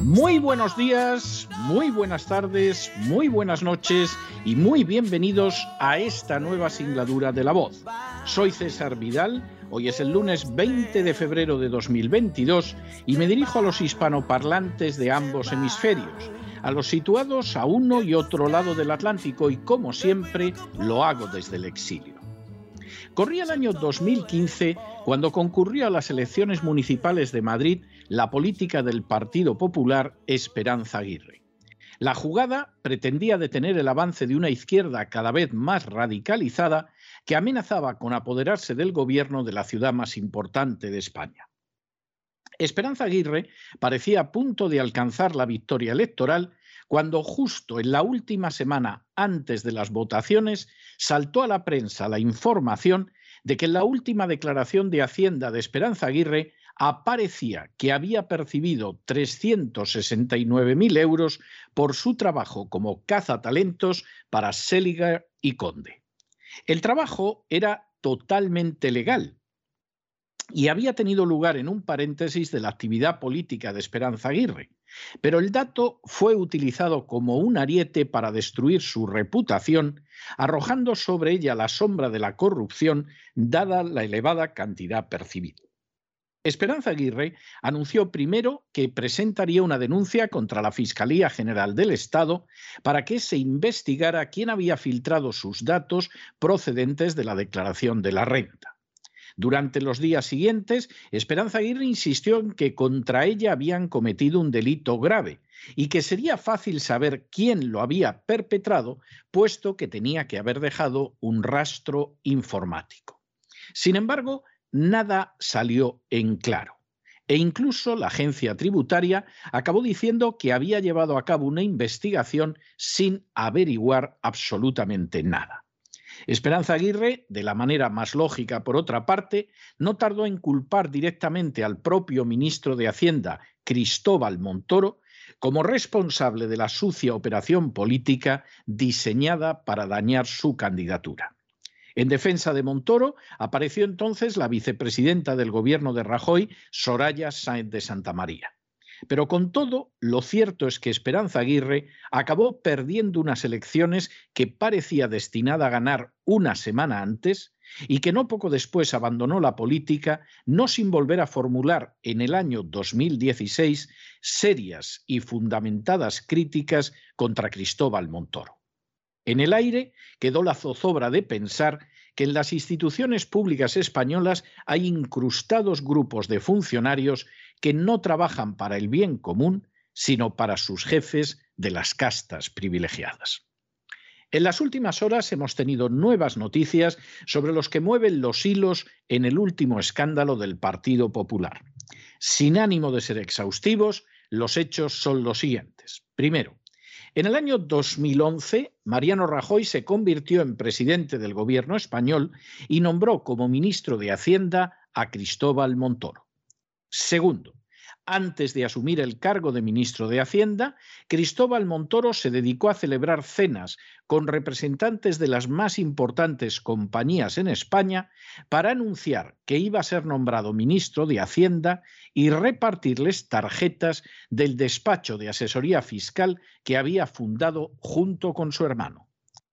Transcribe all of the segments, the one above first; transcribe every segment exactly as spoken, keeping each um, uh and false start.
Muy buenos días, muy buenas tardes, muy buenas noches y muy bienvenidos a esta nueva singladura de La Voz. Soy César Vidal, hoy es el lunes veinte de febrero de dos mil veintidós y me dirijo a los hispanoparlantes de ambos hemisferios, a los situados a uno y otro lado del Atlántico y, como siempre, lo hago desde el exilio. Corría el año dos mil quince cuando concurrió a las elecciones municipales de Madrid la política del Partido Popular Esperanza Aguirre. La jugada pretendía detener el avance de una izquierda cada vez más radicalizada que amenazaba con apoderarse del gobierno de la ciudad más importante de España. Esperanza Aguirre parecía a punto de alcanzar la victoria electoral cuando, justo en la última semana antes de las votaciones, saltó a la prensa la información de que en la última declaración de Hacienda de Esperanza Aguirre aparecía que había percibido trescientos sesenta y nueve mil euros por su trabajo como cazatalentos para Séliger y Conde. El trabajo era totalmente legal y había tenido lugar en un paréntesis de la actividad política de Esperanza Aguirre, pero el dato fue utilizado como un ariete para destruir su reputación, arrojando sobre ella la sombra de la corrupción dada la elevada cantidad percibida. Esperanza Aguirre anunció primero que presentaría una denuncia contra la Fiscalía General del Estado para que se investigara quién había filtrado sus datos procedentes de la declaración de la renta. Durante los días siguientes, Esperanza Aguirre insistió en que contra ella habían cometido un delito grave y que sería fácil saber quién lo había perpetrado, puesto que tenía que haber dejado un rastro informático. Sin embargo, nada salió en claro, e incluso la agencia tributaria acabó diciendo que había llevado a cabo una investigación sin averiguar absolutamente nada. Esperanza Aguirre, de la manera más lógica por otra parte, no tardó en culpar directamente al propio ministro de Hacienda, Cristóbal Montoro, como responsable de la sucia operación política diseñada para dañar su candidatura. En defensa de Montoro apareció entonces la vicepresidenta del gobierno de Rajoy, Soraya Sáenz de Santamaría. Pero con todo, lo cierto es que Esperanza Aguirre acabó perdiendo unas elecciones que parecía destinada a ganar una semana antes y que no poco después abandonó la política, no sin volver a formular en el año dos mil dieciséis serias y fundamentadas críticas contra Cristóbal Montoro. En el aire quedó la zozobra de pensar que en las instituciones públicas españolas hay incrustados grupos de funcionarios que no trabajan para el bien común, sino para sus jefes de las castas privilegiadas. En las últimas horas hemos tenido nuevas noticias sobre los que mueven los hilos en el último escándalo del Partido Popular. Sin ánimo de ser exhaustivos, los hechos son los siguientes. Primero, en el año dos mil once, Mariano Rajoy se convirtió en presidente del gobierno español y nombró como ministro de Hacienda a Cristóbal Montoro. Segundo, antes de asumir el cargo de ministro de Hacienda, Cristóbal Montoro se dedicó a celebrar cenas con representantes de las más importantes compañías en España para anunciar que iba a ser nombrado ministro de Hacienda y repartirles tarjetas del despacho de asesoría fiscal que había fundado junto con su hermano.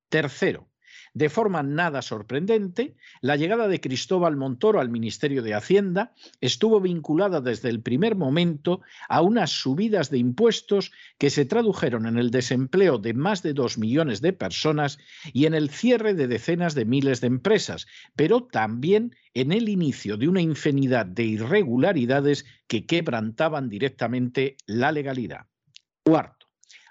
Tercero, de forma nada sorprendente, la llegada de Cristóbal Montoro al Ministerio de Hacienda estuvo vinculada desde el primer momento a unas subidas de impuestos que se tradujeron en el desempleo de más de dos millones de personas y en el cierre de decenas de miles de empresas, pero también en el inicio de una infinidad de irregularidades que quebrantaban directamente la legalidad. Cuarto,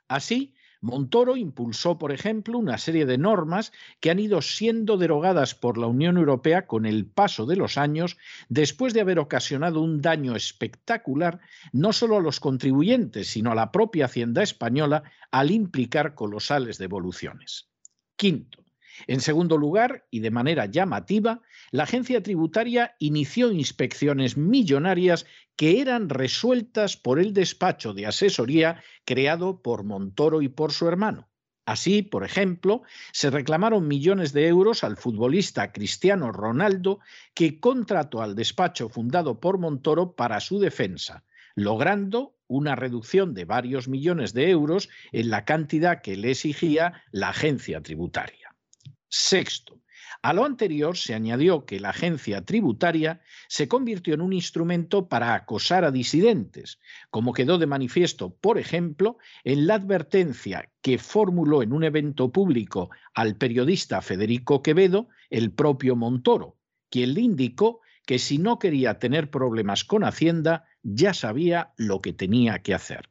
así, Montoro impulsó, por ejemplo, una serie de normas que han ido siendo derogadas por la Unión Europea con el paso de los años, después de haber ocasionado un daño espectacular no solo a los contribuyentes, sino a la propia Hacienda española al implicar colosales devoluciones. Quinto, en segundo lugar, y de manera llamativa, la Agencia Tributaria inició inspecciones millonarias que eran resueltas por el despacho de asesoría creado por Montoro y por su hermano. Así, por ejemplo, se reclamaron millones de euros al futbolista Cristiano Ronaldo, que contrató al despacho fundado por Montoro para su defensa, logrando una reducción de varios millones de euros en la cantidad que le exigía la Agencia Tributaria. Sexto, a lo anterior se añadió que la Agencia Tributaria se convirtió en un instrumento para acosar a disidentes, como quedó de manifiesto, por ejemplo, en la advertencia que formuló en un evento público al periodista Federico Quevedo el propio Montoro, quien le indicó que si no quería tener problemas con Hacienda, ya sabía lo que tenía que hacer.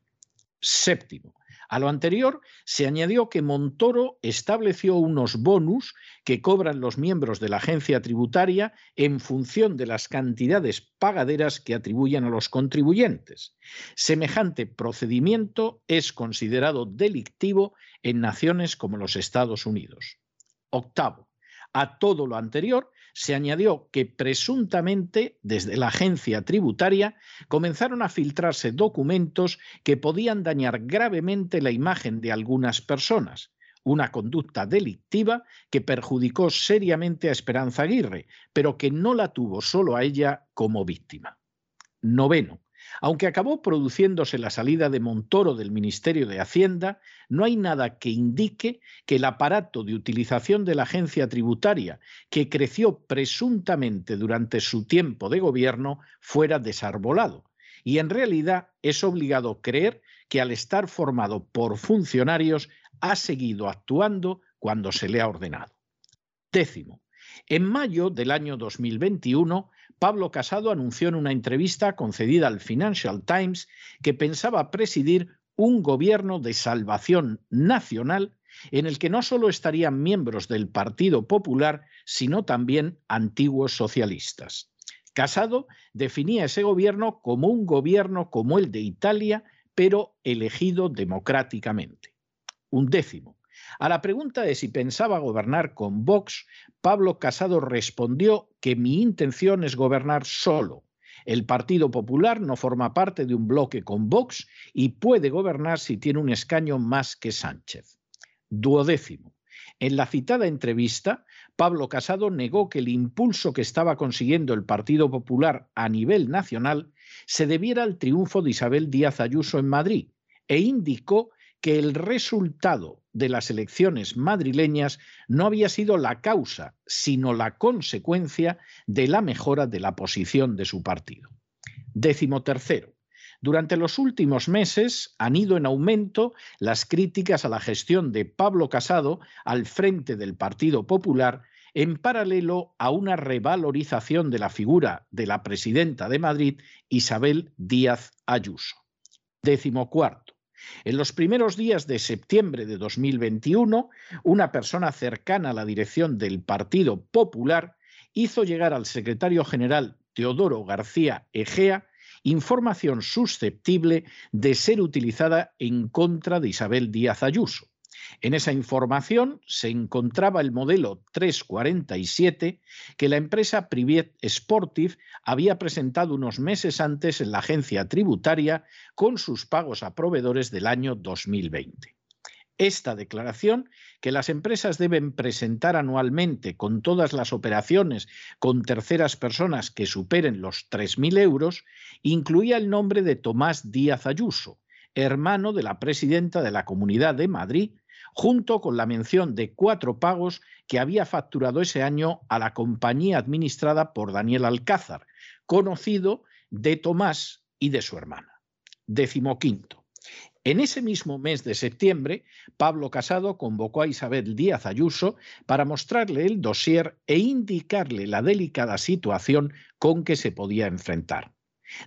Séptimo, a lo anterior se añadió que Montoro estableció unos bonus que cobran los miembros de la Agencia Tributaria en función de las cantidades pagaderas que atribuyen a los contribuyentes. Semejante procedimiento es considerado delictivo en naciones como los Estados Unidos. Octavo, a todo lo anterior se añadió que presuntamente desde la Agencia Tributaria comenzaron a filtrarse documentos que podían dañar gravemente la imagen de algunas personas, una conducta delictiva que perjudicó seriamente a Esperanza Aguirre, pero que no la tuvo solo a ella como víctima. Noveno, aunque acabó produciéndose la salida de Montoro del Ministerio de Hacienda, no hay nada que indique que el aparato de utilización de la Agencia Tributaria, que creció presuntamente durante su tiempo de gobierno, fuera desarbolado. Y en realidad es obligado creer que al estar formado por funcionarios ha seguido actuando cuando se le ha ordenado. Décimo. En mayo del año dos mil veintiuno, Pablo Casado anunció en una entrevista concedida al Financial Times que pensaba presidir un gobierno de salvación nacional en el que no solo estarían miembros del Partido Popular, sino también antiguos socialistas. Casado definía ese gobierno como un gobierno como el de Italia, pero elegido democráticamente. Undécimo. A la pregunta de si pensaba gobernar con Vox, Pablo Casado respondió que mi intención es gobernar solo. El Partido Popular no forma parte de un bloque con Vox y puede gobernar si tiene un escaño más que Sánchez. Duodécimo. En la citada entrevista, Pablo Casado negó que el impulso que estaba consiguiendo el Partido Popular a nivel nacional se debiera al triunfo de Isabel Díaz Ayuso en Madrid e indicó que el resultado de las elecciones madrileñas no había sido la causa, sino la consecuencia de la mejora de la posición de su partido. Décimo tercero. Durante los últimos meses han ido en aumento las críticas a la gestión de Pablo Casado al frente del Partido Popular, en paralelo a una revalorización de la figura de la presidenta de Madrid, Isabel Díaz Ayuso. Décimo cuarto. En los primeros días de septiembre de dos mil veintiuno, una persona cercana a la dirección del Partido Popular hizo llegar al secretario general Teodoro García Egea información susceptible de ser utilizada en contra de Isabel Díaz Ayuso. En esa información se encontraba el modelo tres cuarenta y siete que la empresa Privet Sportif había presentado unos meses antes en la Agencia Tributaria con sus pagos a proveedores del año dos mil veinte. Esta declaración, que las empresas deben presentar anualmente con todas las operaciones con terceras personas que superen los tres mil euros, incluía el nombre de Tomás Díaz Ayuso, hermano de la presidenta de la Comunidad de Madrid, junto con la mención de cuatro pagos que había facturado ese año a la compañía administrada por Daniel Alcázar, conocido de Tomás y de su hermana. Décimo quinto. En ese mismo mes de septiembre, Pablo Casado convocó a Isabel Díaz Ayuso para mostrarle el dossier e indicarle la delicada situación con que se podía enfrentar.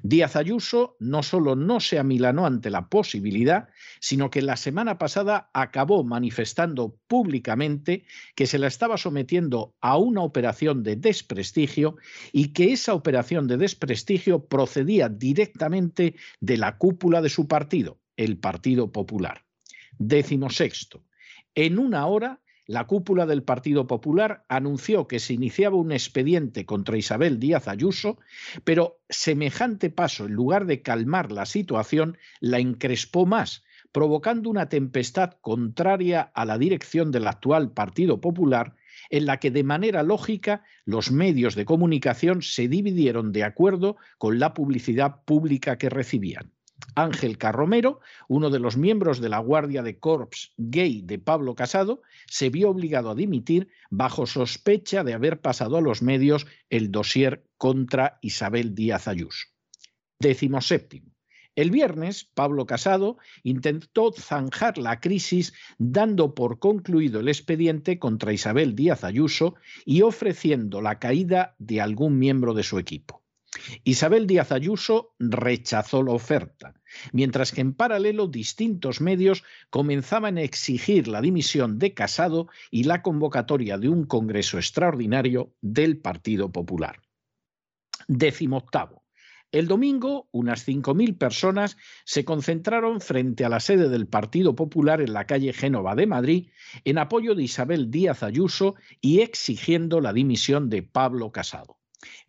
Díaz Ayuso no solo no se amilanó ante la posibilidad, sino que la semana pasada acabó manifestando públicamente que se la estaba sometiendo a una operación de desprestigio y que esa operación de desprestigio procedía directamente de la cúpula de su partido, el Partido Popular. Décimo sexto. En una hora, la cúpula del Partido Popular anunció que se iniciaba un expediente contra Isabel Díaz Ayuso, pero semejante paso, en lugar de calmar la situación, la encrespó más, provocando una tempestad contraria a la dirección del actual Partido Popular, en la que de manera lógica los medios de comunicación se dividieron de acuerdo con la publicidad pública que recibían. Ángel Carromero, uno de los miembros de la Guardia de Corps Gay de Pablo Casado, se vio obligado a dimitir bajo sospecha de haber pasado a los medios el dossier contra Isabel Díaz Ayuso. Décimo séptimo. El viernes, Pablo Casado intentó zanjar la crisis dando por concluido el expediente contra Isabel Díaz Ayuso y ofreciendo la caída de algún miembro de su equipo. Isabel Díaz Ayuso rechazó la oferta, mientras que en paralelo distintos medios comenzaban a exigir la dimisión de Casado y la convocatoria de un congreso extraordinario del Partido Popular. Décimo octavo. El domingo, unas cinco mil personas se concentraron frente a la sede del Partido Popular en la calle Génova de Madrid en apoyo de Isabel Díaz Ayuso y exigiendo la dimisión de Pablo Casado.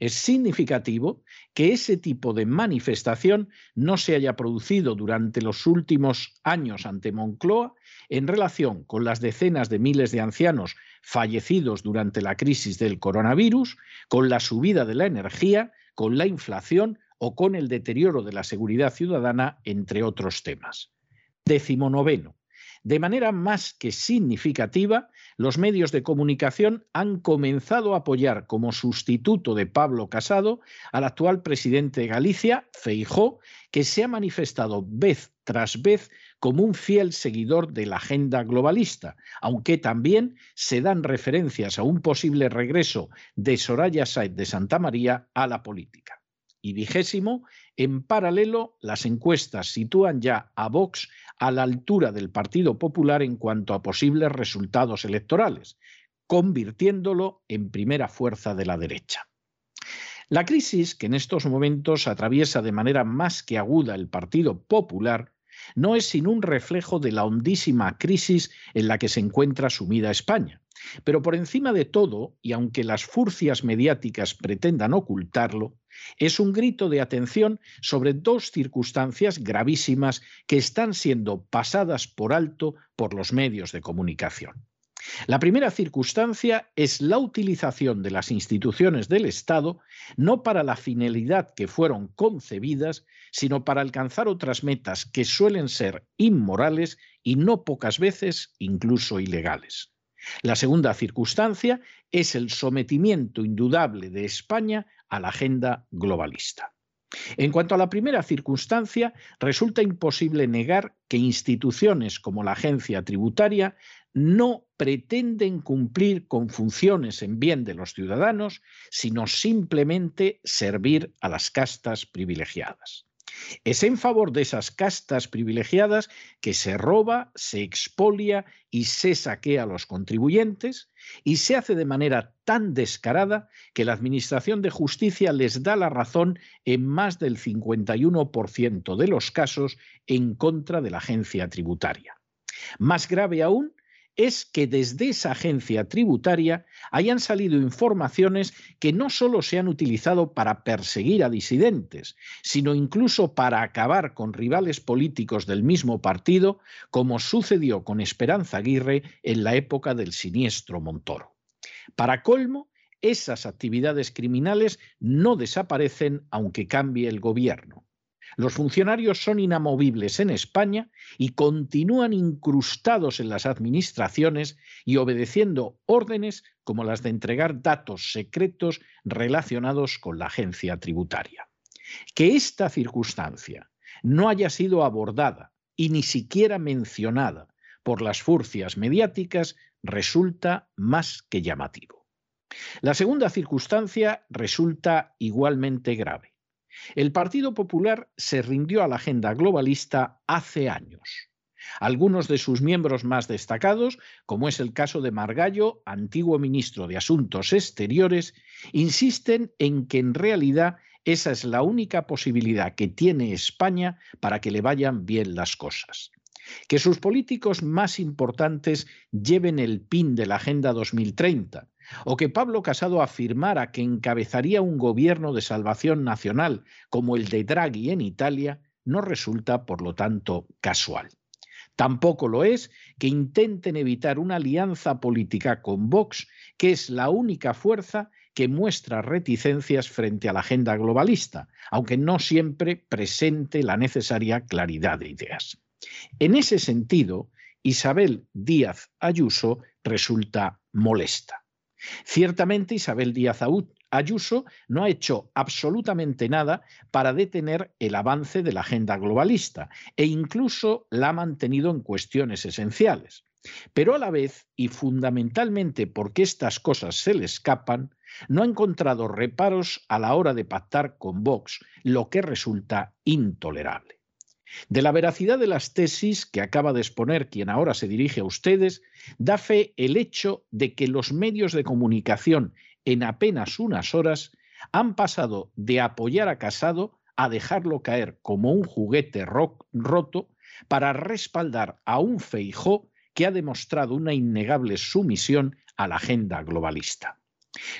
Es significativo que ese tipo de manifestación no se haya producido durante los últimos años ante Moncloa en relación con las decenas de miles de ancianos fallecidos durante la crisis del coronavirus, con la subida de la energía, con la inflación o con el deterioro de la seguridad ciudadana, entre otros temas. Décimo noveno. De manera más que significativa, los medios de comunicación han comenzado a apoyar como sustituto de Pablo Casado al actual presidente de Galicia, Feijóo, que se ha manifestado vez tras vez como un fiel seguidor de la agenda globalista, aunque también se dan referencias a un posible regreso de Soraya Sáez de Santamaría a la política. Y vigésimo, en paralelo, las encuestas sitúan ya a Vox a la altura del Partido Popular en cuanto a posibles resultados electorales, convirtiéndolo en primera fuerza de la derecha. La crisis que en estos momentos atraviesa de manera más que aguda el Partido Popular no es sino un reflejo de la hondísima crisis en la que se encuentra sumida España. Pero por encima de todo, y aunque las furcias mediáticas pretendan ocultarlo, es un grito de atención sobre dos circunstancias gravísimas que están siendo pasadas por alto por los medios de comunicación. La primera circunstancia es la utilización de las instituciones del Estado no para la finalidad que fueron concebidas, sino para alcanzar otras metas que suelen ser inmorales y no pocas veces incluso ilegales. La segunda circunstancia es el sometimiento indudable de España a la agenda globalista. En cuanto a la primera circunstancia, resulta imposible negar que instituciones como la Agencia Tributaria no pretenden cumplir con funciones en bien de los ciudadanos, sino simplemente servir a las castas privilegiadas. Es en favor de esas castas privilegiadas que se roba, se expolia y se saquea a los contribuyentes, y se hace de manera tan descarada que la Administración de Justicia les da la razón en más del cincuenta y uno por ciento de los casos en contra de la Agencia Tributaria. Más grave aún es que desde esa Agencia Tributaria hayan salido informaciones que no solo se han utilizado para perseguir a disidentes, sino incluso para acabar con rivales políticos del mismo partido, como sucedió con Esperanza Aguirre en la época del siniestro Montoro. Para colmo, esas actividades criminales no desaparecen aunque cambie el gobierno. Los funcionarios son inamovibles en España y continúan incrustados en las administraciones y obedeciendo órdenes como las de entregar datos secretos relacionados con la agencia tributaria. Que esta circunstancia no haya sido abordada y ni siquiera mencionada por las furcias mediáticas resulta más que llamativo. La segunda circunstancia resulta igualmente grave. El Partido Popular se rindió a la agenda globalista hace años. Algunos de sus miembros más destacados, como es el caso de Margallo, antiguo ministro de Asuntos Exteriores, insisten en que en realidad esa es la única posibilidad que tiene España para que le vayan bien las cosas. Que sus políticos más importantes lleven el pin de la Agenda dos mil treinta, o que Pablo Casado afirmara que encabezaría un gobierno de salvación nacional como el de Draghi en Italia, no resulta, por lo tanto, casual. Tampoco lo es que intenten evitar una alianza política con Vox, que es la única fuerza que muestra reticencias frente a la agenda globalista, aunque no siempre presente la necesaria claridad de ideas. En ese sentido, Isabel Díaz Ayuso resulta molesta. Ciertamente, Isabel Díaz Ayuso no ha hecho absolutamente nada para detener el avance de la agenda globalista e incluso la ha mantenido en cuestiones esenciales. Pero a la vez, y fundamentalmente porque estas cosas se le escapan, no ha encontrado reparos a la hora de pactar con Vox, lo que resulta intolerable. De la veracidad de las tesis que acaba de exponer quien ahora se dirige a ustedes, da fe el hecho de que los medios de comunicación en apenas unas horas han pasado de apoyar a Casado a dejarlo caer como un juguete roto para respaldar a un Feijóo que ha demostrado una innegable sumisión a la agenda globalista.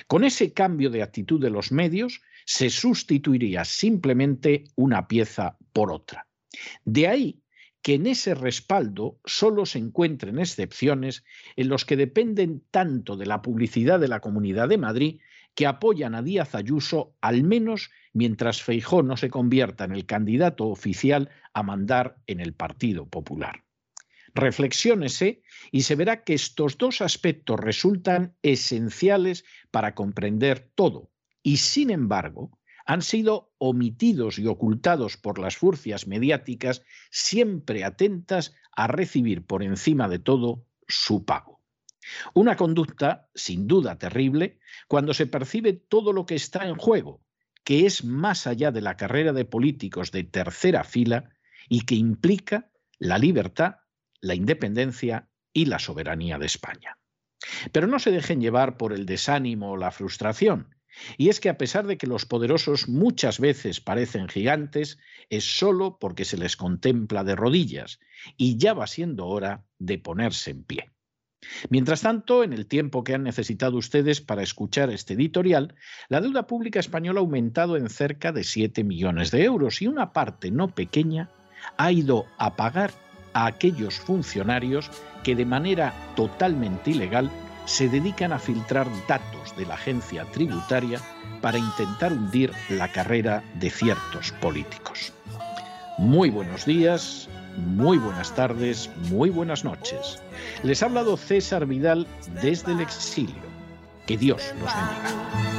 Con ese cambio de actitud de los medios se sustituiría simplemente una pieza por otra. De ahí que en ese respaldo solo se encuentren excepciones en los que dependen tanto de la publicidad de la Comunidad de Madrid que apoyan a Díaz Ayuso al menos mientras Feijóo no se convierta en el candidato oficial a mandar en el Partido Popular. Reflexiónese y se verá que estos dos aspectos resultan esenciales para comprender todo y, sin embargo, han sido omitidos y ocultados por las furcias mediáticas, siempre atentas a recibir por encima de todo su pago. Una conducta, sin duda, terrible cuando se percibe todo lo que está en juego, que es más allá de la carrera de políticos de tercera fila y que implica la libertad, la independencia y la soberanía de España. Pero no se dejen llevar por el desánimo o la frustración. Y es que a pesar de que los poderosos muchas veces parecen gigantes, es solo porque se les contempla de rodillas y ya va siendo hora de ponerse en pie. Mientras tanto, en el tiempo que han necesitado ustedes para escuchar este editorial, la deuda pública española ha aumentado en cerca de siete millones de euros y una parte no pequeña ha ido a pagar a aquellos funcionarios que de manera totalmente ilegal se dedican a filtrar datos de la agencia tributaria para intentar hundir la carrera de ciertos políticos. Muy buenos días, muy buenas tardes, muy buenas noches. Les ha hablado César Vidal desde el exilio. Que Dios los bendiga.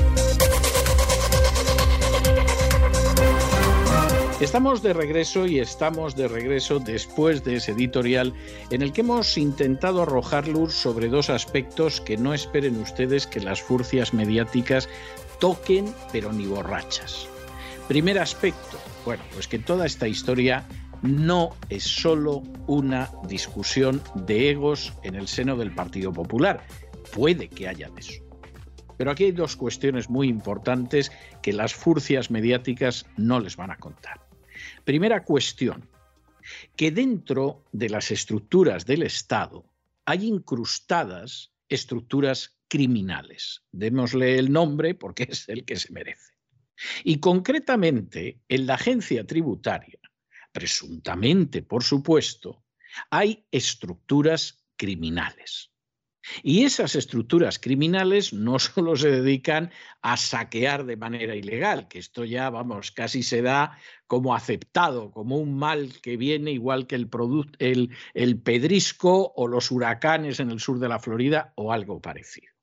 Estamos de regreso y estamos de regreso después de ese editorial en el que hemos intentado arrojar luz sobre dos aspectos que no esperen ustedes que las furcias mediáticas toquen, pero ni borrachas. Primer aspecto, bueno, pues que toda esta historia no es solo una discusión de egos en el seno del Partido Popular. Puede que haya de eso. Pero aquí hay dos cuestiones muy importantes que las furcias mediáticas no les van a contar. Primera cuestión, que dentro de las estructuras del Estado hay incrustadas estructuras criminales. Démosle el nombre porque es el que se merece. Y concretamente en la agencia tributaria, presuntamente por supuesto, hay estructuras criminales. Y esas estructuras criminales no solo se dedican a saquear de manera ilegal, que esto ya, vamos, casi se da como aceptado, como un mal que viene igual que el, el, el pedrisco o los huracanes en el sur de la Florida o algo parecido.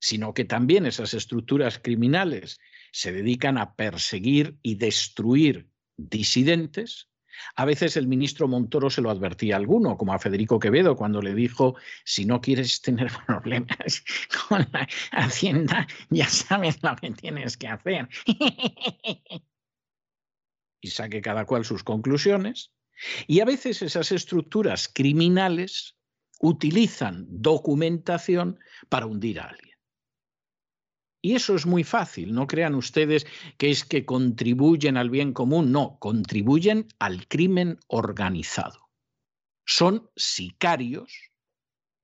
Sino que también esas estructuras criminales se dedican a perseguir y destruir disidentes. A veces el ministro Montoro se lo advertía a alguno, como a Federico Quevedo, cuando le dijo, si no quieres tener problemas con la Hacienda, ya sabes lo que tienes que hacer. Y saque cada cual sus conclusiones. Y a veces esas estructuras criminales utilizan documentación para hundir a alguien. Y eso es muy fácil, no crean ustedes que es que contribuyen al bien común, no, contribuyen al crimen organizado. Son sicarios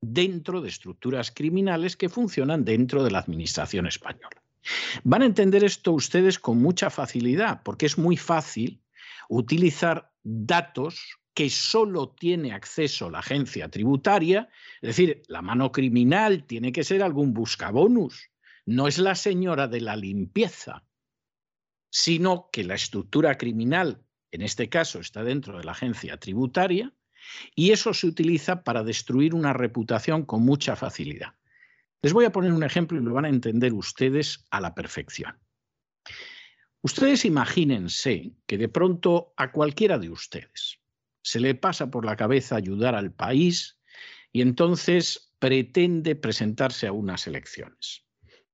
dentro de estructuras criminales que funcionan dentro de la administración española. Van a entender esto ustedes con mucha facilidad, porque es muy fácil utilizar datos que solo tiene acceso la agencia tributaria, es decir, la mano criminal tiene que ser algún buscabonus. No es la señora de la limpieza, sino que la estructura criminal, en este caso, está dentro de la agencia tributaria y eso se utiliza para destruir una reputación con mucha facilidad. Les voy a poner un ejemplo y lo van a entender ustedes a la perfección. Ustedes imagínense que de pronto a cualquiera de ustedes se le pasa por la cabeza ayudar al país y entonces pretende presentarse a unas elecciones.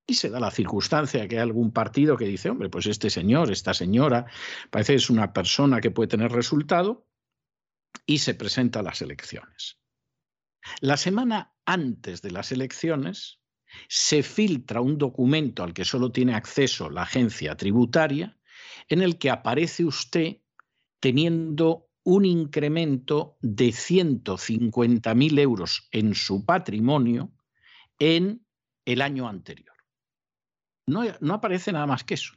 Y se da la circunstancia que hay algún partido que dice, hombre, pues este señor, esta señora, parece que es una persona que puede tener resultado, y se presenta a las elecciones. La semana antes de las elecciones se filtra un documento al que solo tiene acceso la agencia tributaria, en el que aparece usted teniendo un incremento de ciento cincuenta mil euros en su patrimonio en el año anterior. No, no aparece nada más que eso.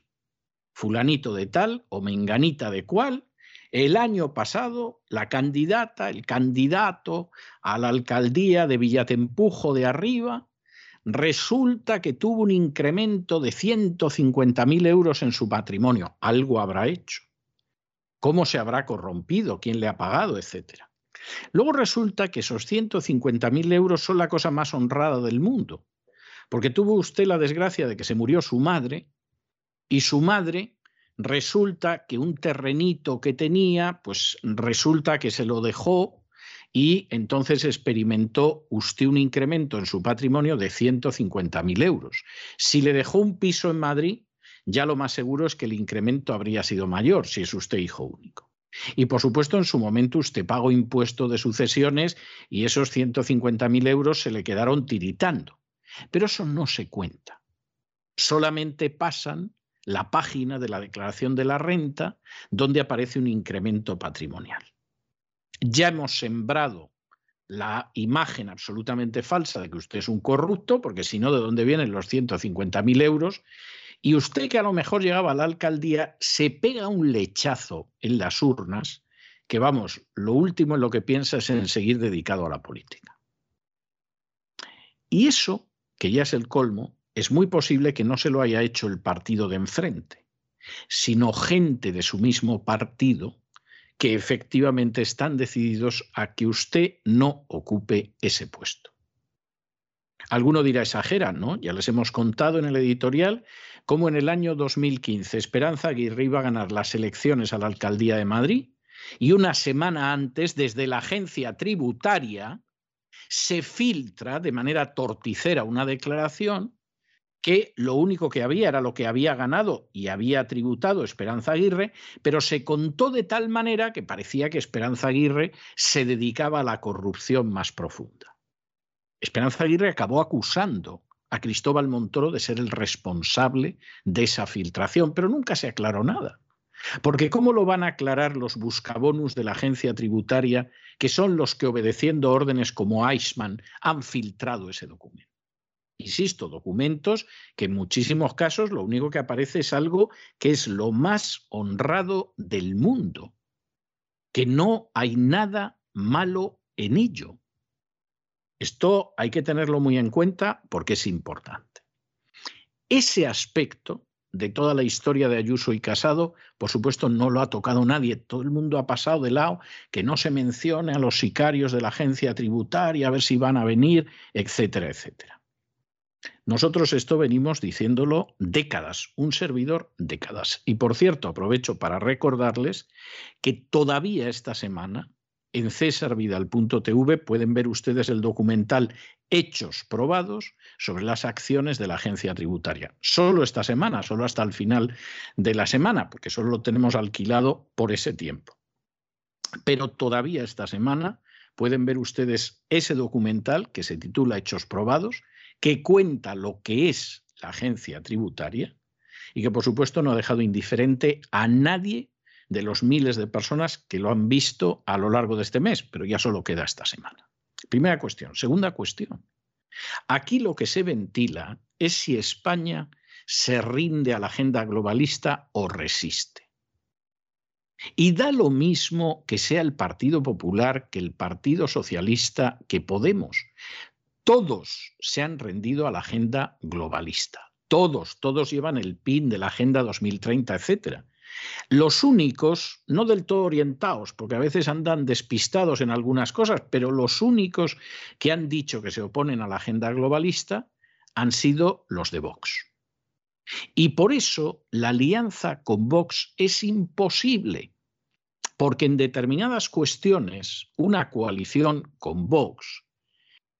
Fulanito de tal o menganita de cual, el año pasado la candidata, el candidato a la alcaldía de Villatempujo de Arriba, resulta que tuvo un incremento de ciento cincuenta mil euros en su patrimonio. Algo habrá hecho. ¿Cómo se habrá corrompido? ¿Quién le ha pagado? Etcétera. Luego resulta que esos ciento cincuenta mil euros son la cosa más honrada del mundo. Porque tuvo usted la desgracia de que se murió su madre y su madre resulta que un terrenito que tenía, pues resulta que se lo dejó y entonces experimentó usted un incremento en su patrimonio de ciento cincuenta mil euros. Si le dejó un piso en Madrid, ya lo más seguro es que el incremento habría sido mayor si es usted hijo único. Y por supuesto en su momento usted pagó impuesto de sucesiones y esos ciento cincuenta mil euros se le quedaron tiritando. Pero eso no se cuenta. Solamente pasan la página de la declaración de la renta donde aparece un incremento patrimonial. Ya hemos sembrado la imagen absolutamente falsa de que usted es un corrupto, porque si no, ¿de dónde vienen los ciento cincuenta mil euros? Y usted, que a lo mejor llegaba a la alcaldía, se pega un lechazo en las urnas, que vamos, lo último en lo que piensa es en seguir dedicado a la política. Y eso, que ya es el colmo, es muy posible que no se lo haya hecho el partido de enfrente, sino gente de su mismo partido que efectivamente están decididos a que usted no ocupe ese puesto. Alguno dirá, exagera, ¿no? Ya les hemos contado en el editorial cómo en el año dos mil quince Esperanza Aguirre iba a ganar las elecciones a la alcaldía de Madrid y una semana antes, desde la agencia tributaria, se filtra de manera torticera una declaración que lo único que había era lo que había ganado y había tributado Esperanza Aguirre, pero se contó de tal manera que parecía que Esperanza Aguirre se dedicaba a la corrupción más profunda. Esperanza Aguirre acabó acusando a Cristóbal Montoro de ser el responsable de esa filtración, pero nunca se aclaró nada. Porque ¿cómo lo van a aclarar los buscabonus de la agencia tributaria, que son los que, obedeciendo órdenes como Eichmann, han filtrado ese documento? Insisto, documentos que en muchísimos casos lo único que aparece es algo que es lo más honrado del mundo, que no hay nada malo en ello. Esto hay que tenerlo muy en cuenta porque es importante. Ese aspecto de toda la historia de Ayuso y Casado, por supuesto, no lo ha tocado nadie. Todo el mundo ha pasado de lado, que no se mencione a los sicarios de la agencia tributaria, a ver si van a venir, etcétera, etcétera. Nosotros esto venimos diciéndolo décadas, un servidor décadas. Y por cierto, aprovecho para recordarles que todavía esta semana en cesar vidal punto t v pueden ver ustedes el documental Hechos Probados sobre las acciones de la agencia tributaria. Solo esta semana, solo hasta el final de la semana, porque solo lo tenemos alquilado por ese tiempo. Pero todavía esta semana pueden ver ustedes ese documental que se titula Hechos Probados, que cuenta lo que es la agencia tributaria y que, por supuesto, no ha dejado indiferente a nadie de los miles de personas que lo han visto a lo largo de este mes, pero ya solo queda esta semana. Primera cuestión. Segunda cuestión. Aquí lo que se ventila es si España se rinde a la agenda globalista o resiste. Y da lo mismo que sea el Partido Popular, que el Partido Socialista, que Podemos. Todos se han rendido a la agenda globalista. Todos, todos llevan el pin de la Agenda dos mil treinta, etcétera. Los únicos, no del todo orientados, porque a veces andan despistados en algunas cosas, pero los únicos que han dicho que se oponen a la agenda globalista han sido los de Vox. Y por eso la alianza con Vox es imposible, porque en determinadas cuestiones una coalición con Vox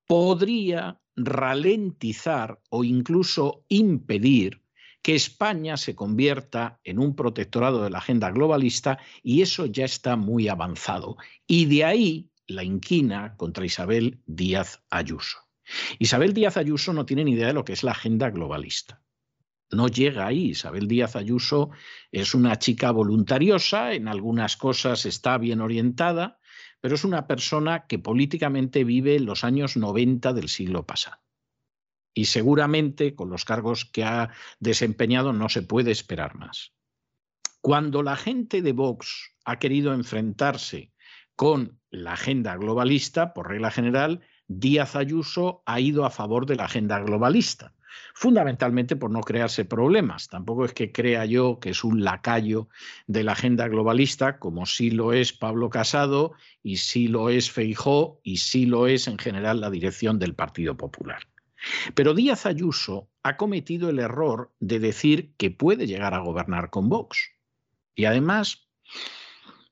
podría ralentizar o incluso impedir que España se convierta en un protectorado de la agenda globalista, y eso ya está muy avanzado. Y de ahí la inquina contra Isabel Díaz Ayuso. Isabel Díaz Ayuso no tiene ni idea de lo que es la agenda globalista. No llega ahí. Isabel Díaz Ayuso es una chica voluntariosa, en algunas cosas está bien orientada, pero es una persona que políticamente vive en los años noventa del siglo pasado. Y seguramente con los cargos que ha desempeñado no se puede esperar más. Cuando la gente de Vox ha querido enfrentarse con la agenda globalista, por regla general, Díaz Ayuso ha ido a favor de la agenda globalista, fundamentalmente por no crearse problemas. Tampoco es que crea yo que es un lacayo de la agenda globalista, como sí lo es Pablo Casado, y sí lo es Feijóo, y sí lo es en general la dirección del Partido Popular. Pero Díaz Ayuso ha cometido el error de decir que puede llegar a gobernar con Vox. Y además,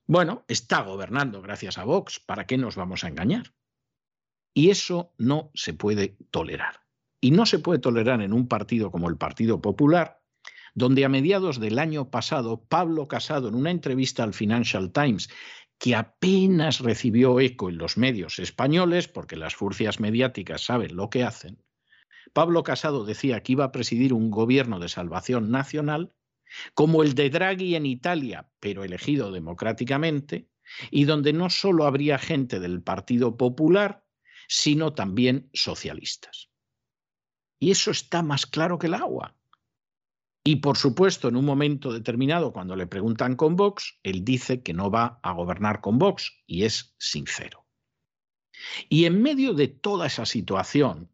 bueno, está gobernando gracias a Vox. ¿Para qué nos vamos a engañar? Y eso no se puede tolerar. Y no se puede tolerar en un partido como el Partido Popular, donde a mediados del año pasado, Pablo Casado, en una entrevista al Financial Times, que apenas recibió eco en los medios españoles, porque las furcias mediáticas saben lo que hacen, Pablo Casado decía que iba a presidir un gobierno de salvación nacional, como el de Draghi en Italia, pero elegido democráticamente, y donde no solo habría gente del Partido Popular, sino también socialistas. Y eso está más claro que el agua. Y por supuesto, en un momento determinado, cuando le preguntan con Vox, él dice que no va a gobernar con Vox, y es sincero. Y en medio de toda esa situación,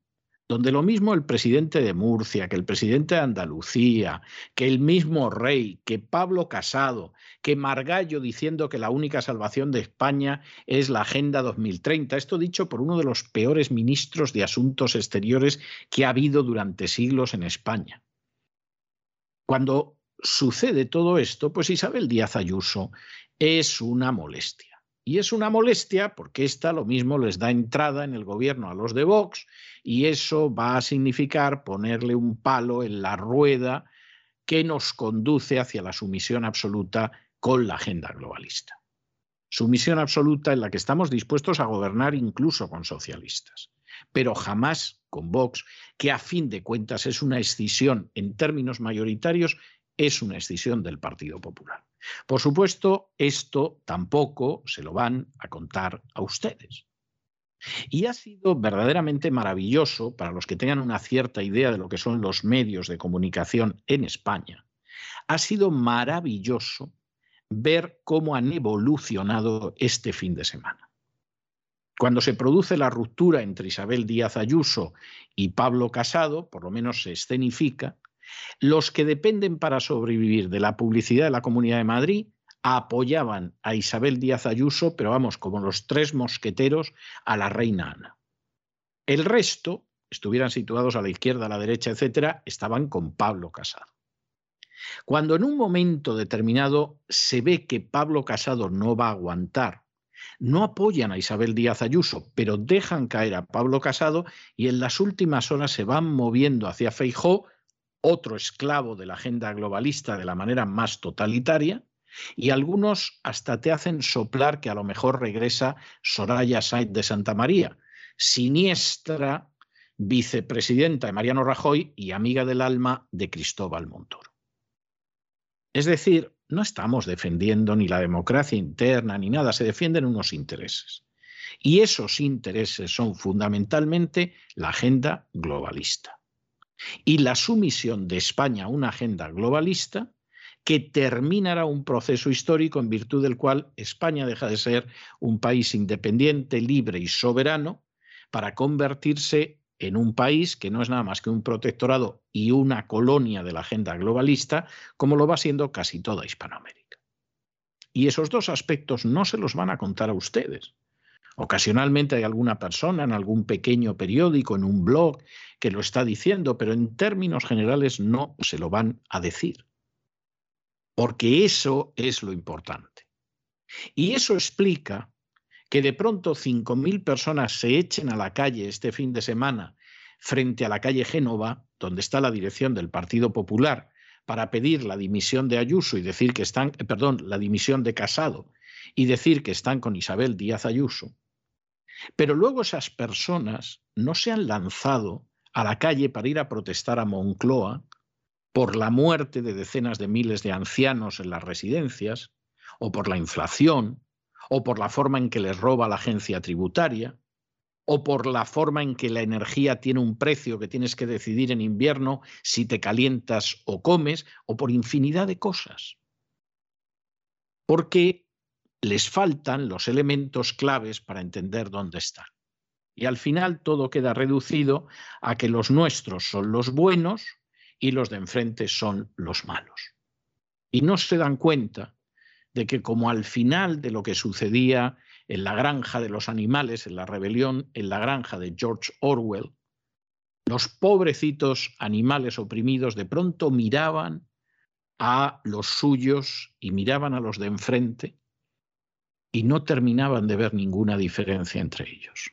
donde lo mismo el presidente de Murcia, que el presidente de Andalucía, que el mismo Rey, que Pablo Casado, que Margallo diciendo que la única salvación de España es la Agenda dos mil treinta, esto dicho por uno de los peores ministros de Asuntos Exteriores que ha habido durante siglos en España. Cuando sucede todo esto, pues Isabel Díaz Ayuso es una molestia. Y es una molestia porque esta lo mismo les da entrada en el gobierno a los de Vox, y eso va a significar ponerle un palo en la rueda que nos conduce hacia la sumisión absoluta con la agenda globalista. Sumisión absoluta en la que estamos dispuestos a gobernar incluso con socialistas, pero jamás con Vox, que a fin de cuentas es una escisión en términos mayoritarios, es una escisión del Partido Popular. Por supuesto, esto tampoco se lo van a contar a ustedes. Y ha sido verdaderamente maravilloso para los que tengan una cierta idea de lo que son los medios de comunicación en España. Ha sido maravilloso ver cómo han evolucionado este fin de semana. Cuando se produce la ruptura entre Isabel Díaz Ayuso y Pablo Casado, por lo menos se escenifica, los que dependen para sobrevivir de la publicidad de la Comunidad de Madrid apoyaban a Isabel Díaz Ayuso, pero vamos, como los tres mosqueteros, a la reina Ana. El resto, estuvieran situados a la izquierda, a la derecha, etcétera, estaban con Pablo Casado. Cuando en un momento determinado se ve que Pablo Casado no va a aguantar, no apoyan a Isabel Díaz Ayuso, pero dejan caer a Pablo Casado y en las últimas horas se van moviendo hacia Feijóo, otro esclavo de la agenda globalista de la manera más totalitaria, y algunos hasta te hacen soplar que a lo mejor regresa Soraya Sáez de Santamaría, siniestra vicepresidenta de Mariano Rajoy y amiga del alma de Cristóbal Montoro. Es decir, no estamos defendiendo ni la democracia interna ni nada, se defienden unos intereses. Y esos intereses son fundamentalmente la agenda globalista. Y la sumisión de España a una agenda globalista que terminará un proceso histórico en virtud del cual España deja de ser un país independiente, libre y soberano para convertirse en un país que no es nada más que un protectorado y una colonia de la agenda globalista, como lo va siendo casi toda Hispanoamérica. Y esos dos aspectos no se los van a contar a ustedes. Ocasionalmente hay alguna persona en algún pequeño periódico, en un blog, que lo está diciendo, pero en términos generales no se lo van a decir. Porque eso es lo importante. Y eso explica que de pronto cinco mil personas se echen a la calle este fin de semana frente a la calle Génova, donde está la dirección del Partido Popular, para pedir la dimisión de Ayuso y decir que están, eh, perdón, la dimisión de Casado y decir que están con Isabel Díaz Ayuso. Pero luego esas personas no se han lanzado a la calle para ir a protestar a Moncloa por la muerte de decenas de miles de ancianos en las residencias o por la inflación, o por la forma en que les roba la agencia tributaria, o por la forma en que la energía tiene un precio que tienes que decidir en invierno si te calientas o comes, o por infinidad de cosas. Porque les faltan los elementos claves para entender dónde están. Y al final todo queda reducido a que los nuestros son los buenos y los de enfrente son los malos. Y no se dan cuenta de que como al final de lo que sucedía en la granja de los animales, en la rebelión, en la granja de George Orwell, los pobrecitos animales oprimidos de pronto miraban a los suyos y miraban a los de enfrente y no terminaban de ver ninguna diferencia entre ellos.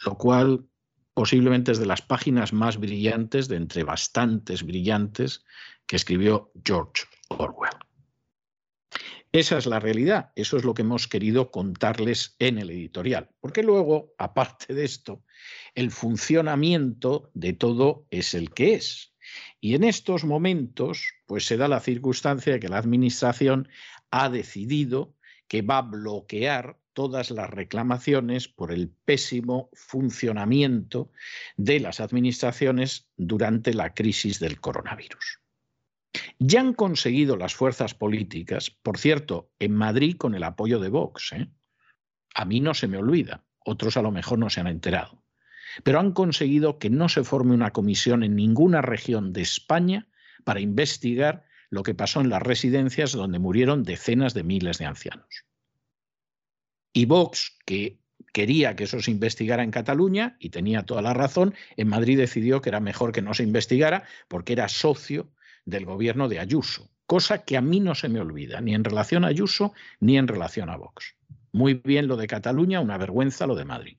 Lo cual posiblemente es de las páginas más brillantes, de entre bastantes brillantes, que escribió George Orwell. Esa es la realidad, eso es lo que hemos querido contarles en el editorial, porque luego, aparte de esto, el funcionamiento de todo es el que es. Y en estos momentos, pues se da la circunstancia de que la Administración ha decidido que va a bloquear todas las reclamaciones por el pésimo funcionamiento de las administraciones durante la crisis del coronavirus. Ya han conseguido las fuerzas políticas, por cierto, en Madrid con el apoyo de Vox, ¿eh? A mí no se me olvida, otros a lo mejor no se han enterado, pero han conseguido que no se forme una comisión en ninguna región de España para investigar lo que pasó en las residencias donde murieron decenas de miles de ancianos. Y Vox, que quería que eso se investigara en Cataluña, y tenía toda la razón, en Madrid decidió que era mejor que no se investigara porque era socio del gobierno de Ayuso, cosa que a mí no se me olvida, ni en relación a Ayuso ni en relación a Vox. Muy bien lo de Cataluña, una vergüenza lo de Madrid.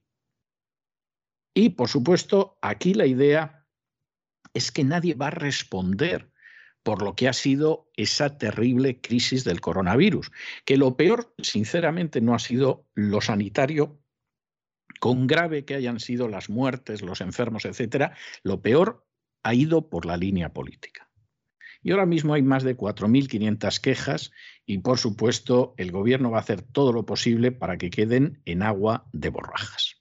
Y, por supuesto, aquí la idea es que nadie va a responder por lo que ha sido esa terrible crisis del coronavirus, que lo peor, sinceramente, no ha sido lo sanitario, con grave que hayan sido las muertes, los enfermos, etcétera, lo peor ha ido por la línea política. Y ahora mismo hay más de cuatro mil quinientas quejas y, por supuesto, el gobierno va a hacer todo lo posible para que queden en agua de borrajas.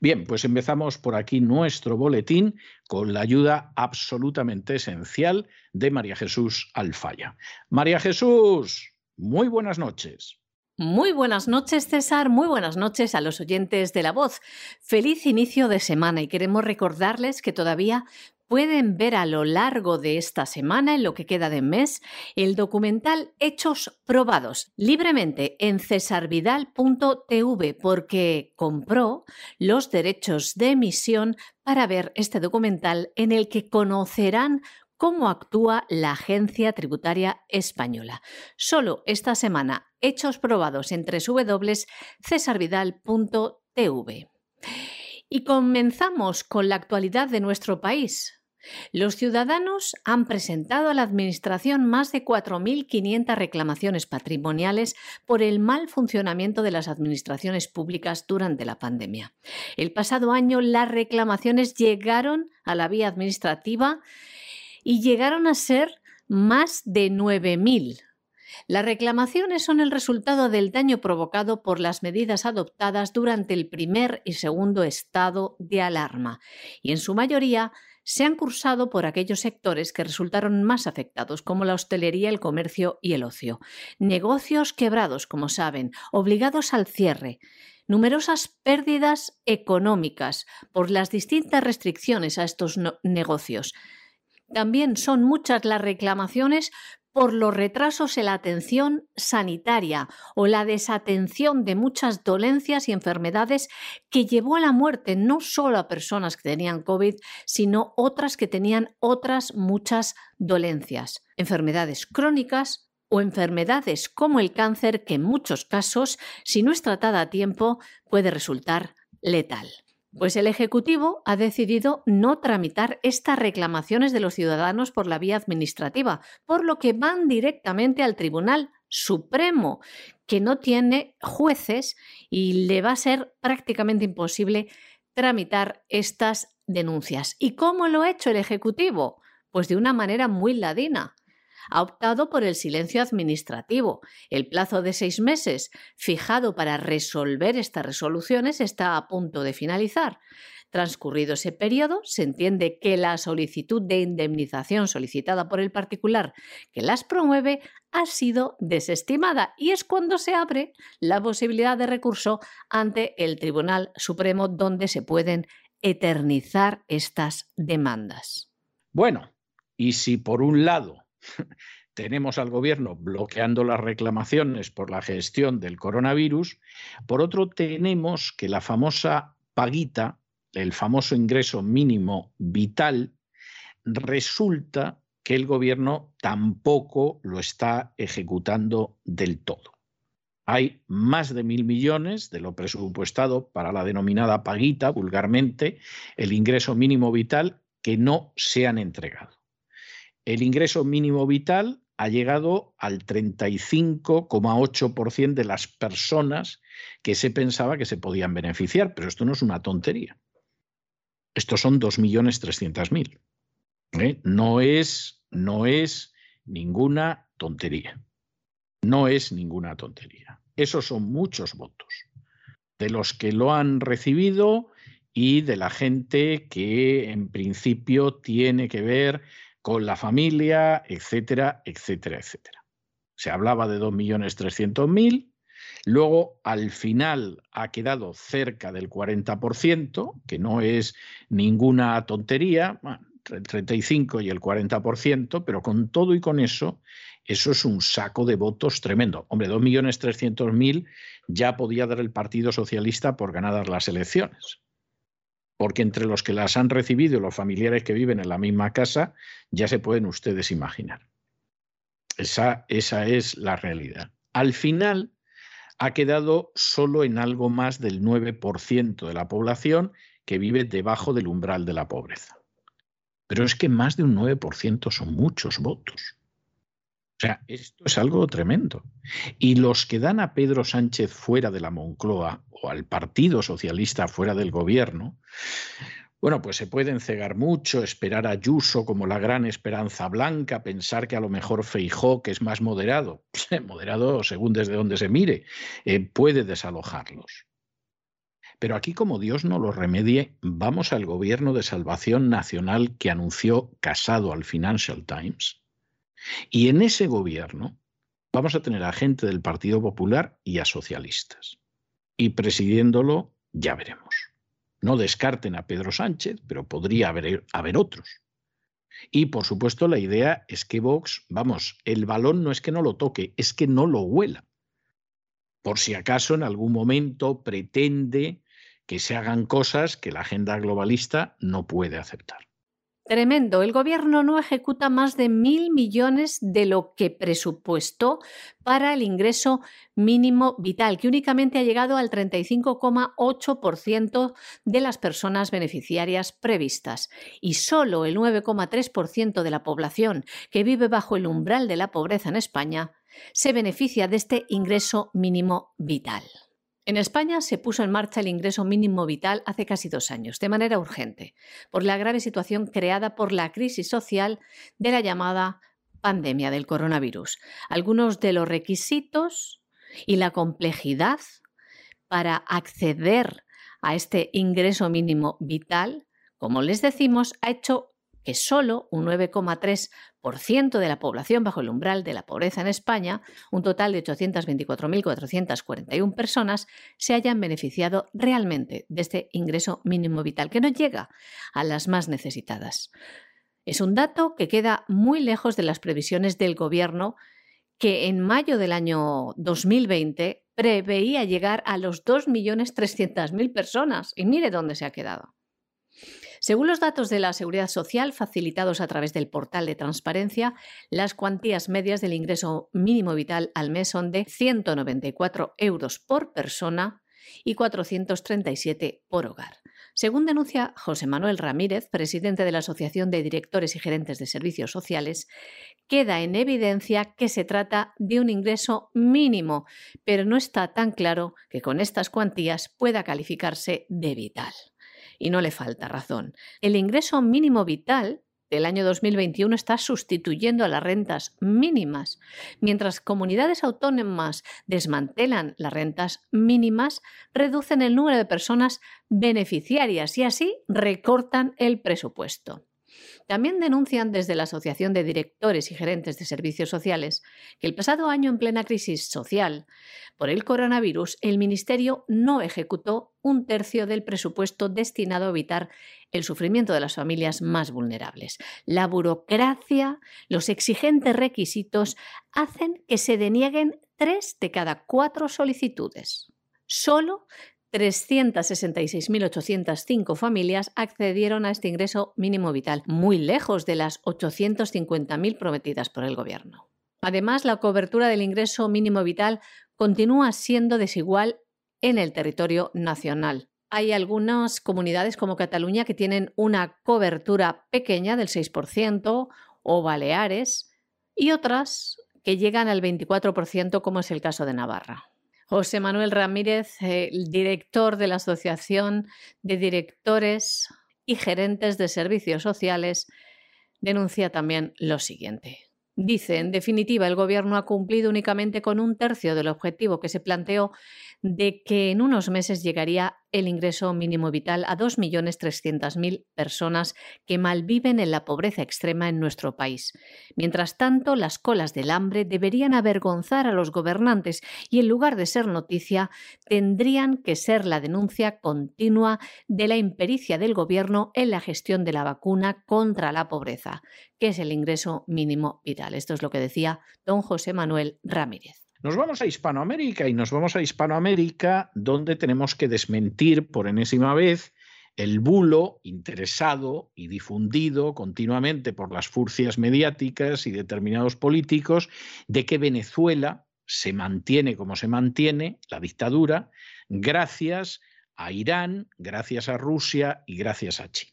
Bien, pues empezamos por aquí nuestro boletín con la ayuda absolutamente esencial de María Jesús Alfaya. María Jesús, muy buenas noches. Muy buenas noches, César, muy buenas noches a los oyentes de La Voz. Feliz inicio de semana y queremos recordarles que todavía pueden ver a lo largo de esta semana, en lo que queda de mes, el documental Hechos Probados, libremente en cesarvidal punto t v, porque compró los derechos de emisión para ver este documental en el que conocerán cómo actúa la Agencia Tributaria Española. Solo esta semana, Hechos Probados en w w w punto cesarvidal punto t v. Y comenzamos con la actualidad de nuestro país. Los ciudadanos han presentado a la Administración más de cuatro mil quinientas reclamaciones patrimoniales por el mal funcionamiento de las administraciones públicas durante la pandemia. El pasado año las reclamaciones llegaron a la vía administrativa y llegaron a ser más de nueve mil. Las reclamaciones son el resultado del daño provocado por las medidas adoptadas durante el primer y segundo estado de alarma y, en su mayoría, se han cursado por aquellos sectores que resultaron más afectados, como la hostelería, el comercio y el ocio. Negocios quebrados, como saben, obligados al cierre. Numerosas pérdidas económicas por las distintas restricciones a estos no- negocios. También son muchas las reclamaciones por los retrasos en la atención sanitaria o la desatención de muchas dolencias y enfermedades que llevó a la muerte no solo a personas que tenían COVID, sino otras que tenían otras muchas dolencias, enfermedades crónicas o enfermedades como el cáncer, que en muchos casos, si no es tratada a tiempo, puede resultar letal. Pues el Ejecutivo ha decidido no tramitar estas reclamaciones de los ciudadanos por la vía administrativa, por lo que van directamente al Tribunal Supremo, que no tiene jueces y le va a ser prácticamente imposible tramitar estas denuncias. ¿Y cómo lo ha hecho el Ejecutivo? Pues de una manera muy ladina. Ha optado por el silencio administrativo. El plazo de seis meses fijado para resolver estas resoluciones está a punto de finalizar. Transcurrido ese periodo, se entiende que la solicitud de indemnización solicitada por el particular que las promueve ha sido desestimada y es cuando se abre la posibilidad de recurso ante el Tribunal Supremo, donde se pueden eternizar estas demandas. Bueno, y si por un lado tenemos al gobierno bloqueando las reclamaciones por la gestión del coronavirus, por otro tenemos que la famosa paguita, el famoso ingreso mínimo vital, resulta que el gobierno tampoco lo está ejecutando del todo. Hay más de mil millones de lo presupuestado para la denominada paguita, vulgarmente, el ingreso mínimo vital, que no se han entregado. El ingreso mínimo vital ha llegado al treinta y cinco coma ocho por ciento de las personas que se pensaba que se podían beneficiar, pero esto no es una tontería. Estos son dos millones trescientos mil. ¿Eh? No es, no es ninguna tontería. No es ninguna tontería. Esos son muchos votos de los que lo han recibido y de la gente que en principio tiene que ver con la familia, etcétera, etcétera, etcétera. Se hablaba de dos millones trescientos mil, luego al final ha quedado cerca del cuarenta por ciento, que no es ninguna tontería, el treinta y cinco por ciento y el cuarenta por ciento, pero con todo y con eso, eso es un saco de votos tremendo. Hombre, dos millones trescientos mil ya podía dar el Partido Socialista por ganadas las elecciones, porque entre los que las han recibido y los familiares que viven en la misma casa, ya se pueden ustedes imaginar. Esa, esa es la realidad. Al final ha quedado solo en algo más del nueve por ciento de la población que vive debajo del umbral de la pobreza. Pero es que más de un nueve por ciento son muchos votos. O sea, esto es algo tremendo. Y los que dan a Pedro Sánchez fuera de la Moncloa o al Partido Socialista fuera del gobierno, bueno, pues se pueden cegar mucho, esperar a Ayuso como la gran esperanza blanca, pensar que a lo mejor Feijóo, que es más moderado, moderado según desde donde se mire, eh, puede desalojarlos. Pero aquí, como Dios no lo remedie, vamos al gobierno de salvación nacional que anunció Casado al Financial Times. Y en ese gobierno vamos a tener a gente del Partido Popular y a socialistas. Y presidiéndolo ya veremos. No descarten a Pedro Sánchez, pero podría haber, haber otros. Y, por supuesto, la idea es que Vox, vamos, el balón no es que no lo toque, es que no lo huela. Por si acaso en algún momento pretende que se hagan cosas que la agenda globalista no puede aceptar. Tremendo. El gobierno no ejecuta más de mil millones de lo que presupuestó para el ingreso mínimo vital, que únicamente ha llegado al treinta y cinco coma ocho por ciento de las personas beneficiarias previstas. Y solo el nueve coma tres por ciento de la población que vive bajo el umbral de la pobreza en España se beneficia de este ingreso mínimo vital. En España se puso en marcha el ingreso mínimo vital hace casi dos años, de manera urgente, por la grave situación creada por la crisis social de la llamada pandemia del coronavirus. Algunos de los requisitos y la complejidad para acceder a este ingreso mínimo vital, como les decimos, ha hecho que solo un nueve coma tres por ciento de la población bajo el umbral de la pobreza en España, un total de ochocientas veinticuatro mil cuatrocientas cuarenta y una personas, se hayan beneficiado realmente de este ingreso mínimo vital, que no llega a las más necesitadas. Es un dato que queda muy lejos de las previsiones del Gobierno, que en mayo del año dos mil veinte preveía llegar a los dos millones trescientas mil personas. Y mire dónde se ha quedado. Según los datos de la Seguridad Social facilitados a través del portal de transparencia, las cuantías medias del ingreso mínimo vital al mes son de ciento noventa y cuatro euros por persona y cuatrocientos treinta y siete por hogar. Según denuncia José Manuel Ramírez, presidente de la Asociación de Directores y Gerentes de Servicios Sociales, queda en evidencia que se trata de un ingreso mínimo, pero no está tan claro que con estas cuantías pueda calificarse de vital. Y no le falta razón. El ingreso mínimo vital del año dos mil veintiuno está sustituyendo a las rentas mínimas. Mientras comunidades autónomas desmantelan las rentas mínimas, reducen el número de personas beneficiarias y así recortan el presupuesto. También denuncian desde la Asociación de Directores y Gerentes de Servicios Sociales que el pasado año, en plena crisis social por el coronavirus, el Ministerio no ejecutó un tercio del presupuesto destinado a evitar el sufrimiento de las familias más vulnerables. La burocracia, los exigentes requisitos hacen que se denieguen tres de cada cuatro solicitudes. Solo trescientas sesenta y seis mil ochocientas cinco familias accedieron a este ingreso mínimo vital, muy lejos de las ochocientas cincuenta mil prometidas por el Gobierno. Además, la cobertura del ingreso mínimo vital continúa siendo desigual en el territorio nacional. Hay algunas comunidades como Cataluña que tienen una cobertura pequeña del seis por ciento o Baleares y otras que llegan al veinticuatro por ciento, como es el caso de Navarra. José Manuel Ramírez, el director de la Asociación de Directores y Gerentes de Servicios Sociales, denuncia también lo siguiente. Dice, en definitiva, el Gobierno ha cumplido únicamente con un tercio del objetivo que se planteó de que en unos meses llegaría el ingreso mínimo vital a dos millones trescientas mil personas que malviven en la pobreza extrema en nuestro país. Mientras tanto, las colas del hambre deberían avergonzar a los gobernantes y, en lugar de ser noticia, tendrían que ser la denuncia continua de la impericia del Gobierno en la gestión de la vacuna contra la pobreza, que es el ingreso mínimo vital. Esto es lo que decía don José Manuel Ramírez. Nos vamos a Hispanoamérica y nos vamos a Hispanoamérica donde tenemos que desmentir por enésima vez el bulo interesado y difundido continuamente por las furcias mediáticas y determinados políticos de que Venezuela se mantiene como se mantiene, la dictadura, gracias a Irán, gracias a Rusia y gracias a China.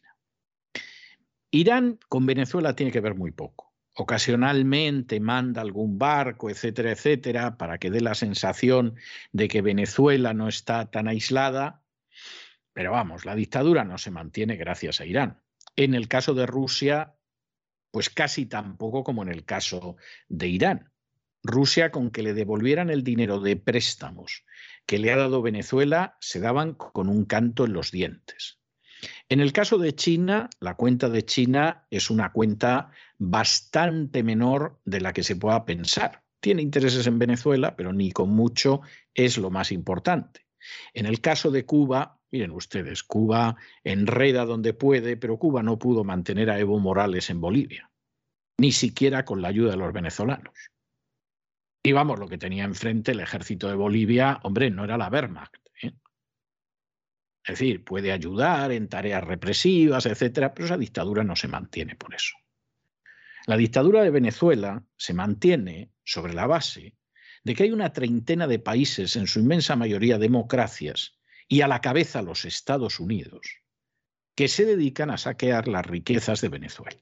Irán con Venezuela tiene que ver muy poco. Ocasionalmente manda algún barco, etcétera, etcétera, para que dé la sensación de que Venezuela no está tan aislada. Pero vamos, la dictadura no se mantiene gracias a Irán. En el caso de Rusia, pues casi tampoco como en el caso de Irán. Rusia, con que le devolvieran el dinero de préstamos que le ha dado Venezuela, se daban con un canto en los dientes. En el caso de China, la cuenta de China es una cuenta bastante menor de la que se pueda pensar. Tiene intereses en Venezuela, pero ni con mucho es lo más importante. En el caso de Cuba, miren ustedes, Cuba enreda donde puede, pero Cuba no pudo mantener a Evo Morales en Bolivia, ni siquiera con la ayuda de los venezolanos. Y vamos, lo que tenía enfrente el ejército de Bolivia, hombre, no era la Wehrmacht, ¿eh? Es decir, puede ayudar en tareas represivas, etcétera, pero esa dictadura no se mantiene por eso. La dictadura de Venezuela se mantiene sobre la base de que hay una treintena de países, en su inmensa mayoría democracias, y a la cabeza los Estados Unidos, que se dedican a saquear las riquezas de Venezuela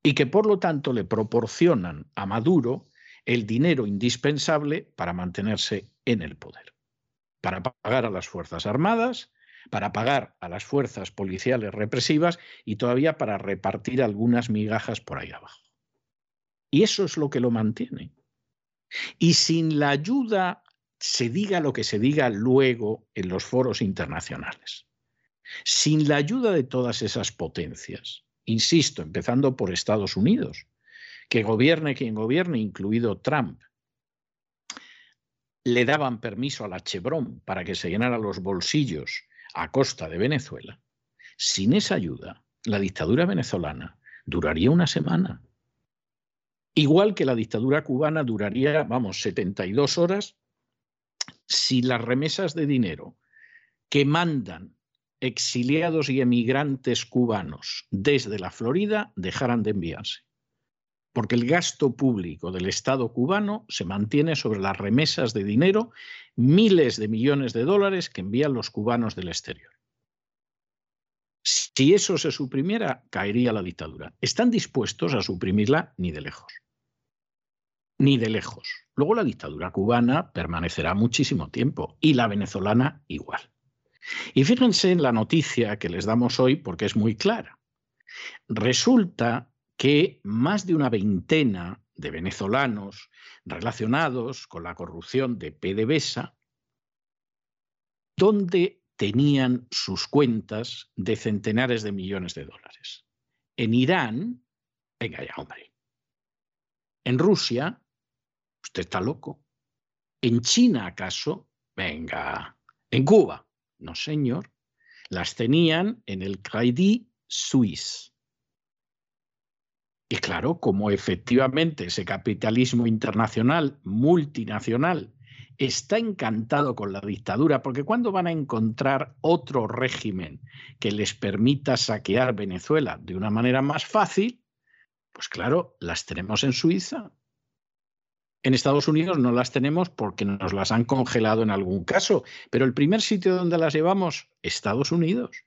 y que por lo tanto le proporcionan a Maduro el dinero indispensable para mantenerse en el poder, para pagar a las Fuerzas Armadas, para pagar a las fuerzas policiales represivas y todavía para repartir algunas migajas por ahí abajo. Y eso es lo que lo mantiene. Y sin la ayuda, se diga lo que se diga luego en los foros internacionales, sin la ayuda de todas esas potencias, insisto, empezando por Estados Unidos, que gobierne quien gobierne, incluido Trump, le daban permiso a la Chevron para que se llenara los bolsillos a costa de Venezuela. Sin esa ayuda, la dictadura venezolana duraría una semana. Igual que la dictadura cubana duraría, vamos, setenta y dos horas, si las remesas de dinero que mandan exiliados y emigrantes cubanos desde la Florida dejaran de enviarse. Porque el gasto público del Estado cubano se mantiene sobre las remesas de dinero, miles de millones de dólares que envían los cubanos del exterior. Si eso se suprimiera, caería la dictadura. Están dispuestos a suprimirla ni de lejos. Ni de lejos. Luego la dictadura cubana permanecerá muchísimo tiempo y la venezolana igual. Y fíjense en la noticia que les damos hoy porque es muy clara. Resulta que más de una veintena de venezolanos relacionados con la corrupción de PDVSA, donde tenían sus cuentas de centenares de millones de dólares. En Irán, venga ya, hombre. En Rusia, usted está loco. En China, ¿acaso? Venga. En Cuba, no señor. Las tenían en el Crédit Suisse. Y claro, como efectivamente ese capitalismo internacional, multinacional, está encantado con la dictadura, porque ¿cuándo van a encontrar otro régimen que les permita saquear Venezuela de una manera más fácil? Pues claro, las tenemos en Suiza. En Estados Unidos no las tenemos porque nos las han congelado en algún caso, pero el primer sitio donde las llevamos, Estados Unidos.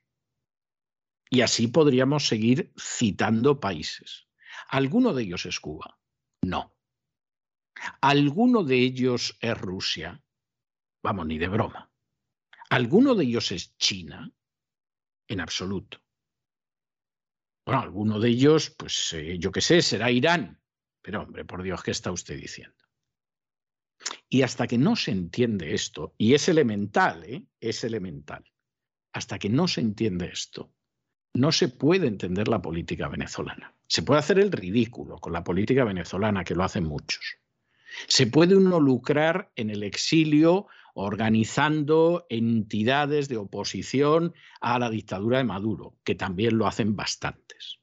Y así podríamos seguir citando países. ¿Alguno de ellos es Cuba? No. ¿Alguno de ellos es Rusia? Vamos, ni de broma. ¿Alguno de ellos es China? En absoluto. Bueno, alguno de ellos, pues eh, yo qué sé, será Irán. Pero hombre, por Dios, ¿qué está usted diciendo? Y hasta que no se entiende esto, y es elemental, ¿eh? Es elemental. Hasta que no se entiende esto, no se puede entender la política venezolana. Se puede hacer el ridículo con la política venezolana, que lo hacen muchos. Se puede uno lucrar en el exilio organizando entidades de oposición a la dictadura de Maduro, que también lo hacen bastantes.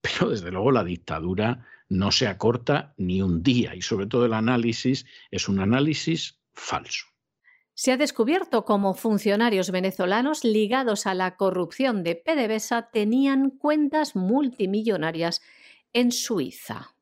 Pero desde luego la dictadura no se acorta ni un día y sobre todo el análisis es un análisis falso. Se ha descubierto cómo funcionarios venezolanos ligados a la corrupción de PDVSA tenían cuentas multimillonarias en Suiza.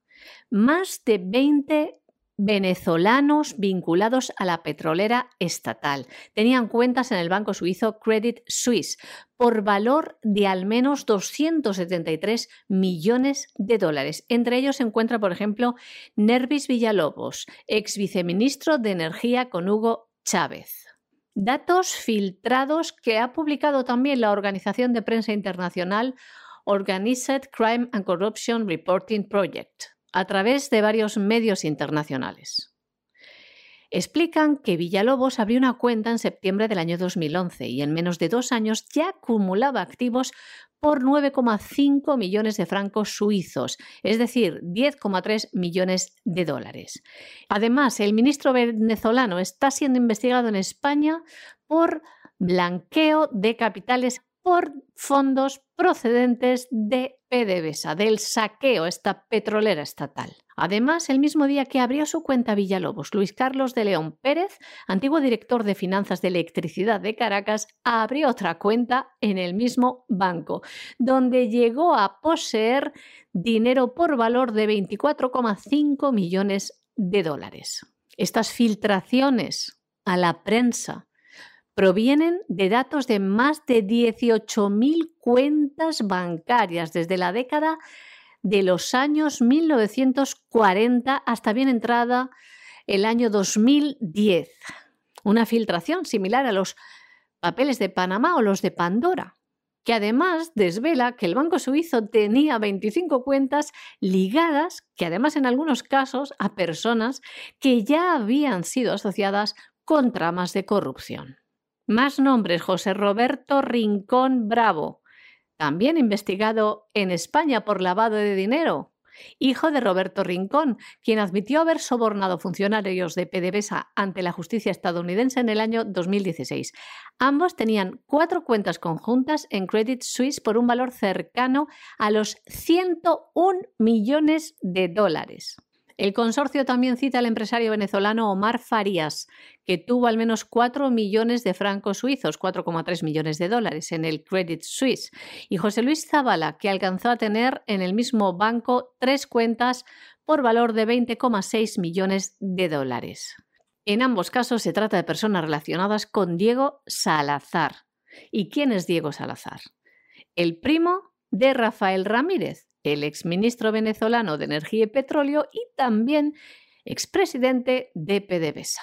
Más de veinte venezolanos vinculados a la petrolera estatal. Tenían cuentas en el banco suizo Credit Suisse por valor de al menos doscientos setenta y tres millones de dólares. Entre ellos se encuentra, por ejemplo, Nervis Villalobos, ex viceministro de Energía con Hugo Chávez. Datos filtrados que ha publicado también la Organización de Prensa Internacional Organized Crime and Corruption Reporting Project, a través de varios medios internacionales. Explican que Villalobos abrió una cuenta en septiembre del año dos mil once y en menos de dos años ya acumulaba activos por nueve coma cinco millones de francos suizos, es decir, diez coma tres millones de dólares. Además, el ministro venezolano está siendo investigado en España por blanqueo de capitales por fondos procedentes de PDVSA, del saqueo a esta petrolera estatal. Además, el mismo día que abrió su cuenta Villalobos, Luis Carlos de León Pérez, antiguo director de Finanzas de Electricidad de Caracas, abrió otra cuenta en el mismo banco, donde llegó a poseer dinero por valor de veinticuatro coma cinco millones de dólares. Estas filtraciones a la prensa provienen de datos de más de dieciocho mil cuentas bancarias desde la década de los años mil novecientos cuarenta hasta bien entrada el año dos mil diez. Una filtración similar a los papeles de Panamá o los de Pandora, que además desvela que el banco suizo tenía veinticinco cuentas ligadas, que además en algunos casos a personas que ya habían sido asociadas con tramas de corrupción. Más nombres: José Roberto Rincón Bravo, también investigado en España por lavado de dinero, hijo de Roberto Rincón, quien admitió haber sobornado funcionarios de PDVSA ante la justicia estadounidense en el año dos mil dieciséis. Ambos tenían cuatro cuentas conjuntas en Credit Suisse por un valor cercano a los ciento un millones de dólares. El consorcio también cita al empresario venezolano Omar Farías, que tuvo al menos cuatro millones de francos suizos, cuatro coma tres millones de dólares en el Credit Suisse, y José Luis Zavala, que alcanzó a tener en el mismo banco tres cuentas por valor de veinte coma seis millones de dólares. En ambos casos se trata de personas relacionadas con Diego Salazar. ¿Y quién es Diego Salazar? El primo de Rafael Ramírez, el exministro venezolano de Energía y Petróleo y también expresidente de PDVSA.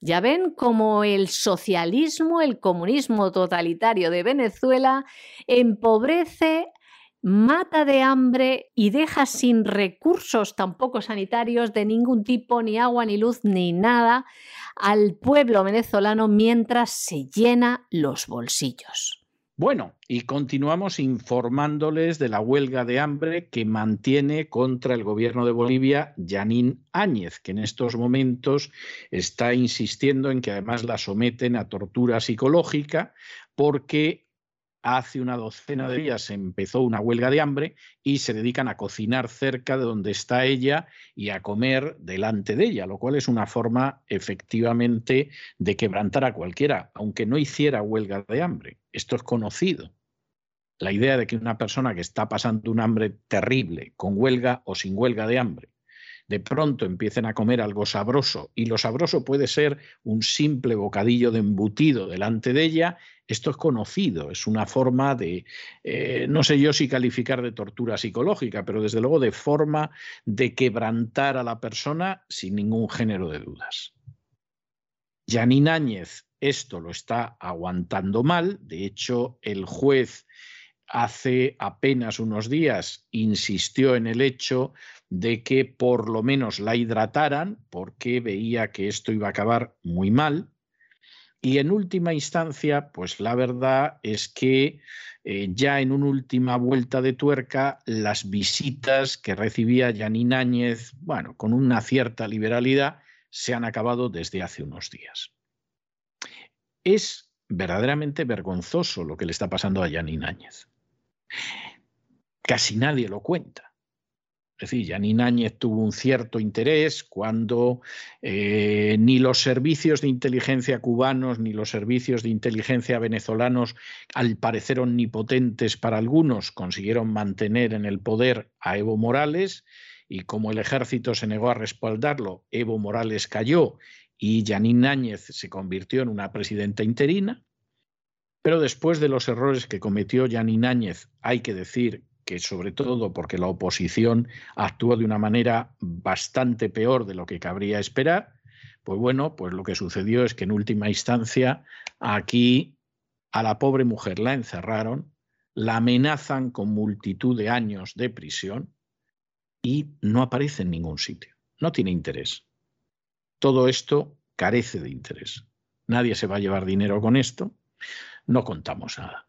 Ya ven cómo el socialismo, el comunismo totalitario de Venezuela empobrece, mata de hambre y deja sin recursos tampoco sanitarios de ningún tipo, ni agua, ni luz, ni nada, al pueblo venezolano mientras se llena los bolsillos. Bueno, y continuamos informándoles de la huelga de hambre que mantiene contra el gobierno de Bolivia Yanín Áñez, que en estos momentos está insistiendo en que además la someten a tortura psicológica porque hace una docena de días empezó una huelga de hambre y se dedican a cocinar cerca de donde está ella y a comer delante de ella, lo cual es una forma efectivamente de quebrantar a cualquiera, aunque no hiciera huelga de hambre. Esto es conocido. La idea de que una persona que está pasando un hambre terrible, con huelga o sin huelga de hambre, de pronto empiecen a comer algo sabroso, y lo sabroso puede ser un simple bocadillo de embutido delante de ella, esto es conocido, es una forma de, eh, no sé yo si calificar de tortura psicológica, pero desde luego de forma de quebrantar a la persona sin ningún género de dudas. Yanín Áñez esto lo está aguantando mal. De hecho, el juez hace apenas unos días insistió en el hecho de que por lo menos la hidrataran porque veía que esto iba a acabar muy mal. Y en última instancia, pues la verdad es que eh, ya en una última vuelta de tuerca, las visitas que recibía Yanín Áñez, bueno, con una cierta liberalidad, se han acabado desde hace unos días. Es verdaderamente vergonzoso lo que le está pasando a Yanín Áñez. Casi nadie lo cuenta. Es decir, Yanín Áñez tuvo un cierto interés cuando eh, ni los servicios de inteligencia cubanos ni los servicios de inteligencia venezolanos, al parecer omnipotentes para algunos, consiguieron mantener en el poder a Evo Morales. y como el ejército se negó a respaldarlo, Evo Morales cayó y Janine Áñez se convirtió en una presidenta interina. Pero después de los errores que cometió Janine Áñez, hay que decir que sobre todo porque la oposición actuó de una manera bastante peor de lo que cabría esperar, pues bueno, pues lo que sucedió es que en última instancia aquí a la pobre mujer la encerraron, la amenazan con multitud de años de prisión y no aparece en ningún sitio. No tiene interés. Todo esto carece de interés. Nadie se va a llevar dinero con esto. No contamos nada.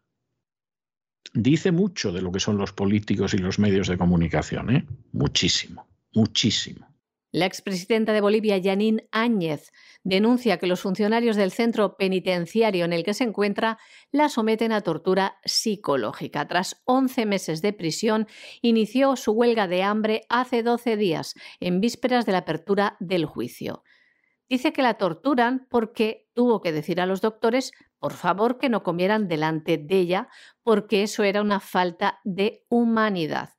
Dice mucho de lo que son los políticos y los medios de comunicación, ¿eh? Muchísimo, muchísimo. La expresidenta de Bolivia, Janine Áñez, denuncia que los funcionarios del centro penitenciario en el que se encuentra la someten a tortura psicológica. Tras once meses de prisión, inició su huelga de hambre hace doce días, en vísperas de la apertura del juicio. Dice que la torturan porque tuvo que decir a los doctores, por favor, que no comieran delante de ella, porque eso era una falta de humanidad.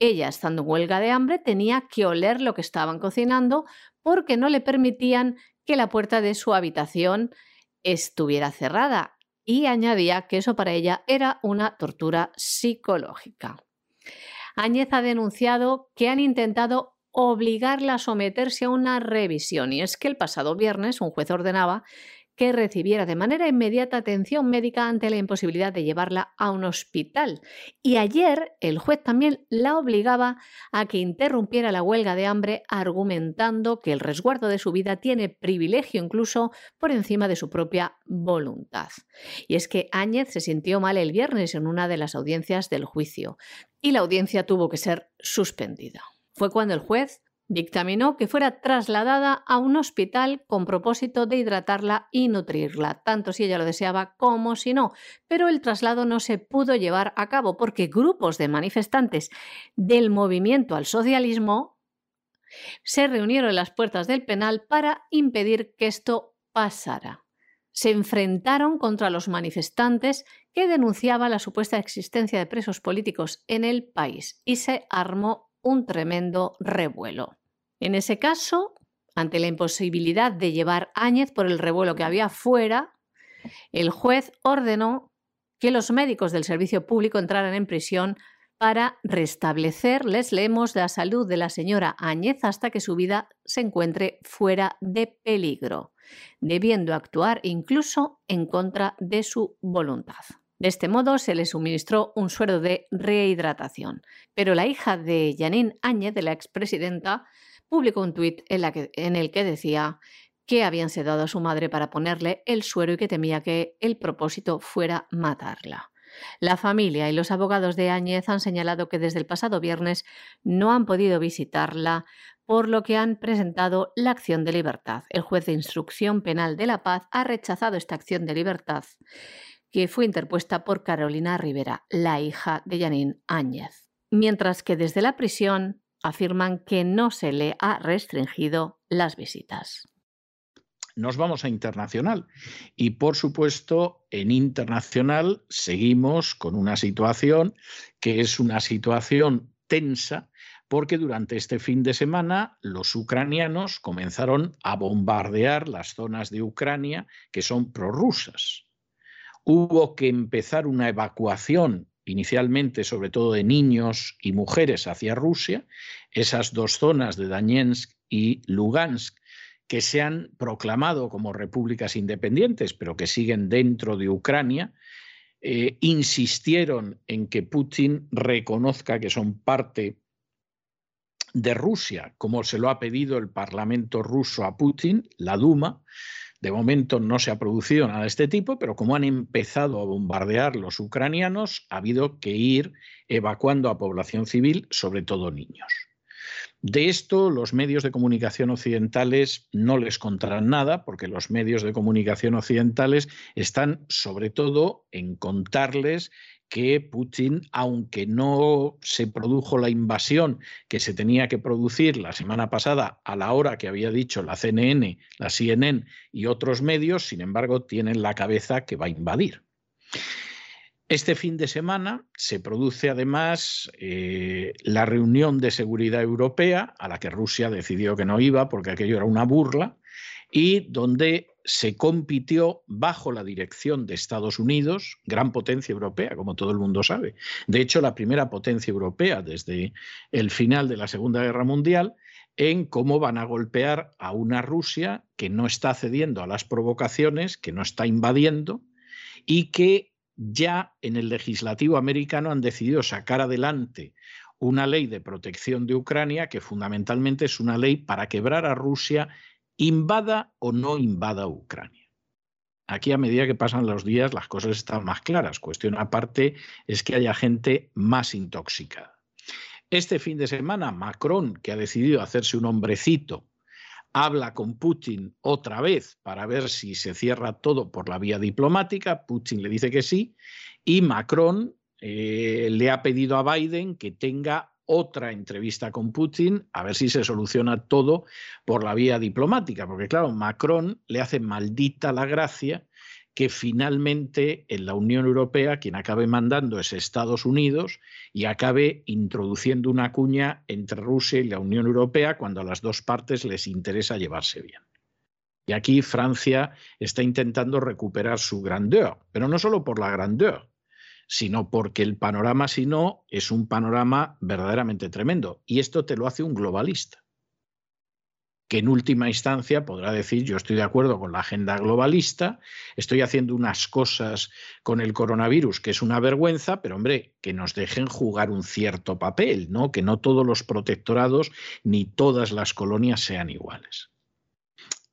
Ella, estando en huelga de hambre, tenía que oler lo que estaban cocinando porque no le permitían que la puerta de su habitación estuviera cerrada. Y añadía que eso para ella era una tortura psicológica. Áñez ha denunciado que han intentado obligarla a someterse a una revisión, y es que el pasado viernes un juez ordenaba que recibiera de manera inmediata atención médica ante la imposibilidad de llevarla a un hospital, y ayer el juez también la obligaba a que interrumpiera la huelga de hambre argumentando que el resguardo de su vida tiene privilegio incluso por encima de su propia voluntad. Y es que Áñez se sintió mal el viernes en una de las audiencias del juicio y la audiencia tuvo que ser suspendida. Fue cuando el juez dictaminó que fuera trasladada a un hospital con propósito de hidratarla y nutrirla, tanto si ella lo deseaba como si no. Pero el traslado no se pudo llevar a cabo porque grupos de manifestantes del movimiento al socialismo se reunieron en las puertas del penal para impedir que esto pasara. Se enfrentaron contra los manifestantes que denunciaban la supuesta existencia de presos políticos en el país y se armó un tremendo revuelo. En ese caso, ante la imposibilidad de llevar Áñez por el revuelo que había fuera, el juez ordenó que los médicos del servicio público entraran en prisión para restablecer, les leemos, la salud de la señora Áñez hasta que su vida se encuentre fuera de peligro, debiendo actuar incluso en contra de su voluntad. De este modo se le suministró un suero de rehidratación. Pero la hija de Janine Áñez, de la expresidenta, publicó un tuit en, en el que decía que habían sedado a su madre para ponerle el suero y que temía que el propósito fuera matarla. La familia y los abogados de Áñez han señalado que desde el pasado viernes no han podido visitarla, por lo que han presentado la acción de libertad. El juez de Instrucción Penal de La Paz ha rechazado esta acción de libertad, que fue interpuesta por Carolina Rivera, la hija de Janine Áñez. Mientras que desde la prisión afirman que no se le ha restringido las visitas. Nos vamos a internacional. Y por supuesto, en internacional seguimos con una situación que es una situación tensa, porque durante este fin de semana los ucranianos comenzaron a bombardear las zonas de Ucrania que son prorrusas. Hubo que empezar una evacuación, inicialmente sobre todo de niños y mujeres, hacia Rusia, esas dos zonas de Donetsk y Lugansk, que se han proclamado como repúblicas independientes, pero que siguen dentro de Ucrania, eh, insistieron en que Putin reconozca que son parte de Rusia, como se lo ha pedido el Parlamento ruso a Putin, la Duma. De momento no se ha producido nada de este tipo, pero como han empezado a bombardear los ucranianos, ha habido que ir evacuando a población civil, sobre todo niños. De esto los medios de comunicación occidentales no les contarán nada, porque los medios de comunicación occidentales están sobre todo en contarles que Putin, aunque no se produjo la invasión que se tenía que producir la semana pasada a la hora que había dicho la C N N, la C N N y otros medios, sin embargo, tienen la cabeza que va a invadir. Este fin de semana se produce además eh, la reunión de seguridad europea, a la que Rusia decidió que no iba porque aquello era una burla, y donde se compitió bajo la dirección de Estados Unidos, gran potencia europea, como todo el mundo sabe. De hecho, la primera potencia europea desde el final de la Segunda Guerra Mundial, en cómo van a golpear a una Rusia que no está cediendo a las provocaciones, que no está invadiendo y que ya en el legislativo americano han decidido sacar adelante una ley de protección de Ucrania que fundamentalmente es una ley para quebrar a Rusia, invada o no invada Ucrania. Aquí, a medida que pasan los días, las cosas están más claras. Cuestión aparte es que haya gente más intoxicada. Este fin de semana, Macron, que ha decidido hacerse un hombrecito, habla con Putin otra vez para ver si se cierra todo por la vía diplomática. Putin le dice que sí y Macron eh, le ha pedido a Biden que tenga otra entrevista con Putin a ver si se soluciona todo por la vía diplomática. Porque claro, Macron le hace maldita la gracia que finalmente en la Unión Europea quien acabe mandando es Estados Unidos y acabe introduciendo una cuña entre Rusia y la Unión Europea cuando a las dos partes les interesa llevarse bien. Y aquí Francia está intentando recuperar su grandeur, pero no solo por la grandeur, sino porque el panorama, si no, es un panorama verdaderamente tremendo. Y esto te lo hace un globalista, que en última instancia podrá decir yo estoy de acuerdo con la agenda globalista, estoy haciendo unas cosas con el coronavirus que es una vergüenza, pero hombre, que nos dejen jugar un cierto papel, ¿no? Que no todos los protectorados ni todas las colonias sean iguales.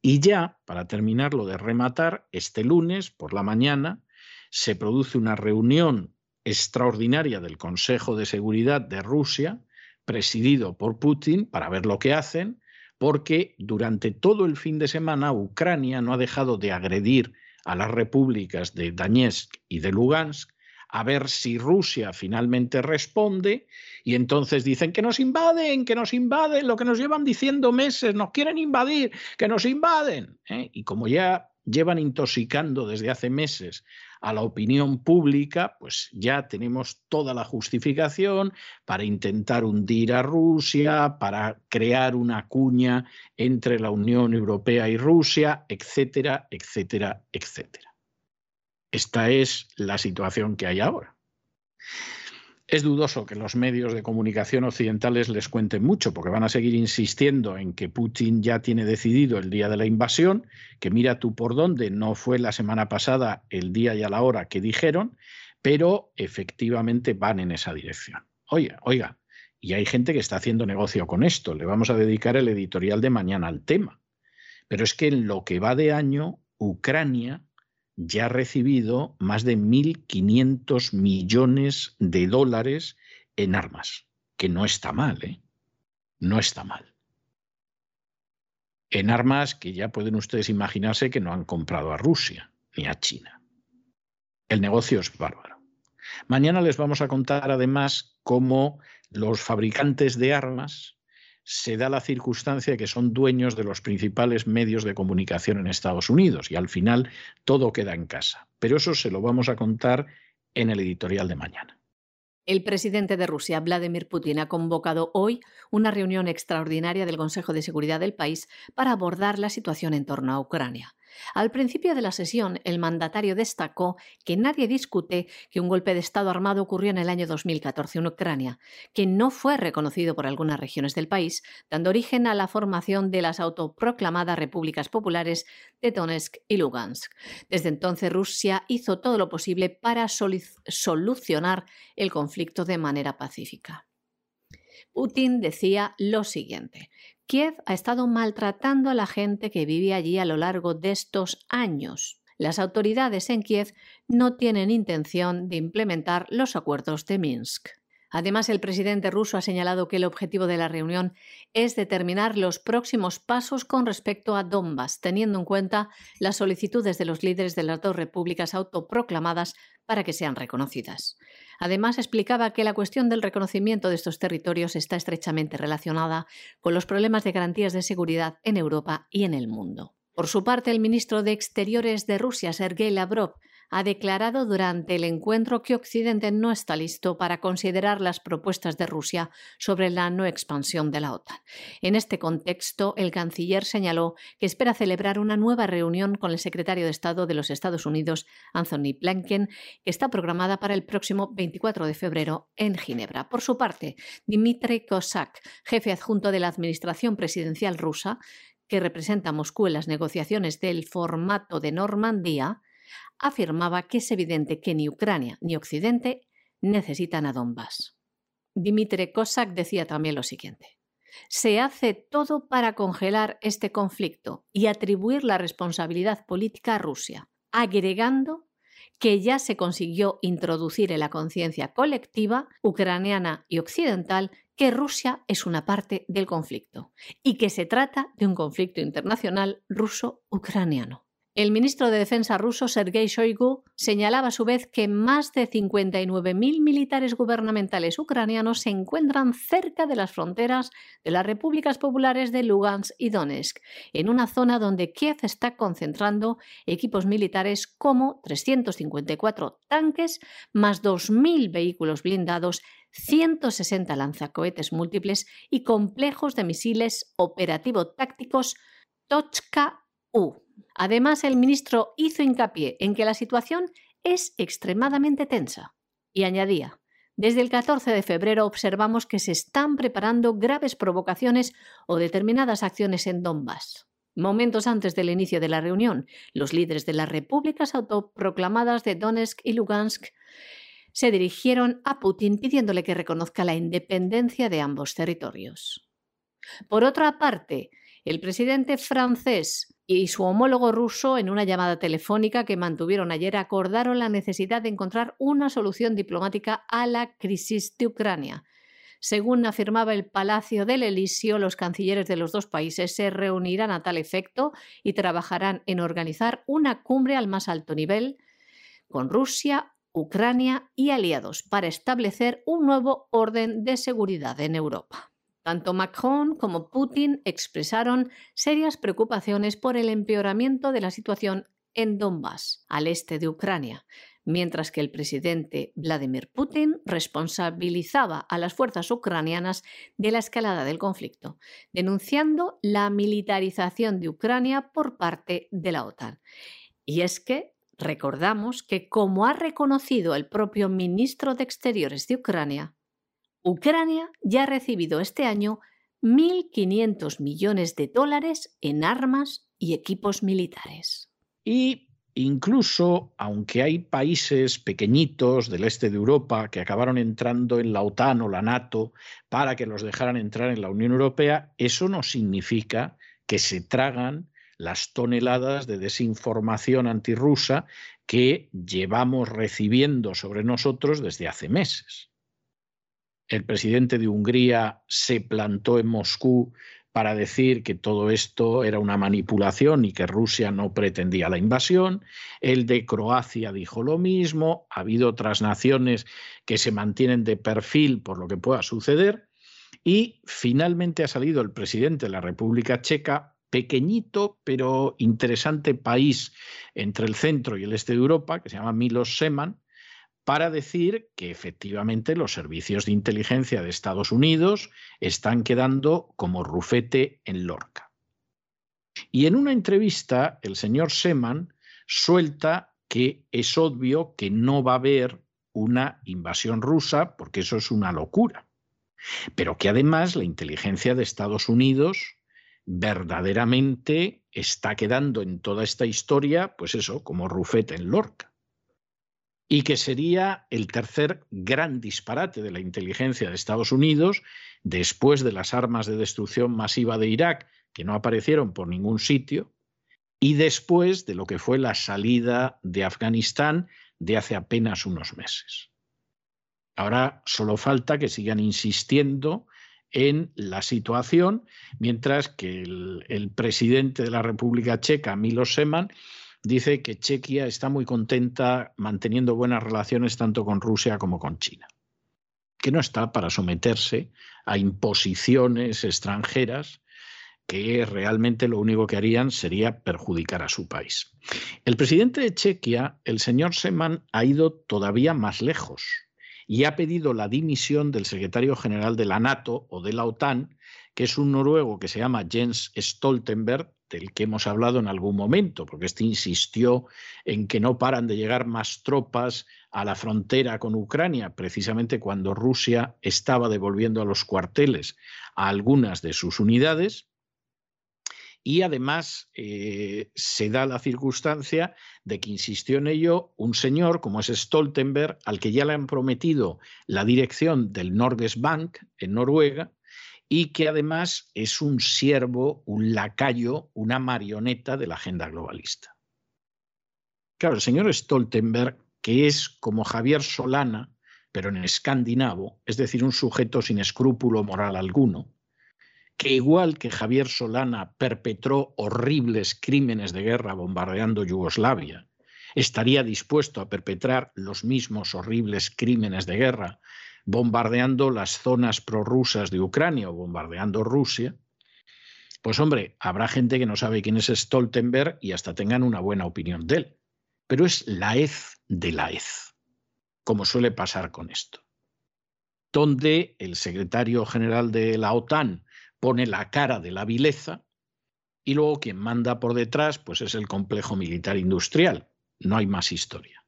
Y ya, para terminarlo de rematar, este lunes por la mañana se produce una reunión extraordinaria del Consejo de Seguridad de Rusia, presidido por Putin, para ver lo que hacen, porque durante todo el fin de semana Ucrania no ha dejado de agredir a las repúblicas de Donetsk y de Lugansk, a ver si Rusia finalmente responde, y entonces dicen que nos invaden, que nos invaden, lo que nos llevan diciendo meses, nos quieren invadir, que nos invaden. ¿Eh? Y como ya llevan intoxicando desde hace meses a la opinión pública, pues ya tenemos toda la justificación para intentar hundir a Rusia, para crear una cuña entre la Unión Europea y Rusia, etcétera, etcétera, etcétera. Esta es la situación que hay ahora. Es dudoso que los medios de comunicación occidentales les cuenten mucho, porque van a seguir insistiendo en que Putin ya tiene decidido el día de la invasión, que mira tú por dónde, no fue la semana pasada el día y a la hora que dijeron, pero efectivamente van en esa dirección. Oiga, oiga, y hay gente que está haciendo negocio con esto, le vamos a dedicar el editorial de mañana al tema. Pero es que en lo que va de año, Ucrania ya ha recibido más de mil quinientos millones de dólares en armas, que no está mal, ¿eh? No está mal. En armas que ya pueden ustedes imaginarse que no han comprado a Rusia ni a China. El negocio es bárbaro. Mañana les vamos a contar además cómo los fabricantes de armas se da la circunstancia que son dueños de los principales medios de comunicación en Estados Unidos y al final todo queda en casa. Pero eso se lo vamos a contar en el editorial de mañana. El presidente de Rusia, Vladimir Putin, ha convocado hoy una reunión extraordinaria del Consejo de Seguridad del país para abordar la situación en torno a Ucrania. Al principio de la sesión, el mandatario destacó que nadie discute que un golpe de Estado armado ocurrió en el año dos mil catorce en Ucrania, que no fue reconocido por algunas regiones del país, dando origen a la formación de las autoproclamadas repúblicas populares de Donetsk y Lugansk. Desde entonces, Rusia hizo todo lo posible para solucionar el conflicto de manera pacífica. Putin decía lo siguiente: Kiev ha estado maltratando a la gente que vive allí a lo largo de estos años. Las autoridades en Kiev no tienen intención de implementar los acuerdos de Minsk. Además, el presidente ruso ha señalado que el objetivo de la reunión es determinar los próximos pasos con respecto a Donbass, teniendo en cuenta las solicitudes de los líderes de las dos repúblicas autoproclamadas para que sean reconocidas. Además, explicaba que la cuestión del reconocimiento de estos territorios está estrechamente relacionada con los problemas de garantías de seguridad en Europa y en el mundo. Por su parte, el ministro de Exteriores de Rusia, Sergei Lavrov, ha declarado durante el encuentro que Occidente no está listo para considerar las propuestas de Rusia sobre la no expansión de la OTAN. En este contexto, el canciller señaló que espera celebrar una nueva reunión con el secretario de Estado de los Estados Unidos, Anthony Blinken, que está programada para el próximo veinticuatro de febrero en Ginebra. Por su parte, Dmitry Kozak, jefe adjunto de la administración presidencial rusa, que representa a Moscú en las negociaciones del formato de Normandía, afirmaba que es evidente que ni Ucrania ni Occidente necesitan a Donbass. Dmitry Kozak decía también lo siguiente: se hace todo para congelar este conflicto y atribuir la responsabilidad política a Rusia, agregando que ya se consiguió introducir en la conciencia colectiva ucraniana y occidental que Rusia es una parte del conflicto y que se trata de un conflicto internacional ruso-ucraniano. El ministro de Defensa ruso, Sergei Shoigu, señalaba a su vez que más de cincuenta y nueve mil militares gubernamentales ucranianos se encuentran cerca de las fronteras de las repúblicas populares de Lugansk y Donetsk, en una zona donde Kiev está concentrando equipos militares como trescientos cincuenta y cuatro tanques, más dos mil vehículos blindados, ciento sesenta lanzacohetes múltiples y complejos de misiles operativo-tácticos Tochka u. Además, el ministro hizo hincapié en que la situación es extremadamente tensa y añadía: desde el catorce de febrero observamos que se están preparando graves provocaciones o determinadas acciones en Donbass. Momentos antes del inicio de la reunión, los líderes de las repúblicas autoproclamadas de Donetsk y Lugansk se dirigieron a Putin pidiéndole que reconozca la independencia de ambos territorios. Por otra parte, el presidente francés y su homólogo ruso, en una llamada telefónica que mantuvieron ayer, acordaron la necesidad de encontrar una solución diplomática a la crisis de Ucrania. Según afirmaba el Palacio del Elíseo, los cancilleres de los dos países se reunirán a tal efecto y trabajarán en organizar una cumbre al más alto nivel con Rusia, Ucrania y aliados para establecer un nuevo orden de seguridad en Europa. Tanto Macron como Putin expresaron serias preocupaciones por el empeoramiento de la situación en Donbass, al este de Ucrania, mientras que el presidente Vladimir Putin responsabilizaba a las fuerzas ucranianas de la escalada del conflicto, denunciando la militarización de Ucrania por parte de la OTAN. Y es que recordamos que, como ha reconocido el propio ministro de Exteriores de Ucrania, Ucrania ya ha recibido este año mil quinientos millones de dólares en armas y equipos militares. Y incluso, aunque hay países pequeñitos del este de Europa que acabaron entrando en la OTAN o la NATO para que los dejaran entrar en la Unión Europea, eso no significa que se tragan las toneladas de desinformación antirrusa que llevamos recibiendo sobre nosotros desde hace meses. El presidente de Hungría se plantó en Moscú para decir que todo esto era una manipulación y que Rusia no pretendía la invasión. El de Croacia dijo lo mismo. Ha habido otras naciones que se mantienen de perfil por lo que pueda suceder. Y finalmente ha salido el presidente de la República Checa, pequeñito pero interesante país entre el centro y el este de Europa, que se llama Milos Zeman, para decir que efectivamente los servicios de inteligencia de Estados Unidos están quedando como rufete en Lorca. Y en una entrevista el señor Zeman suelta que es obvio que no va a haber una invasión rusa porque eso es una locura, pero que además la inteligencia de Estados Unidos verdaderamente está quedando en toda esta historia, pues eso, como rufete en Lorca. Y que sería el tercer gran disparate de la inteligencia de Estados Unidos, después de las armas de destrucción masiva de Irak, que no aparecieron por ningún sitio, y después de lo que fue la salida de Afganistán de hace apenas unos meses. Ahora solo falta que sigan insistiendo en la situación, mientras que el, el presidente de la República Checa, Milos Zeman, dice que Chequia está muy contenta manteniendo buenas relaciones tanto con Rusia como con China, que no está para someterse a imposiciones extranjeras que realmente lo único que harían sería perjudicar a su país. El presidente de Chequia, el señor Zeman, ha ido todavía más lejos y ha pedido la dimisión del secretario general de la NATO o de la OTAN, que es un noruego que se llama Jens Stoltenberg, del que hemos hablado en algún momento, porque este insistió en que no paran de llegar más tropas a la frontera con Ucrania, precisamente cuando Rusia estaba devolviendo a los cuarteles a algunas de sus unidades. Y además eh, se da la circunstancia de que insistió en ello un señor como es Stoltenberg, al que ya le han prometido la dirección del Norges Bank en Noruega, y que además es un siervo, un lacayo, una marioneta de la agenda globalista. Claro, el señor Stoltenberg, que es como Javier Solana, pero en escandinavo, es decir, un sujeto sin escrúpulo moral alguno, que igual que Javier Solana perpetró horribles crímenes de guerra bombardeando Yugoslavia, estaría dispuesto a perpetrar los mismos horribles crímenes de guerra bombardeando las zonas prorrusas de Ucrania o bombardeando Rusia, pues hombre, habrá gente que no sabe quién es Stoltenberg y hasta tengan una buena opinión de él. Pero es la hez de la hez, como suele pasar con esto. Donde el secretario general de la OTAN pone la cara de la vileza y luego quien manda por detrás pues es el complejo militar industrial. No hay más historia.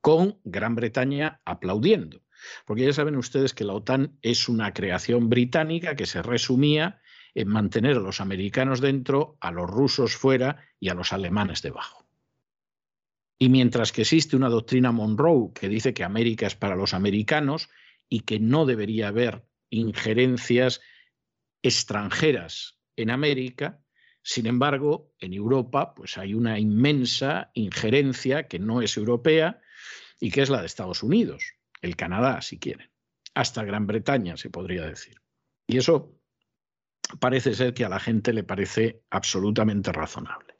Con Gran Bretaña aplaudiendo. Porque ya saben ustedes que la OTAN es una creación británica que se resumía en mantener a los americanos dentro, a los rusos fuera y a los alemanes debajo. Y mientras que existe una doctrina Monroe que dice que América es para los americanos y que no debería haber injerencias extranjeras en América, sin embargo, en Europa pues hay una inmensa injerencia que no es europea y que es la de Estados Unidos. El Canadá, si quieren, hasta Gran Bretaña, se podría decir. Y eso parece ser que a la gente le parece absolutamente razonable.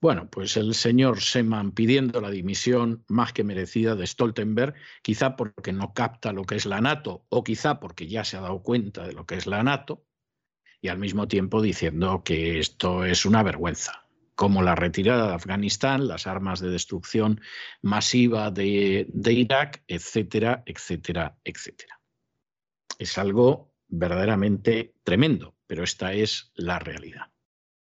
Bueno, pues el señor Zeman pidiendo la dimisión más que merecida de Stoltenberg, quizá porque no capta lo que es la NATO o quizá porque ya se ha dado cuenta de lo que es la NATO, y al mismo tiempo diciendo que esto es una vergüenza, como la retirada de Afganistán, las armas de destrucción masiva de, de Irak, etcétera, etcétera, etcétera. Es algo verdaderamente tremendo, pero esta es la realidad.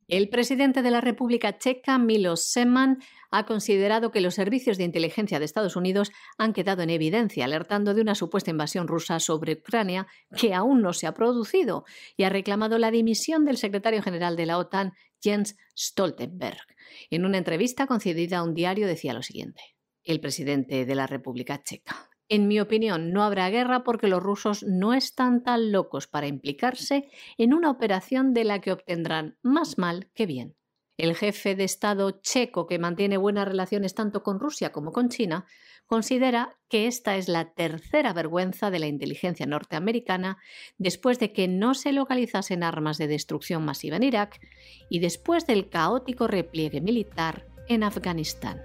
El presidente de la República Checa, Miloš Zeman, ha considerado que los servicios de inteligencia de Estados Unidos han quedado en evidencia, alertando de una supuesta invasión rusa sobre Ucrania que aún no se ha producido, y ha reclamado la dimisión del secretario general de la OTAN, Jens Stoltenberg. En una entrevista concedida a un diario decía lo siguiente, el presidente de la República Checa. En mi opinión, no habrá guerra porque los rusos no están tan locos para implicarse en una operación de la que obtendrán más mal que bien. El jefe de Estado checo, que mantiene buenas relaciones tanto con Rusia como con China, considera que esta es la tercera vergüenza de la inteligencia norteamericana después de que no se localizasen armas de destrucción masiva en Irak y después del caótico repliegue militar en Afganistán.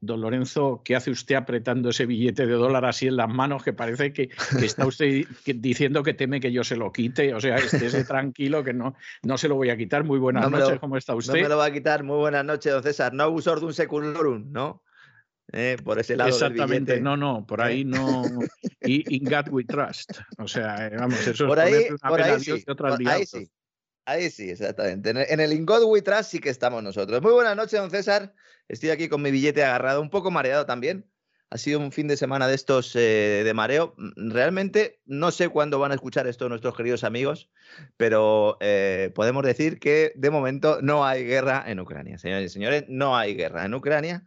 Don Lorenzo, ¿qué hace usted apretando ese billete de dólar así en las manos? Que parece que, que está usted diciendo que teme que yo se lo quite. O sea, estése tranquilo, que no, no se lo voy a quitar. Muy buenas no noches, lo, ¿cómo está usted? No me lo va a quitar. Muy buenas noches, don César. No abusor de un secundorum, ¿no? Eh, por ese lado. Exactamente, del no, no, por ahí no. Y in God we trust. O sea, vamos, eso por es ahí, una por ahí sí. Por ahí sí. Ahí sí, exactamente. En el In God We Trust sí que estamos nosotros. Muy buenas noches, don César. Estoy aquí con mi billete agarrado, un poco mareado también. Ha sido un fin de semana de estos eh, de mareo. Realmente no sé cuándo van a escuchar esto nuestros queridos amigos, pero eh, podemos decir que de momento no hay guerra en Ucrania. Señores y señores, no hay guerra en Ucrania.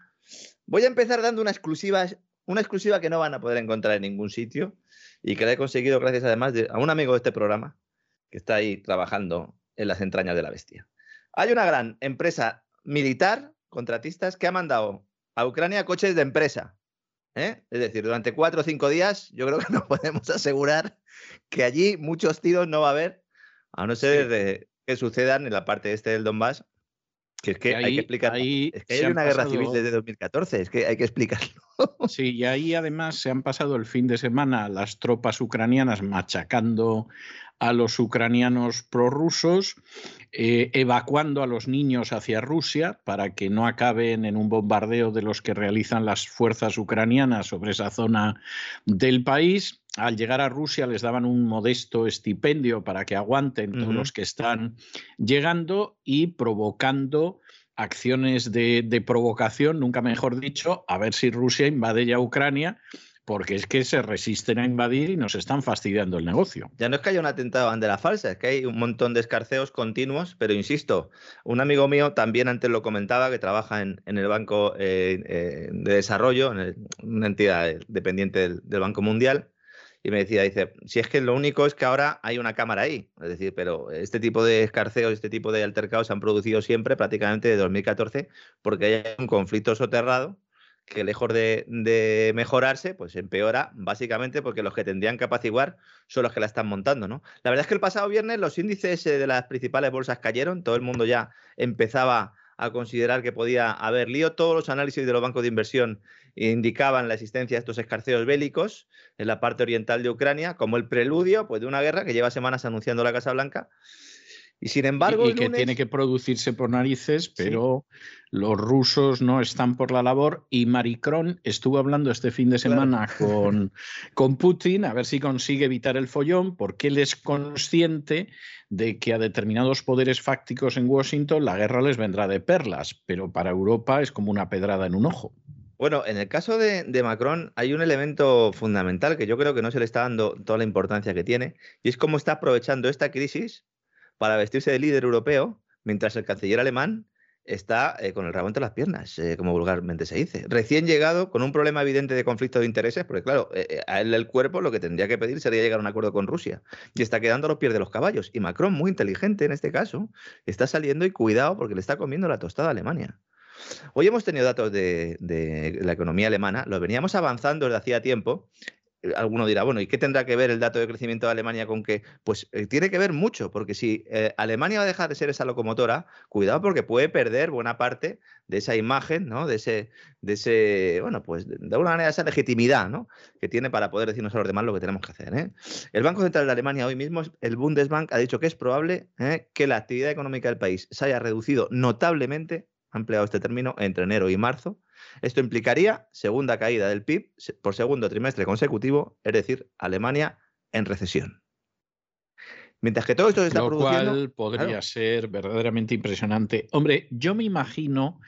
Voy a empezar dando una exclusiva, una exclusiva que no van a poder encontrar en ningún sitio y que la he conseguido gracias además de, a un amigo de este programa que está ahí trabajando en las entrañas de la bestia. Hay una gran empresa militar, contratistas, que ha mandado a Ucrania coches de empresa. ¿eh? Es decir, durante cuatro o cinco días yo creo que nos podemos asegurar que allí muchos tiros no va a haber, a no ser de que sucedan en la parte este del Donbass, que es que ahí, hay que explicarlo. Es que hay una guerra civil desde dos mil catorce, es que hay que explicarlo. Sí, y ahí además se han pasado el fin de semana las tropas ucranianas machacando a los ucranianos prorrusos, eh, evacuando a los niños hacia Rusia para que no acaben en un bombardeo de los que realizan las fuerzas ucranianas sobre esa zona del país. Al llegar a Rusia les daban un modesto estipendio para que aguanten todos uh-huh. los que están llegando y provocando acciones de, de provocación, nunca mejor dicho, a ver si Rusia invade ya Ucrania, porque es que se resisten a invadir y nos están fastidiando el negocio. Ya no es que haya un atentado a bandera falsa, es que hay un montón de escarceos continuos, pero insisto, un amigo mío también antes lo comentaba, que trabaja en, en el Banco eh, eh, de Desarrollo, en el, una entidad dependiente del, del Banco Mundial, y me decía, dice, si es que lo único es que ahora hay una cámara ahí, es decir, pero este tipo de escarceos, este tipo de altercados se han producido siempre, prácticamente desde dos mil catorce, porque hay un conflicto soterrado que lejos de, de mejorarse, pues empeora básicamente porque los que tendrían que apaciguar son los que la están montando, ¿no? La verdad es que el pasado viernes los índices de las principales bolsas cayeron, todo el mundo ya empezaba a considerar que podía haber lío. Todos los análisis de los bancos de inversión indicaban la existencia de estos escarceos bélicos en la parte oriental de Ucrania como el preludio pues, de una guerra que lleva semanas anunciando la Casa Blanca. Y sin embargo, y, y el lunes... que tiene que producirse por narices, pero sí. Los rusos no están por la labor. Y Maricrón estuvo hablando este fin de semana claro. con, con Putin, a ver si consigue evitar el follón, porque él es consciente de que a determinados poderes fácticos en Washington la guerra les vendrá de perlas, pero para Europa es como una pedrada en un ojo. Bueno, en el caso de, de Macron hay un elemento fundamental que yo creo que no se le está dando toda la importancia que tiene, y es cómo está aprovechando esta crisis para vestirse de líder europeo, mientras el canciller alemán está eh, con el rabo entre las piernas, eh, como vulgarmente se dice. Recién llegado, con un problema evidente de conflicto de intereses, porque claro, eh, a él el cuerpo lo que tendría que pedir sería llegar a un acuerdo con Rusia. Y está quedando a los pies de los caballos. Y Macron, muy inteligente en este caso, está saliendo y cuidado porque le está comiendo la tostada a Alemania. Hoy hemos tenido datos de, de la economía alemana, los veníamos avanzando desde hacía tiempo. Alguno dirá, bueno, ¿y qué tendrá que ver el dato de crecimiento de Alemania con qué? Pues eh, tiene que ver mucho, porque si eh, Alemania va a dejar de ser esa locomotora, cuidado porque puede perder buena parte de esa imagen, ¿no? De ese, de ese, bueno, pues de alguna manera esa legitimidad, ¿no? Que tiene para poder decirnos a los demás lo que tenemos que hacer, ¿eh? El Banco Central de Alemania hoy mismo, el Bundesbank, ha dicho que es probable ¿eh? que la actividad económica del país se haya reducido notablemente, ha empleado este término, entre enero y marzo. Esto implicaría segunda caída del P I B por segundo trimestre consecutivo, es decir, Alemania en recesión. Mientras que todo esto se está produciendo... Lo cual podría claro. ser verdaderamente impresionante. Hombre, yo me imagino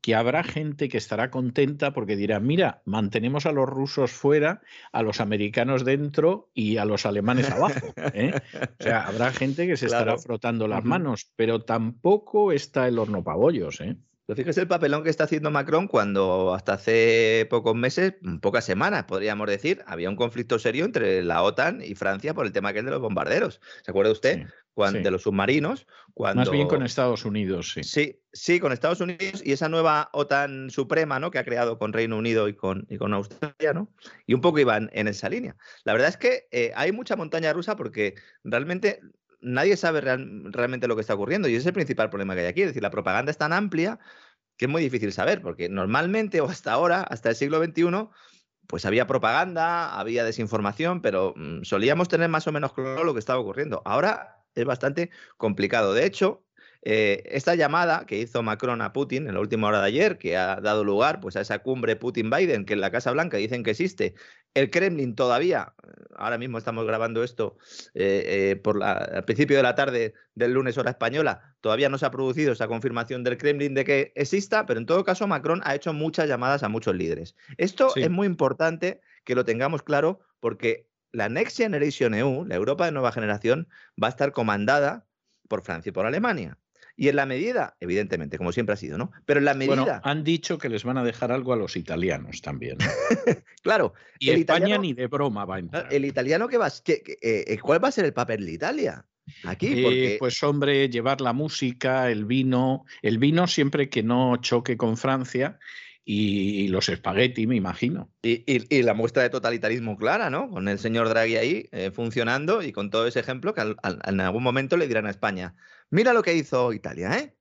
que habrá gente que estará contenta porque dirá, mira, mantenemos a los rusos fuera, a los americanos dentro y a los alemanes abajo, ¿eh? O sea, habrá gente que se claro. estará frotando las manos, pero tampoco está el horno pabollos, ¿eh? Pero fíjese el papelón que está haciendo Macron cuando hasta hace pocos meses, pocas semanas, podríamos decir, había un conflicto serio entre la OTAN y Francia por el tema aquel de los bombarderos. ¿Se acuerda usted? Sí, cuando, sí. De los submarinos. Cuando... Más bien con Estados Unidos, sí. Sí, sí, con Estados Unidos y esa nueva OTAN suprema, ¿no?, que ha creado con Reino Unido y con, y con Australia, ¿no? Y un poco iban en esa línea. La verdad es que eh, hay mucha montaña rusa porque realmente... Nadie sabe real, realmente lo que está ocurriendo y ese es el principal problema que hay aquí. Es decir, la propaganda es tan amplia que es muy difícil saber, porque normalmente o hasta ahora, hasta el siglo veintiuno, pues había propaganda, había desinformación, pero mmm, solíamos tener más o menos claro lo que estaba ocurriendo. Ahora es bastante complicado. De hecho, eh, esta llamada que hizo Macron a Putin en la última hora de ayer, que ha dado lugar pues a esa cumbre Putin-Biden, que en la Casa Blanca dicen que existe, el Kremlin todavía... Ahora mismo estamos grabando esto eh, eh, por la, al principio de la tarde del lunes hora española. Todavía no se ha producido esa confirmación del Kremlin de que exista, pero en todo caso Macron ha hecho muchas llamadas a muchos líderes. Esto sí. Es muy importante que lo tengamos claro porque la Next Generation E U, la Europa de nueva generación, va a estar comandada por Francia y por Alemania. Y en la medida, evidentemente, como siempre ha sido, ¿no? Pero en la medida... Bueno, han dicho que les van a dejar algo a los italianos también, ¿no? Claro. Y el España italiano, ni de broma va a entrar. El italiano, que va, que, que, eh, ¿cuál va a ser el papel de Italia? Aquí, porque... eh, pues hombre, llevar la música, el vino, el vino siempre que no choque con Francia... Y los espagueti, me imagino. Y, y, y la muestra de totalitarismo clara, ¿no? Con el señor Draghi ahí eh, funcionando y con todo ese ejemplo que al, al, en algún momento le dirán a España, mira lo que hizo Italia, ¿eh?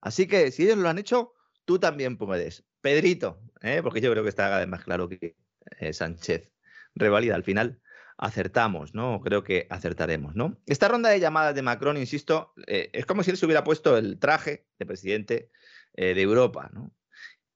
Así que si ellos lo han hecho, tú también puedes. Pedrito, ¿eh? Porque yo creo que está además claro que eh, Sánchez revalida al final. Acertamos, ¿no? Creo que acertaremos, ¿no? Esta ronda de llamadas de Macron, insisto, eh, es como si él se hubiera puesto el traje de presidente eh, de Europa, ¿no?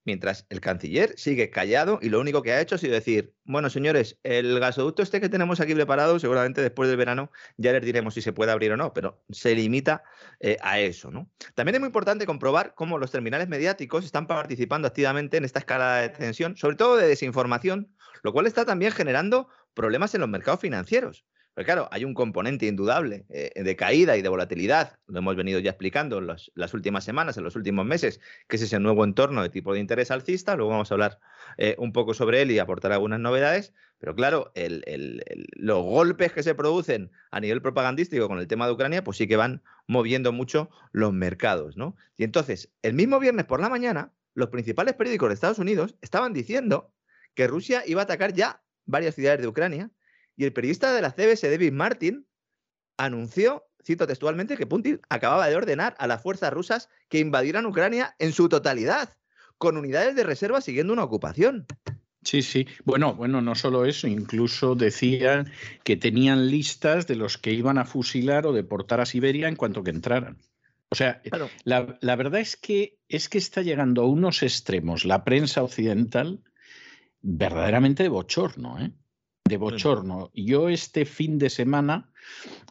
Mientras el canciller sigue callado y lo único que ha hecho ha sido decir, bueno, señores, el gasoducto este que tenemos aquí preparado, seguramente después del verano ya les diremos si se puede abrir o no, pero se limita eh, a eso, ¿no? También es muy importante comprobar cómo los terminales mediáticos están participando activamente en esta escala de tensión, sobre todo de desinformación, lo cual está también generando problemas en los mercados financieros. Pero claro, hay un componente indudable eh, de caída y de volatilidad, lo hemos venido ya explicando en los, las últimas semanas, en los últimos meses, que es ese nuevo entorno de tipo de interés alcista, luego vamos a hablar eh, un poco sobre él y aportar algunas novedades, pero claro, el, el, el, los golpes que se producen a nivel propagandístico con el tema de Ucrania, pues sí que van moviendo mucho los mercados, ¿no? Y entonces, el mismo viernes por la mañana, los principales periódicos de Estados Unidos estaban diciendo que Rusia iba a atacar ya varias ciudades de Ucrania. Y el periodista de la C B S, David Martin, anunció, cito textualmente, que Putin acababa de ordenar a las fuerzas rusas que invadieran Ucrania en su totalidad, con unidades de reserva siguiendo una ocupación. Sí, sí. Bueno, bueno, no solo eso, incluso decían que tenían listas de los que iban a fusilar o deportar a Siberia en cuanto que entraran. O sea, claro. la, la verdad es que, es que está llegando a unos extremos la prensa occidental verdaderamente de bochorno, ¿eh? De bochorno. Yo este fin de semana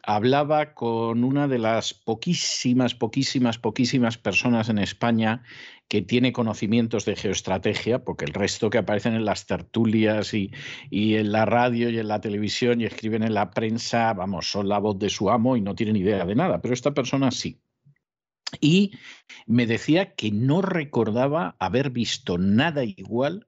hablaba con una de las poquísimas, poquísimas, poquísimas personas en España que tiene conocimientos de geoestrategia, porque el resto que aparecen en las tertulias y, y en la radio y en la televisión y escriben en la prensa, vamos, son la voz de su amo y no tienen idea de nada, pero esta persona sí. Y me decía que no recordaba haber visto nada igual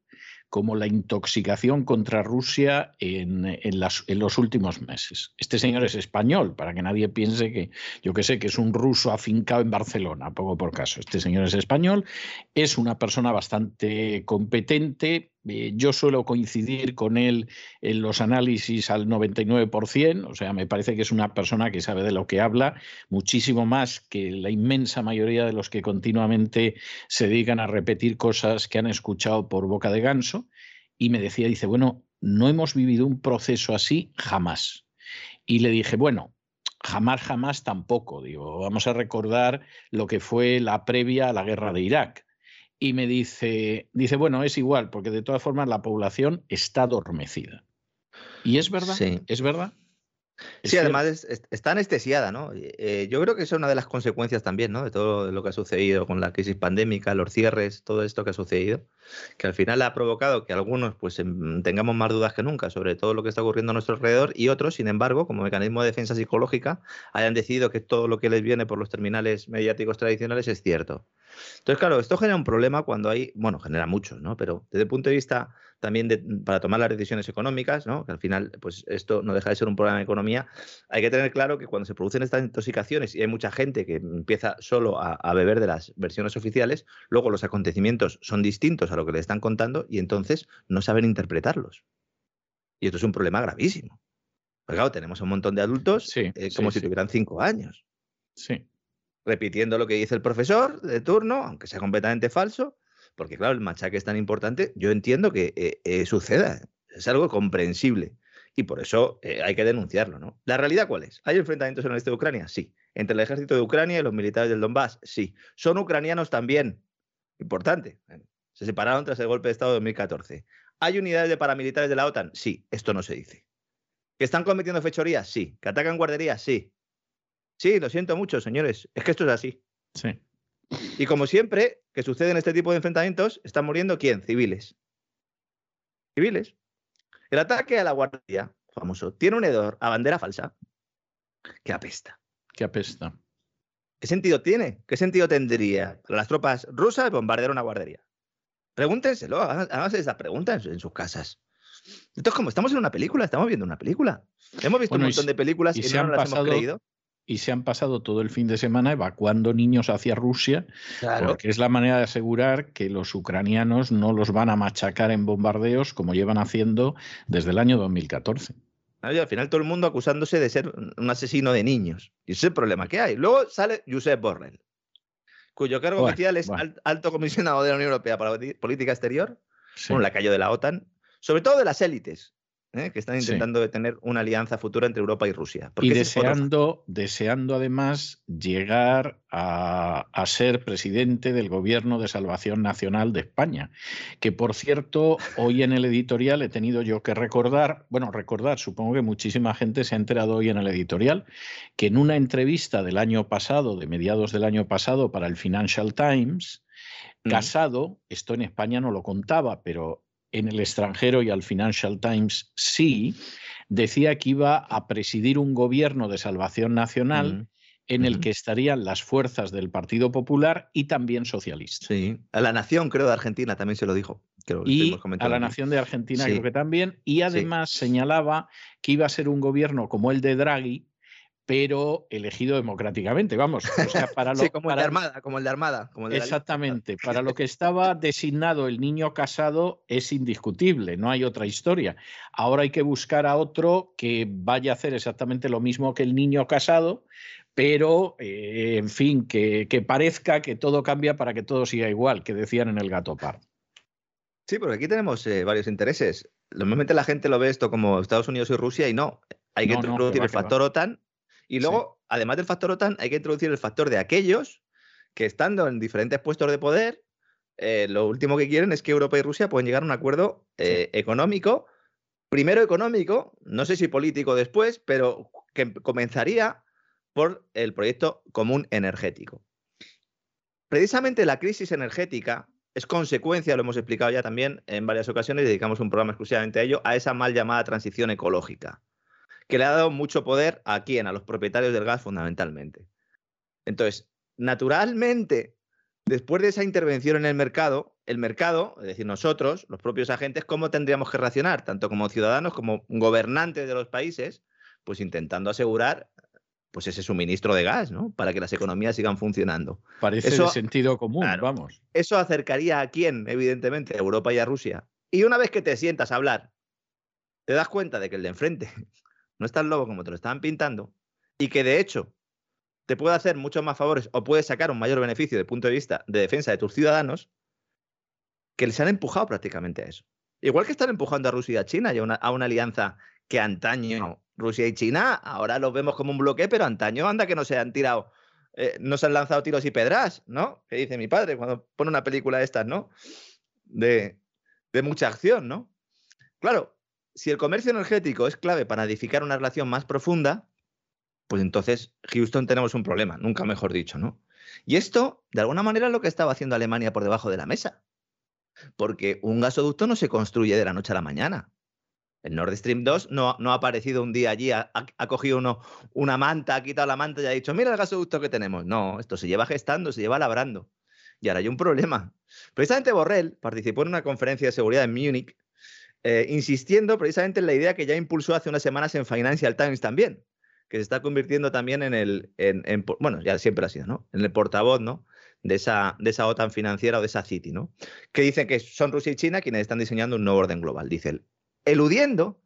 como la intoxicación contra Rusia en, en, las, en los últimos meses. Este señor es español, para que nadie piense que, yo que sé, que es un ruso afincado en Barcelona, poco por caso. Este señor es español, es una persona bastante competente. Eh, yo suelo coincidir con él en los análisis al noventa y nueve por ciento, o sea, me parece que es una persona que sabe de lo que habla, muchísimo más que la inmensa mayoría de los que continuamente se dedican a repetir cosas que han escuchado por boca de ganso. Y me decía, dice, bueno, no hemos vivido un proceso así jamás. Y le dije, bueno, jamás, jamás tampoco. Digo, vamos a recordar lo que fue la previa a la guerra de Irak. Y me dice, dice, bueno, es igual, porque de todas formas la población está adormecida. Y es verdad, sí. es verdad. ¿Es sí, cierto? Además es, es, está anestesiada, ¿no? Eh, yo creo que esa es una de las consecuencias también, ¿no? De todo lo que ha sucedido con la crisis pandémica, los cierres, todo esto que ha sucedido, que al final ha provocado que algunos pues tengamos más dudas que nunca sobre todo lo que está ocurriendo a nuestro alrededor y otros, sin embargo, como mecanismo de defensa psicológica, hayan decidido que todo lo que les viene por los terminales mediáticos tradicionales es cierto. Entonces, claro, esto genera un problema cuando hay, bueno, genera muchos, ¿no? Pero desde el punto de vista también de, para tomar las decisiones económicas, ¿no? Que al final, pues esto no deja de ser un problema de economía, hay que tener claro que cuando se producen estas intoxicaciones y hay mucha gente que empieza solo a, a beber de las versiones oficiales, luego los acontecimientos son distintos a lo que le están contando y entonces no saben interpretarlos. Y esto es un problema gravísimo. Porque, claro, tenemos un montón de adultos sí, eh, como sí, si sí. tuvieran cinco años. Sí. Repitiendo lo que dice el profesor de turno, aunque sea completamente falso, porque, claro, el machaque es tan importante, yo entiendo que eh, eh, suceda, es algo comprensible, y por eso eh, hay que denunciarlo, ¿no? ¿La realidad cuál es? ¿Hay enfrentamientos en el este de Ucrania? Sí. ¿Entre el ejército de Ucrania y los militares del Donbass? Sí. ¿Son ucranianos también? Importante. Se separaron tras el golpe de Estado de dos mil catorce. ¿Hay unidades de paramilitares de la OTAN? Sí. Esto no se dice. ¿Que están cometiendo fechorías? Sí. ¿Que atacan guarderías? Sí. Sí, lo siento mucho, señores. Es que esto es así. Sí. Y como siempre que suceden este tipo de enfrentamientos, están muriendo ¿quién? Civiles. Civiles. El ataque a la guardería, famoso, tiene un hedor a bandera falsa que apesta. Que apesta. ¿Qué sentido tiene? ¿Qué sentido tendría para las tropas rusas bombardear una guardería? Pregúntenselo, háganse esas preguntas en sus casas. Entonces, como estamos en una película, estamos viendo una película. Hemos visto bueno, un montón y, de películas y, y se no han nos pasado... las hemos creído. Y se han pasado todo el fin de semana evacuando niños hacia Rusia, claro. Porque es la manera de asegurar que los ucranianos no los van a machacar en bombardeos como llevan haciendo desde el año dos mil catorce. Y al final todo el mundo acusándose de ser un asesino de niños. Y ese es el problema que hay. Luego sale Josep Borrell, cuyo cargo bueno, oficial es bueno. alto comisionado de la Unión Europea para la Política Exterior, sí. un lacayo de la OTAN, sobre todo de las élites. ¿Eh? Que están intentando sí. detener una alianza futura entre Europa y Rusia. Y deseando, deseando además llegar a, a ser presidente del Gobierno de Salvación Nacional de España, que por cierto, hoy en el editorial he tenido yo que recordar, bueno, recordar, supongo que muchísima gente se ha enterado hoy en el editorial, que en una entrevista del año pasado, de mediados del año pasado, para el Financial Times, mm. Casado, esto en España no lo contaba, pero... en el extranjero y al Financial Times sí, decía que iba a presidir un gobierno de salvación nacional mm. en mm. el que estarían las fuerzas del Partido Popular y también socialistas. Sí, a la Nación, creo, de Argentina también se lo dijo. Creo, y hemos comentado a la Nación de Argentina sí. creo que también. Y además sí. señalaba que iba a ser un gobierno como el de Draghi, pero elegido democráticamente, vamos. O sea, para lo, sí, como, para, el de Armada, como el de Armada. Como el de exactamente. La... Para lo que estaba designado el niño Casado es indiscutible, no hay otra historia. Ahora hay que buscar a otro que vaya a hacer exactamente lo mismo que el niño Casado, pero, eh, en fin, que, que parezca que todo cambia para que todo siga igual, que decían en El Gato Pardo. Sí, porque aquí tenemos eh, varios intereses. Normalmente la gente lo ve esto como Estados Unidos y Rusia y no. Hay que no, introducir no, el factor OTAN. Y luego, sí. además del factor OTAN, hay que introducir el factor de aquellos que, estando en diferentes puestos de poder, eh, lo último que quieren es que Europa y Rusia puedan llegar a un acuerdo eh, económico, primero económico, no sé si político después, pero que comenzaría por el proyecto común energético. Precisamente la crisis energética es consecuencia, lo hemos explicado ya también en varias ocasiones, dedicamos un programa exclusivamente a ello, a esa mal llamada transición ecológica, que le ha dado mucho poder a quién, a los propietarios del gas fundamentalmente. Entonces, naturalmente, después de esa intervención en el mercado, el mercado, es decir, nosotros, los propios agentes, ¿cómo tendríamos que reaccionar? Tanto como ciudadanos, como gobernantes de los países, pues intentando asegurar pues ese suministro de gas, ¿no? Para que las economías sigan funcionando. Parece eso, de sentido común, claro, vamos. Eso acercaría a quién, evidentemente, a Europa y a Rusia. Y una vez que te sientas a hablar, te das cuenta de que el de enfrente... no es tan lobo como te lo estaban pintando, y que de hecho te puede hacer muchos más favores o puede sacar un mayor beneficio desde el punto de vista de defensa de tus ciudadanos, que les han empujado prácticamente a eso. Igual que están empujando a Rusia y a China y a una, a una alianza que antaño Rusia y China, ahora los vemos como un bloque, pero antaño anda que no se han tirado, eh, no se han lanzado tiros y pedras, ¿no? Que dice mi padre cuando pone una película de estas, ¿no? De, de mucha acción, ¿no? Claro. Si el comercio energético es clave para edificar una relación más profunda, pues entonces, Houston, tenemos un problema, nunca mejor dicho, ¿no? Y esto, de alguna manera, es lo que estaba haciendo Alemania por debajo de la mesa. Porque un gasoducto no se construye de la noche a la mañana. El Nord Stream dos no, no ha aparecido un día allí, ha, ha cogido uno, una manta, ha quitado la manta y ha dicho, mira el gasoducto que tenemos. No, esto se lleva gestando, se lleva labrando. Y ahora hay un problema. Precisamente Borrell participó en una conferencia de seguridad en Múnich, eh, insistiendo precisamente en la idea que ya impulsó hace unas semanas en Financial Times también, que se está convirtiendo también en el, en, en, bueno, ya siempre ha sido, ¿no?, en el portavoz, ¿no?, de esa, de esa OTAN financiera o de esa Citi, ¿no?, que dicen que son Rusia y China quienes están diseñando un nuevo orden global, dice él, eludiendo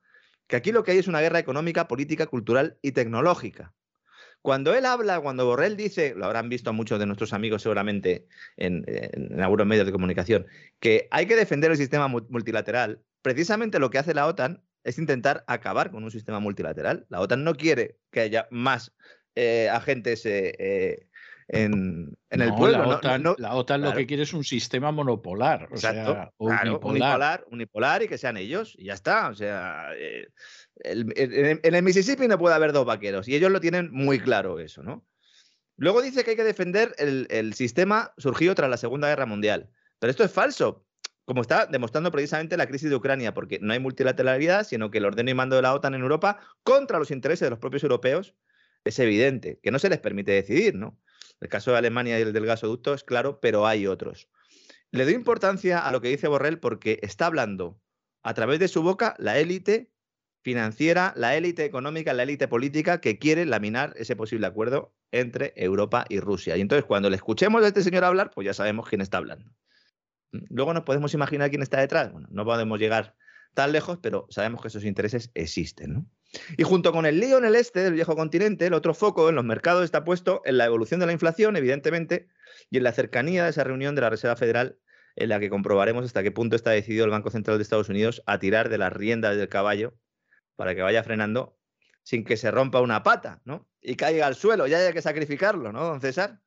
que aquí lo que hay es una guerra económica, política, cultural y tecnológica. Cuando él habla, cuando Borrell dice, lo habrán visto muchos de nuestros amigos seguramente en, en, en algunos medios de comunicación, que hay que defender el sistema multilateral, precisamente lo que hace la OTAN es intentar acabar con un sistema multilateral. La OTAN no quiere que haya más eh, agentes eh, eh, en, en el no, pueblo. La OTAN, no, no, la OTAN claro. Lo que quiere es un sistema monopolar, o Exacto, sea, claro, unipolar. unipolar. Unipolar y que sean ellos, y ya está. O sea, eh, el, el, en el Mississippi no puede haber dos vaqueros, y ellos lo tienen muy claro eso, ¿no? Luego dice que hay que defender el, el sistema surgido tras la Segunda Guerra Mundial. Pero esto es falso, como está demostrando precisamente la crisis de Ucrania, porque no hay multilateralidad, sino que el ordeno y mando de la OTAN en Europa, contra los intereses de los propios europeos, es evidente, que no se les permite decidir, ¿no? El caso de Alemania y el del gasoducto es claro, pero hay otros. Le doy importancia a lo que dice Borrell porque está hablando a través de su boca la élite financiera, la élite económica, la élite política que quiere laminar ese posible acuerdo entre Europa y Rusia. Y entonces cuando le escuchemos a este señor hablar, pues ya sabemos quién está hablando. Luego nos podemos imaginar quién está detrás. Bueno, no podemos llegar tan lejos, pero sabemos que esos intereses existen, ¿no? Y junto con el lío en el este del viejo continente, el otro foco en los mercados está puesto en la evolución de la inflación, evidentemente, y en la cercanía de esa reunión de la Reserva Federal en la que comprobaremos hasta qué punto está decidido el Banco Central de Estados Unidos a tirar de las riendas del caballo para que vaya frenando sin que se rompa una pata, ¿no? Y caiga al suelo, ya hay que sacrificarlo, ¿no, don César?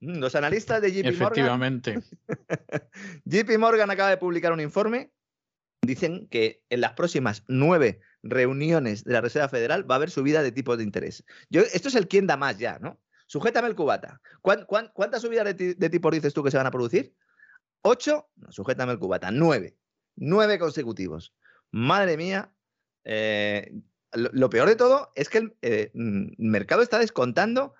Los analistas de J P Morgan... Efectivamente. J P Morgan acaba de publicar un informe. Dicen que en las próximas nueve reuniones de la Reserva Federal va a haber subida de tipos de interés. Yo, esto es el quién da más ya, ¿no? Sujétame el cubata. ¿Cuán, cuán, ¿Cuántas subidas de, de tipos dices tú que se van a producir? ¿Ocho? No, sujétame el cubata. Nueve. Nueve consecutivos. Madre mía. Eh, lo, lo peor de todo es que el eh, mercado está descontando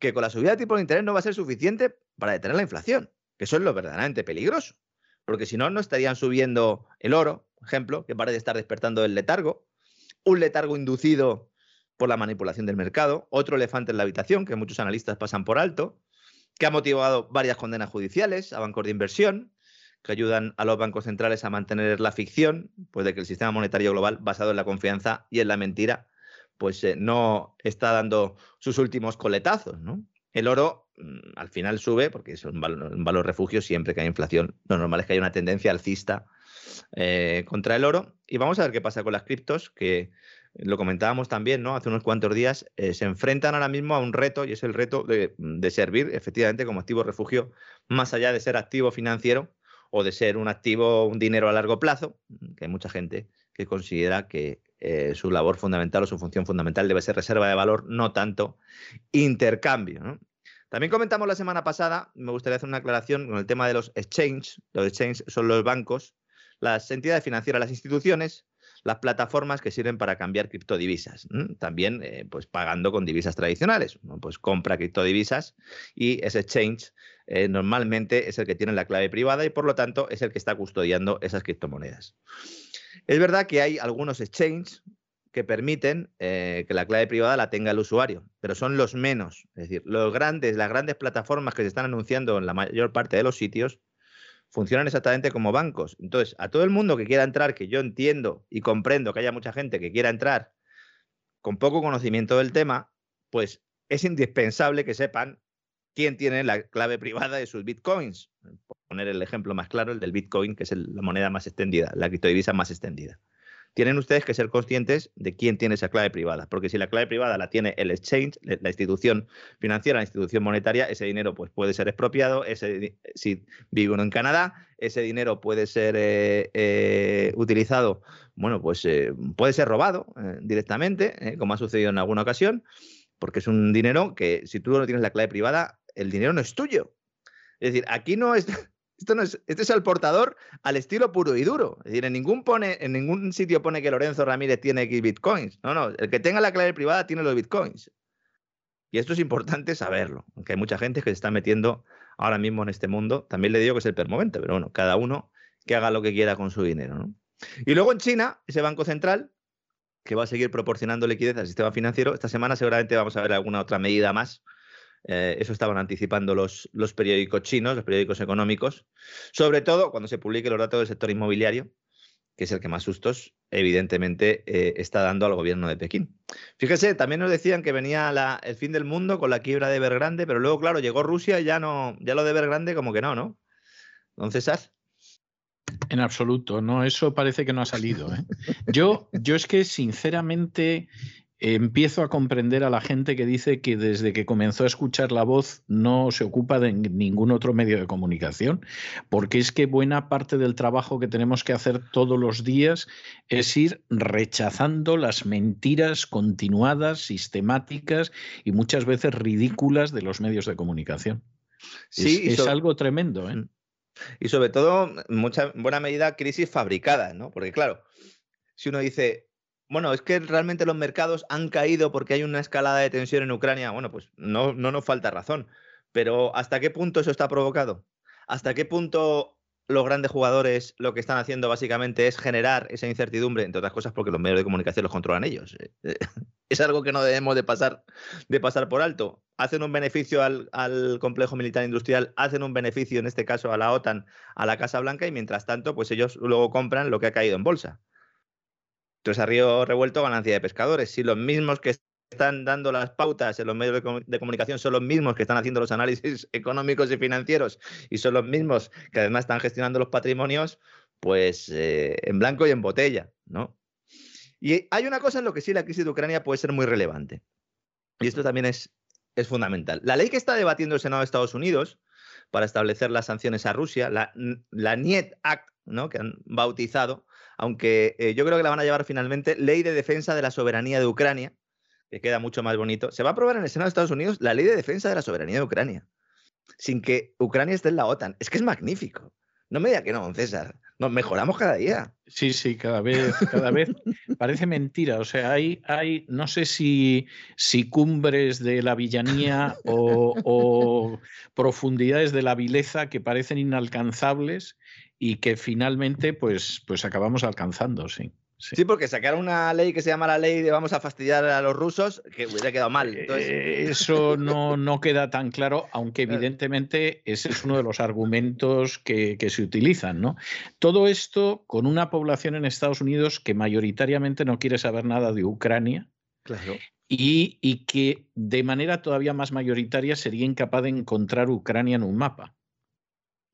que con la subida de tipos de interés no va a ser suficiente para detener la inflación, que eso es lo verdaderamente peligroso, porque si no, no estarían subiendo el oro, por ejemplo, que parece estar despertando el letargo, un letargo inducido por la manipulación del mercado, otro elefante en la habitación que muchos analistas pasan por alto, que ha motivado varias condenas judiciales a bancos de inversión, que ayudan a los bancos centrales a mantener la ficción, pues de que el sistema monetario global, basado en la confianza y en la mentira, pues eh, no está dando sus últimos coletazos, ¿no? El oro mmm, al final sube porque es un valor, un valor refugio siempre que hay inflación. Lo normal es que haya una tendencia alcista eh, contra el oro. Y vamos a ver qué pasa con las criptos, que lo comentábamos también, ¿no? Hace unos cuantos días eh, se enfrentan ahora mismo a un reto, y es el reto de, de servir efectivamente como activo refugio, más allá de ser activo financiero o de ser un activo, un dinero a largo plazo, que hay mucha gente que considera que Eh, su labor fundamental o su función fundamental debe ser reserva de valor, no tanto intercambio, ¿no? También comentamos la semana pasada, me gustaría hacer una aclaración con el tema de los exchanges. Los exchanges son los bancos, las entidades financieras, las instituciones, las plataformas que sirven para cambiar criptodivisas, ¿no? También eh, pues pagando con divisas tradicionales, ¿no? Pues compra criptodivisas y ese exchange eh, normalmente es el que tiene la clave privada y por lo tanto es el que está custodiando esas criptomonedas. Es verdad que hay algunos exchanges que permiten eh, que la clave privada la tenga el usuario, pero son los menos. Es decir, los grandes, las grandes plataformas que se están anunciando en la mayor parte de los sitios funcionan exactamente como bancos. Entonces, a todo el mundo que quiera entrar, que yo entiendo y comprendo que haya mucha gente que quiera entrar con poco conocimiento del tema, pues es indispensable que sepan quién tiene la clave privada de sus bitcoins. Por poner el ejemplo más claro, el del bitcoin, que es el, la moneda más extendida, la criptodivisa más extendida. Tienen ustedes que ser conscientes de quién tiene esa clave privada, porque si la clave privada la tiene el exchange, la institución financiera, la institución monetaria, ese dinero pues, puede ser expropiado, ese, si vive uno en Canadá, ese dinero puede ser eh, eh, utilizado, bueno, pues eh, puede ser robado eh, directamente, eh, como ha sucedido en alguna ocasión, porque es un dinero que si tú no tienes la clave privada, el dinero no es tuyo. Es decir, aquí no es... Esto no es... Este es el portador al estilo puro y duro. Es decir, en ningún, pone, en ningún sitio pone que Lorenzo Ramírez tiene X bitcoins. No, no. El que tenga la clave privada tiene los bitcoins. Y esto es importante saberlo, aunque hay mucha gente que se está metiendo ahora mismo en este mundo. También le digo que es el permovente, pero bueno, cada uno que haga lo que quiera con su dinero, ¿no? Y luego en China, ese banco central, que va a seguir proporcionando liquidez al sistema financiero, esta semana seguramente vamos a ver alguna otra medida más. Eh, eso estaban anticipando los, los periódicos chinos, los periódicos económicos, sobre todo cuando se publiquen los datos del sector inmobiliario, que es el que más sustos, evidentemente, eh, está dando al gobierno de Pekín. Fíjese, también nos decían que venía la, el fin del mundo con la quiebra de Evergrande, pero luego, claro, llegó Rusia y ya, no, ya lo de Evergrande como que no, ¿no? Don César. En absoluto, no, eso parece que no ha salido, ¿eh? Yo, yo es que, sinceramente, empiezo a comprender a la gente que dice que desde que comenzó a escuchar La Voz no se ocupa de ningún otro medio de comunicación, porque es que buena parte del trabajo que tenemos que hacer todos los días es ir rechazando las mentiras continuadas, sistemáticas y muchas veces ridículas de los medios de comunicación. Sí, es, es algo tremendo, ¿eh? Y sobre todo, mucha buena medida, crisis fabricada, ¿no? Porque claro, si uno dice, bueno, es que realmente los mercados han caído porque hay una escalada de tensión en Ucrania. Bueno, pues no, no nos falta razón. Pero ¿hasta qué punto eso está provocado? ¿Hasta qué punto los grandes jugadores lo que están haciendo básicamente es generar esa incertidumbre? Entre otras cosas porque los medios de comunicación los controlan ellos. Es algo que no debemos de pasar, de pasar por alto. Hacen un beneficio al, al complejo militar industrial, hacen un beneficio en este caso a la OTAN, a la Casa Blanca, y mientras tanto pues ellos luego compran lo que ha caído en bolsa. Entonces, a río revuelto, ganancia de pescadores. Si los mismos que están dando las pautas en los medios de, com de comunicación son los mismos que están haciendo los análisis económicos y financieros y son los mismos que además están gestionando los patrimonios, pues eh, en blanco y en botella, ¿no? Y hay una cosa en lo que sí la crisis de Ucrania puede ser muy relevante. Y esto también es, es fundamental. La ley que está debatiendo el Senado de Estados Unidos para establecer las sanciones a Rusia, la, la NIET Act, ¿no?, que han bautizado, aunque eh, yo creo que la van a llevar finalmente, Ley de Defensa de la Soberanía de Ucrania, que queda mucho más bonito. Se va a aprobar en el Senado de Estados Unidos la Ley de Defensa de la Soberanía de Ucrania, sin que Ucrania esté en la OTAN. Es que es magnífico. No me diga que no, don César. Nos mejoramos cada día. Sí, sí, cada vez, cada vez. Parece mentira. O sea, hay, hay no sé si, si cumbres de la villanía o, o profundidades de la vileza que parecen inalcanzables y que finalmente pues, pues acabamos alcanzando, sí. Sí. Sí, porque sacaron una ley que se llama la ley de vamos a fastidiar a los rusos, que hubiera quedado mal. Entonces... Eh, eso no, no queda tan claro, aunque evidentemente ese es uno de los argumentos que, que se utilizan, ¿no? Todo esto con una población en Estados Unidos que mayoritariamente no quiere saber nada de Ucrania. Claro. Y, y que de manera todavía más mayoritaria sería incapaz de encontrar Ucrania en un mapa.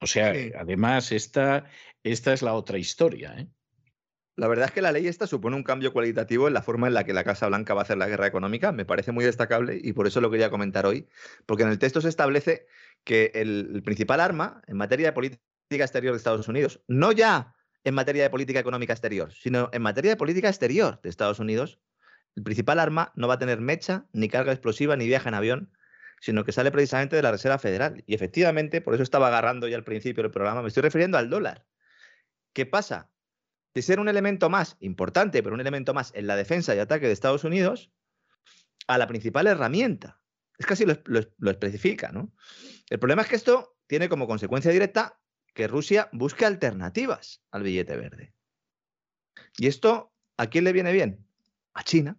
O sea, sí. Además, esta, esta es la otra historia, ¿eh? La verdad es que la ley esta supone un cambio cualitativo en la forma en la que la Casa Blanca va a hacer la guerra económica. Me parece muy destacable y por eso lo quería comentar hoy, porque en el texto se establece que el, el principal arma en materia de política exterior de Estados Unidos, no ya en materia de política económica exterior, sino en materia de política exterior de Estados Unidos, el principal arma no va a tener mecha, ni carga explosiva, ni viaje en avión, sino que sale precisamente de la Reserva Federal. Y efectivamente, por eso estaba agarrando ya al principio del programa, me estoy refiriendo al dólar. ¿Qué pasa? De ser un elemento más importante, pero un elemento más en la defensa y ataque de Estados Unidos, a la principal herramienta. Es que así lo, lo, lo especifica, ¿no? El problema es que esto tiene como consecuencia directa que Rusia busque alternativas al billete verde. ¿Y esto a quién le viene bien? A China.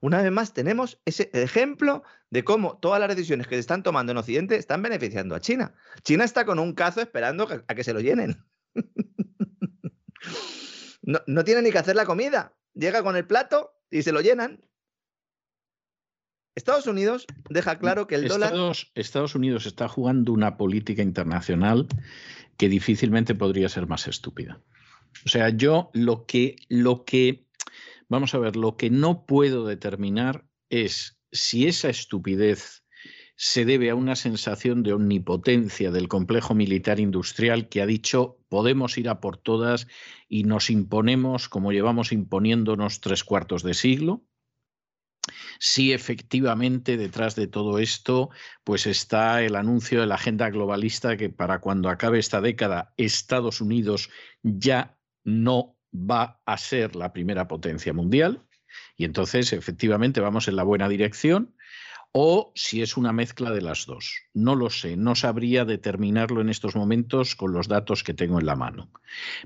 Una vez más tenemos ese ejemplo de cómo todas las decisiones que se están tomando en Occidente están beneficiando a China. China está con un cazo esperando a que se lo llenen. No, no tiene ni que hacer la comida. Llega con el plato y se lo llenan. Estados Unidos deja claro que el Estados, dólar... Estados Unidos está jugando una política internacional que difícilmente podría ser más estúpida. O sea, yo lo que... Lo que vamos a ver, lo que no puedo determinar es si esa estupidez se debe a una sensación de omnipotencia del complejo militar industrial que ha dicho podemos ir a por todas y nos imponemos como llevamos imponiéndonos tres cuartos de siglo. Si efectivamente detrás de todo esto pues está el anuncio de la agenda globalista que para cuando acabe esta década Estados Unidos ya no va a ser la primera potencia mundial y entonces efectivamente vamos en la buena dirección. o si es una mezcla de las dos. No lo sé, no sabría determinarlo en estos momentos con los datos que tengo en la mano.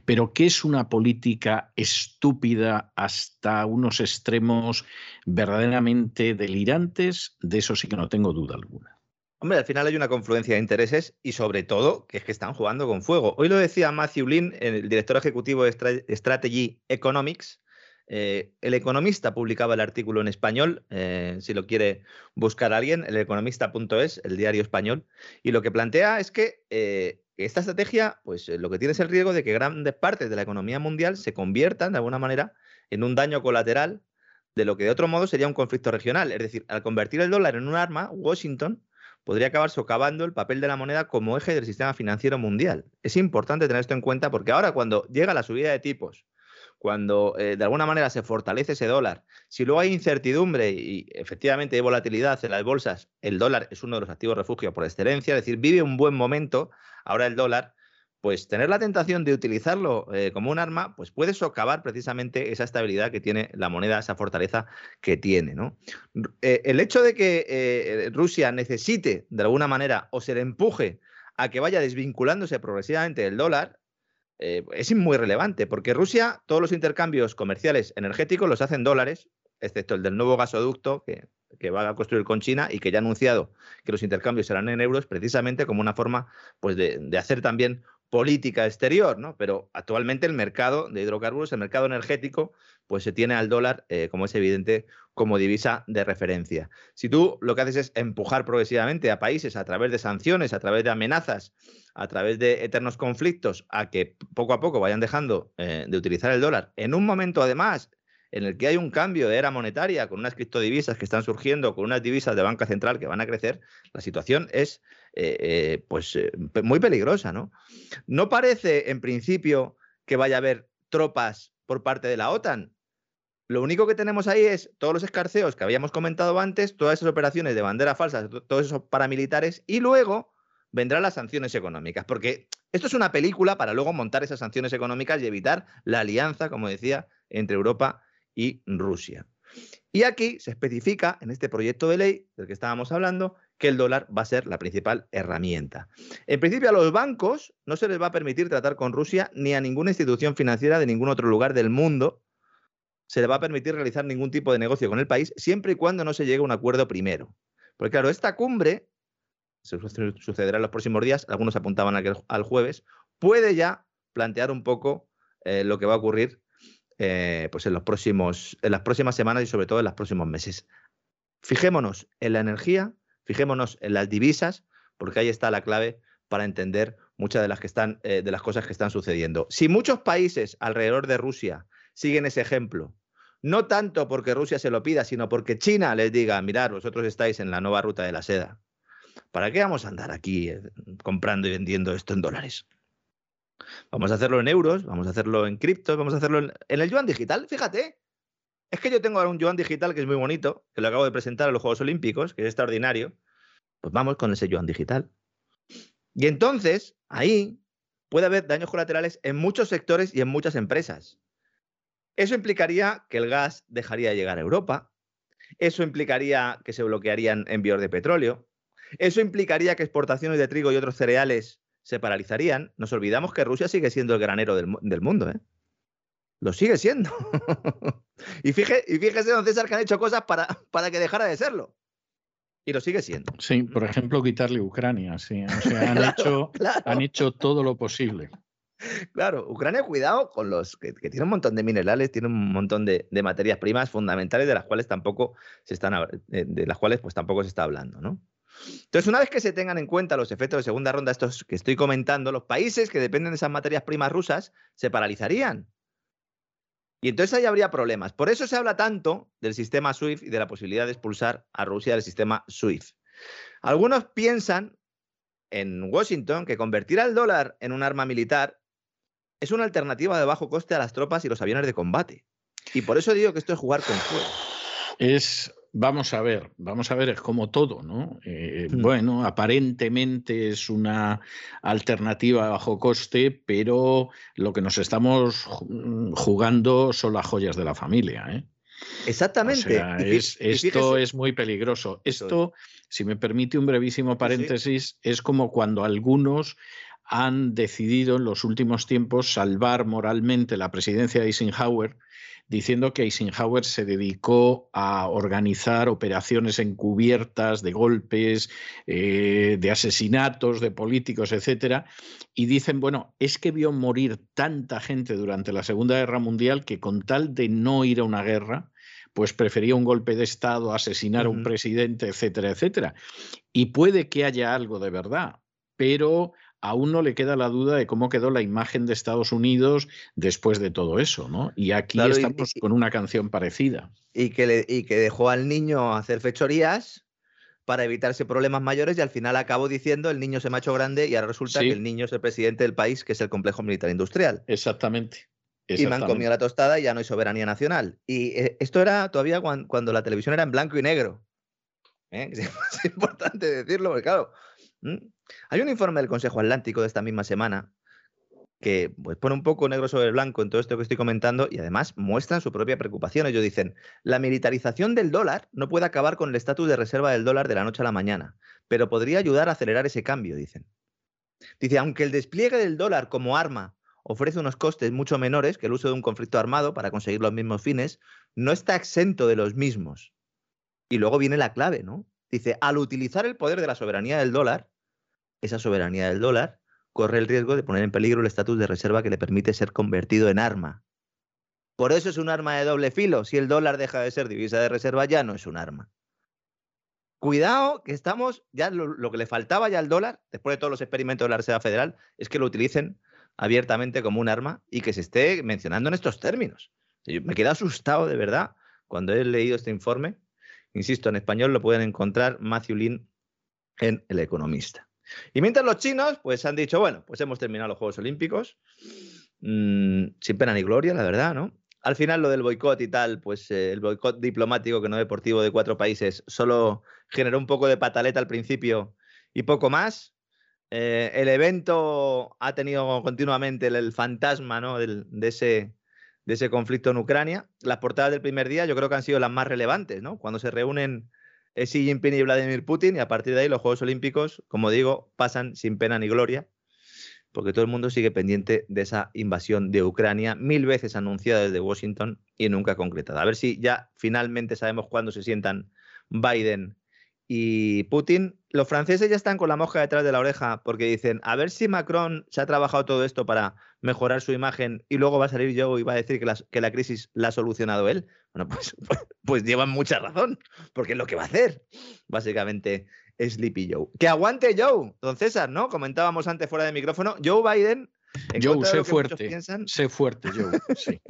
Pero ¿qué es una política estúpida hasta unos extremos verdaderamente delirantes? De eso sí que no tengo duda alguna. Hombre, al final hay una confluencia de intereses y sobre todo que es que están jugando con fuego. Hoy lo decía Matthew Lin, el director ejecutivo de Strategy Economics. Eh, el Economista publicaba el artículo en español, eh, si lo quiere buscar alguien, el economista punto es, el diario español, y lo que plantea es que eh, esta estrategia, pues lo que tiene es el riesgo de que grandes partes de la economía mundial se conviertan de alguna manera en un daño colateral de lo que de otro modo sería un conflicto regional. Es decir, al convertir el dólar en un arma, Washington podría acabar socavando el papel de la moneda como eje del sistema financiero mundial. Es importante tener esto en cuenta porque ahora cuando llega la subida de tipos, cuando eh, de alguna manera se fortalece ese dólar, si luego hay incertidumbre y efectivamente hay volatilidad en las bolsas, el dólar es uno de los activos refugios por excelencia, es decir, vive un buen momento, ahora el dólar, pues tener la tentación de utilizarlo eh, como un arma, pues puede socavar precisamente esa estabilidad que tiene la moneda, esa fortaleza que tiene, ¿no? Eh, el hecho de que eh, Rusia necesite de alguna manera o se le empuje a que vaya desvinculándose progresivamente del dólar, Eh, es muy relevante, porque Rusia todos los intercambios comerciales energéticos los hace en dólares, excepto el del nuevo gasoducto que, que va a construir con China y que ya ha anunciado que los intercambios serán en euros, precisamente como una forma pues, de, de hacer también política exterior, ¿no? Pero actualmente el mercado de hidrocarburos, el mercado energético, pues se tiene al dólar, eh, como es evidente, como divisa de referencia. Si tú lo que haces es empujar progresivamente a países a través de sanciones, a través de amenazas, a través de eternos conflictos, a que poco a poco vayan dejando eh, de utilizar el dólar, en un momento además en el que hay un cambio de era monetaria con unas criptodivisas que están surgiendo, con unas divisas de banca central que van a crecer, la situación es eh, eh, pues, eh, muy peligrosa, ¿no? No parece en principio que vaya a haber tropas por parte de la OTAN. Lo único que tenemos ahí es todos los escarceos que habíamos comentado antes, todas esas operaciones de bandera falsa, todos esos paramilitares, y luego vendrán las sanciones económicas, porque esto es una película para luego montar esas sanciones económicas y evitar la alianza, como decía, entre Europa y Rusia. Y aquí se especifica, en este proyecto de ley del que estábamos hablando, que el dólar va a ser la principal herramienta. En principio, a los bancos no se les va a permitir tratar con Rusia ni a ninguna institución financiera de ningún otro lugar del mundo. Se le va a permitir realizar ningún tipo de negocio con el país, siempre y cuando no se llegue a un acuerdo primero. Porque claro, esta cumbre, se sucederá en los próximos días, algunos apuntaban al jueves, puede ya plantear un poco eh, lo que va a ocurrir eh, pues en, los próximos, en las próximas semanas y sobre todo en los próximos meses. Fijémonos en la energía, fijémonos en las divisas, porque ahí está la clave para entender muchas de las, que están, eh, de las cosas que están sucediendo. Si muchos países alrededor de Rusia siguen ese ejemplo, no tanto porque Rusia se lo pida, sino porque China les diga, mirad, vosotros estáis en la nueva ruta de la seda, ¿para qué vamos a andar aquí comprando y vendiendo esto en dólares? Vamos a hacerlo en euros, vamos a hacerlo en criptos, vamos a hacerlo en, en el yuan digital, fíjate. Es que yo tengo ahora un yuan digital que es muy bonito, que lo acabo de presentar a los Juegos Olímpicos, que es extraordinario. Pues vamos con ese yuan digital. Y entonces, ahí puede haber daños colaterales en muchos sectores y en muchas empresas. Eso implicaría que el gas dejaría de llegar a Europa. Eso implicaría que se bloquearían envíos de petróleo. Eso implicaría que exportaciones de trigo y otros cereales se paralizarían. Nos olvidamos que Rusia sigue siendo el granero del, del mundo, ¿eh? Lo sigue siendo. y, fíjese, y fíjese, don César, que han hecho cosas para, para que dejara de serlo. Y lo sigue siendo. Sí, por ejemplo, quitarle Ucrania. Sí. O sea, han, claro, hecho, claro. han hecho todo lo posible. Claro, Ucrania, cuidado con los que, que tiene un montón de minerales, tiene un montón de, de materias primas fundamentales de las cuales tampoco se están de, de las cuales pues tampoco se está hablando, ¿no? Entonces, una vez que se tengan en cuenta los efectos de segunda ronda, estos que estoy comentando, los países que dependen de esas materias primas rusas se paralizarían. Y entonces ahí habría problemas. Por eso se habla tanto del sistema SWIFT y de la posibilidad de expulsar a Rusia del sistema SWIFT. Algunos piensan en Washington que convertir al dólar en un arma militar es una alternativa de bajo coste a las tropas y los aviones de combate. Y por eso digo que esto es jugar con fuego. Es, vamos a ver, vamos a ver, es como todo, ¿no? Eh, mm. Bueno, aparentemente es una alternativa de bajo coste, pero lo que nos estamos jugando son las joyas de la familia, ¿eh? Exactamente. O sea, es, y fíjese, esto es muy peligroso. Esto, si me permite un brevísimo paréntesis, sí. es como cuando algunos han decidido en los últimos tiempos salvar moralmente la presidencia de Eisenhower, diciendo que Eisenhower se dedicó a organizar operaciones encubiertas de golpes, eh, de asesinatos, de políticos, etcétera. Y dicen, bueno, es que vio morir tanta gente durante la Segunda Guerra Mundial que con tal de no ir a una guerra, pues prefería un golpe de Estado, asesinar a un presidente, etcétera, etcétera. Y puede que haya algo de verdad, pero aún no le queda la duda de cómo quedó la imagen de Estados Unidos después de todo eso, ¿no? Y aquí claro, estamos y, y, con una canción parecida. Y que, le, y que dejó al niño hacer fechorías para evitarse problemas mayores y al final acabó diciendo el niño se me ha hecho grande y ahora resulta sí. que el niño es el presidente del país, que es el complejo militar industrial. Exactamente. Exactamente. Y me han comido la tostada y ya no hay soberanía nacional. Y esto era todavía cuando, cuando la televisión era en blanco y negro. ¿Eh? Es importante decirlo, porque claro... Hay un informe del Consejo Atlántico de esta misma semana que pues, pone un poco negro sobre blanco en todo esto que estoy comentando y además muestran su propia preocupación. Ellos dicen, la militarización del dólar no puede acabar con el estatus de reserva del dólar de la noche a la mañana, pero podría ayudar a acelerar ese cambio, dicen. Dice, aunque el despliegue del dólar como arma ofrece unos costes mucho menores que el uso de un conflicto armado para conseguir los mismos fines, no está exento de los mismos. Y luego viene la clave, ¿no? Dice, al utilizar el poder de la soberanía del dólar, esa soberanía del dólar corre el riesgo de poner en peligro el estatus de reserva que le permite ser convertido en arma. Por eso es un arma de doble filo. Si el dólar deja de ser divisa de reserva, ya no es un arma. Cuidado, que estamos, ya lo, lo que le faltaba ya al dólar, después de todos los experimentos de la Reserva Federal, es que lo utilicen abiertamente como un arma y que se esté mencionando en estos términos. Yo me quedé asustado, de verdad, cuando he leído este informe. Insisto, en español lo pueden encontrar Matthew Lin en El Economista. Y mientras los chinos pues han dicho, bueno, pues hemos terminado los Juegos Olímpicos, mmm, sin pena ni gloria, la verdad, ¿no? Al final lo del boicot y tal, pues eh, el boicot diplomático que no deportivo de cuatro países solo generó un poco de pataleta al principio y poco más. Eh, el evento ha tenido continuamente el, el fantasma, ¿no? Del, de ese... de ese conflicto en Ucrania. Las portadas del primer día yo creo que han sido las más relevantes, ¿no? Cuando se reúnen Xi Jinping y Vladimir Putin y a partir de ahí los Juegos Olímpicos, como digo, pasan sin pena ni gloria porque todo el mundo sigue pendiente de esa invasión de Ucrania, mil veces anunciada desde Washington y nunca concretada. A ver si ya finalmente sabemos cuándo se sientan Biden y Putin. Los franceses ya están con la mosca detrás de la oreja porque dicen, a ver si Macron se ha trabajado todo esto para mejorar su imagen y luego va a salir yo y va a decir que la, que la crisis la ha solucionado él. Bueno, pues, pues, pues llevan mucha razón, porque es lo que va a hacer, básicamente, Sleepy Joe. ¡Que aguante Joe! Don César, ¿no? Comentábamos antes fuera de micrófono, Joe Biden... Joe, sé fuerte, piensan, sé fuerte, Joe, sí.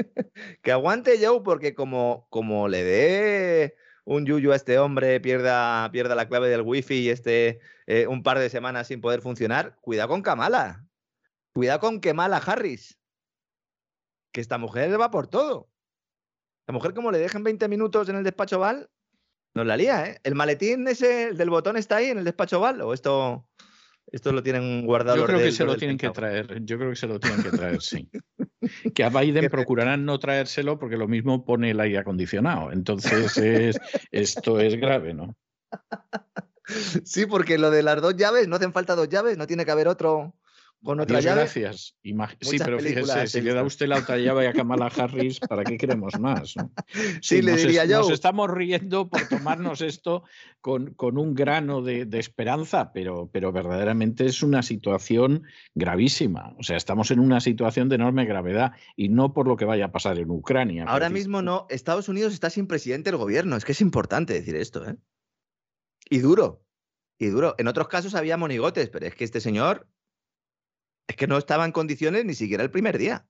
Que aguante Joe porque como, como le dé... un yuyu a este hombre, pierda, pierda la clave del wifi y esté eh, un par de semanas sin poder funcionar, cuidado con Kamala. Cuidado con Kamala Harris. Que esta mujer va por todo. La mujer, como le dejen veinte minutos en el despacho Oval, nos la lía, ¿eh? ¿El maletín ese del botón está ahí en el despacho Oval? ¿O esto, esto lo tienen guardado? Yo creo que se lo tienen que traer. Yo creo que se lo tienen que traer, sí. Que a Biden procurarán no traérselo porque lo mismo pone el aire acondicionado. Entonces, es, esto es grave, ¿no? Sí, porque lo de las dos llaves, no hacen falta dos llaves, no tiene que haber otro con otra Dios llave. Gracias. Imag Muchas sí, pero fíjese, si le da usted la otra llave a Kamala Harris, ¿para qué queremos más? ¿No? Sí, sí, le diría yo. Nos estamos riendo por tomarnos esto con, con un grano de, de esperanza, pero, pero verdaderamente es una situación gravísima. O sea, estamos en una situación de enorme gravedad y no por lo que vaya a pasar en Ucrania. Ahora mismo no. Estados Unidos está sin presidente del gobierno. Es que es importante decir esto, ¿eh? Y duro. Y duro. En otros casos había monigotes, pero es que este señor... Es que no estaba en condiciones ni siquiera el primer día.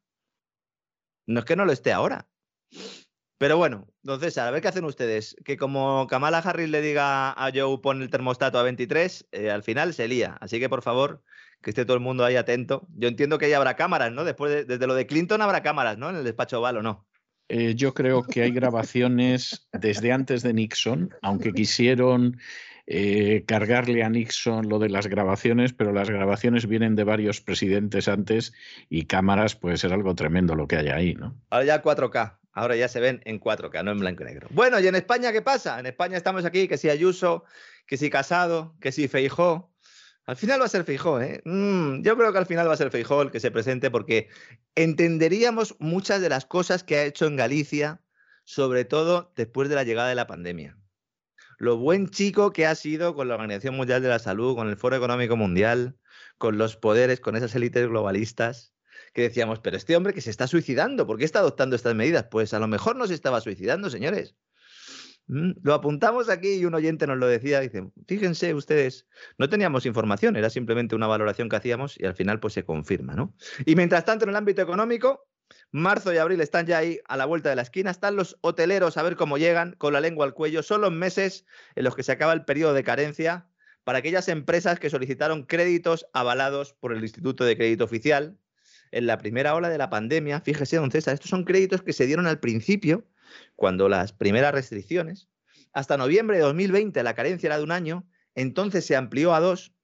No es que no lo esté ahora. Pero bueno, don César, a ver qué hacen ustedes. Que como Kamala Harris le diga a Joe pon el termostato a veintitrés, eh, al final se lía. Así que por favor, que esté todo el mundo ahí atento. Yo entiendo que ahí habrá cámaras, ¿no? Después de, desde lo de Clinton habrá cámaras, ¿no? En el despacho Oval, ¿o no? Eh, yo creo que hay grabaciones desde antes de Nixon, aunque quisieron... Eh, cargarle a Nixon lo de las grabaciones, pero las grabaciones vienen de varios presidentes antes y cámaras puede ser algo tremendo lo que hay ahí, ¿no? Ahora ya cuatro K, Ahora ya se ven en cuatro K, no en blanco y negro. Bueno, ¿y en España qué pasa? En España estamos aquí, que si Ayuso, que si Casado, que si Feijóo. Al final va a ser Feijóo, ¿eh? Mm, yo creo que al final va a ser Feijóo el que se presente, porque entenderíamos muchas de las cosas que ha hecho en Galicia, sobre todo después de la llegada de la pandemia. Lo buen chico que ha sido con la Organización Mundial de la Salud, con el Foro Económico Mundial, con los poderes, con esas élites globalistas, que decíamos, pero este hombre que se está suicidando, ¿por qué está adoptando estas medidas? Pues a lo mejor no se estaba suicidando, señores. ¿Mm? Lo apuntamos aquí y un oyente nos lo decía, dice, fíjense ustedes, no teníamos información, era simplemente una valoración que hacíamos y al final pues se confirma, ¿no? Y mientras tanto en el ámbito económico, marzo y abril están ya ahí a la vuelta de la esquina, están los hoteleros a ver cómo llegan, con la lengua al cuello, son los meses en los que se acaba el periodo de carencia para aquellas empresas que solicitaron créditos avalados por el Instituto de Crédito Oficial. En la primera ola de la pandemia, fíjese, don César, estos son créditos que se dieron al principio, cuando las primeras restricciones, hasta noviembre de dos mil veinte la carencia era de un año, entonces se amplió a dos.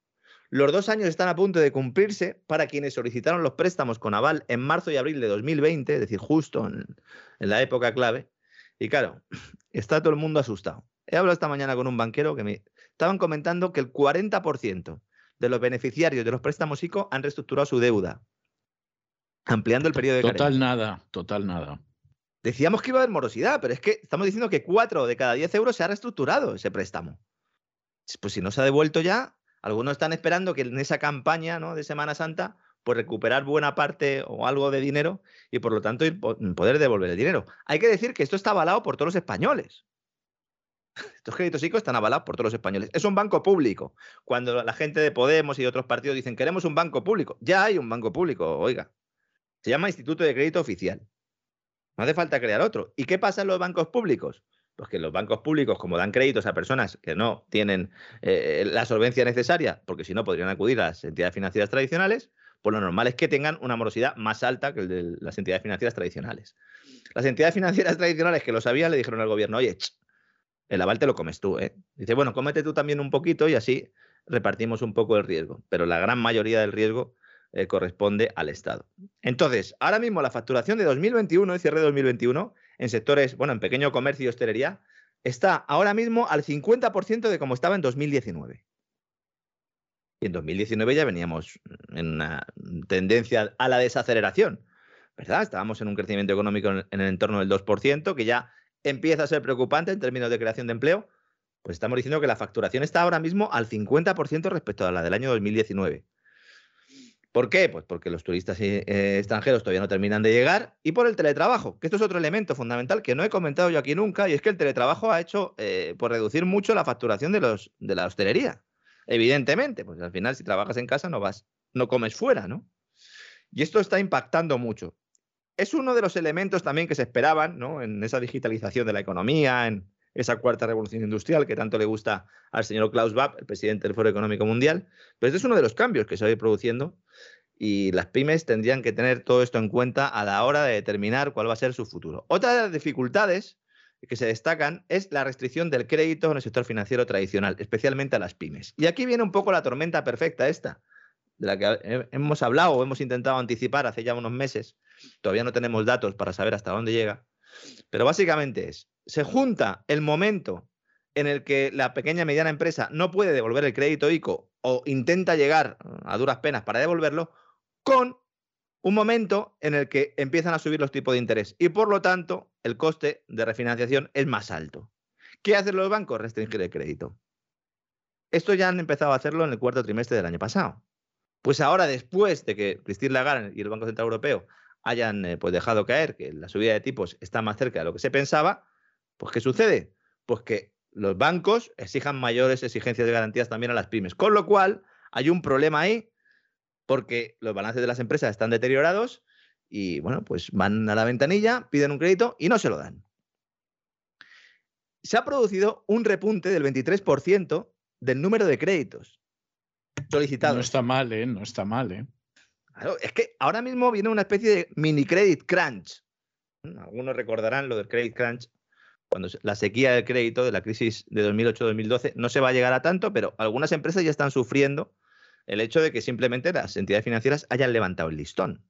Los dos años están a punto de cumplirse para quienes solicitaron los préstamos con aval en marzo y abril de dos mil veinte, es decir, justo en, en la época clave. Y claro, está todo el mundo asustado. He hablado esta mañana con un banquero que me estaban comentando que el cuarenta por ciento de los beneficiarios de los préstamos I C O han reestructurado su deuda, ampliando el periodo de carencia. Total nada, total nada. Decíamos que iba a haber morosidad, pero es que estamos diciendo que cuatro de cada diez euros se ha reestructurado ese préstamo. Pues si no se ha devuelto ya, algunos están esperando que en esa campaña, ¿no?, de Semana Santa, pues recuperar buena parte o algo de dinero y por lo tanto poder devolver el dinero. Hay que decir que esto está avalado por todos los españoles. Estos créditos I C O están avalados por todos los españoles. Es un banco público. Cuando la gente de Podemos y de otros partidos dicen queremos un banco público, ya hay un banco público, oiga. Se llama Instituto de Crédito Oficial. No hace falta crear otro. ¿Y qué pasa en los bancos públicos? Pues que los bancos públicos, como dan créditos a personas que no tienen eh, la solvencia necesaria, porque si no podrían acudir a las entidades financieras tradicionales, pues lo normal es que tengan una morosidad más alta que el de las entidades financieras tradicionales. Las entidades financieras tradicionales que lo sabían le dijeron al gobierno, oye, ch, el aval te lo comes tú, ¿eh? Dice, bueno, cómete tú también un poquito y así repartimos un poco el riesgo. Pero la gran mayoría del riesgo Eh, corresponde al Estado. Entonces, ahora mismo la facturación de dos mil veintiuno, el cierre de dos mil veintiuno, en sectores, bueno, en pequeño comercio y hostelería, está ahora mismo al cincuenta por ciento de como estaba en dos mil diecinueve. Y en dos mil diecinueve ya veníamos en una tendencia a la desaceleración, ¿verdad? Estábamos en un crecimiento económico en el entorno del dos por ciento, que ya empieza a ser preocupante en términos de creación de empleo. Pues estamos diciendo que la facturación está ahora mismo al cincuenta por ciento respecto a la del año dos mil diecinueve. ¿Por qué? Pues porque los turistas eh, extranjeros todavía no terminan de llegar y por el teletrabajo, que esto es otro elemento fundamental que no he comentado yo aquí nunca, y es que el teletrabajo ha hecho eh, por reducir mucho la facturación de, los, de la hostelería. Evidentemente, pues al final si trabajas en casa no vas, no comes fuera, ¿no? Y esto está impactando mucho. Es uno de los elementos también que se esperaban, ¿no?, en esa digitalización de la economía, en esa cuarta revolución industrial que tanto le gusta al señor Klaus Schwab, el presidente del Foro Económico Mundial. Pero este es uno de los cambios que se va a ir produciendo y las pymes tendrían que tener todo esto en cuenta a la hora de determinar cuál va a ser su futuro. Otra de las dificultades que se destacan es la restricción del crédito en el sector financiero tradicional, especialmente a las pymes. Y aquí viene un poco la tormenta perfecta esta, de la que hemos hablado o hemos intentado anticipar hace ya unos meses. Todavía no tenemos datos para saber hasta dónde llega. Pero básicamente es, se junta el momento en el que la pequeña y mediana empresa no puede devolver el crédito I C O o intenta llegar a duras penas para devolverlo, con un momento en el que empiezan a subir los tipos de interés y, por lo tanto, el coste de refinanciación es más alto. ¿Qué hacen los bancos? Restringir el crédito. Esto ya han empezado a hacerlo en el cuarto trimestre del año pasado. Pues ahora, después de que Christine Lagarde y el Banco Central Europeo hayan eh, pues dejado caer que la subida de tipos está más cerca de lo que se pensaba, pues ¿qué sucede? Pues que los bancos exijan mayores exigencias de garantías también a las pymes, con lo cual hay un problema ahí porque los balances de las empresas están deteriorados y, bueno, pues van a la ventanilla, piden un crédito y no se lo dan. Se ha producido un repunte del veintitrés por ciento del número de créditos solicitados. No está mal, ¿eh? No está mal, ¿eh? Claro, es que ahora mismo viene una especie de mini credit crunch. Algunos recordarán lo del credit crunch, cuando la sequía del crédito de la crisis de dos mil ocho dos mil doce no se va a llegar a tanto, pero algunas empresas ya están sufriendo el hecho de que simplemente las entidades financieras hayan levantado el listón.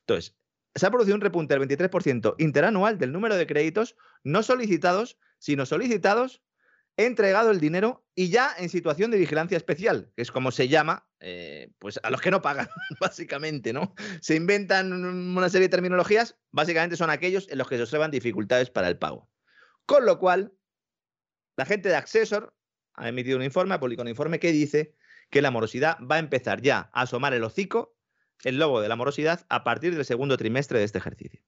Entonces, se ha producido un repunte del veintitrés por ciento interanual del número de créditos no solicitados, sino solicitados, entregado el dinero y ya en situación de vigilancia especial, que es como se llama, eh, pues a los que no pagan, básicamente, ¿no? Se inventan una serie de terminologías, básicamente son aquellos en los que se observan dificultades para el pago. Con lo cual, la gente de Accessor ha emitido un informe, ha publicado un informe que dice que la morosidad va a empezar ya a asomar el hocico, el lobo de la morosidad, a partir del segundo trimestre de este ejercicio.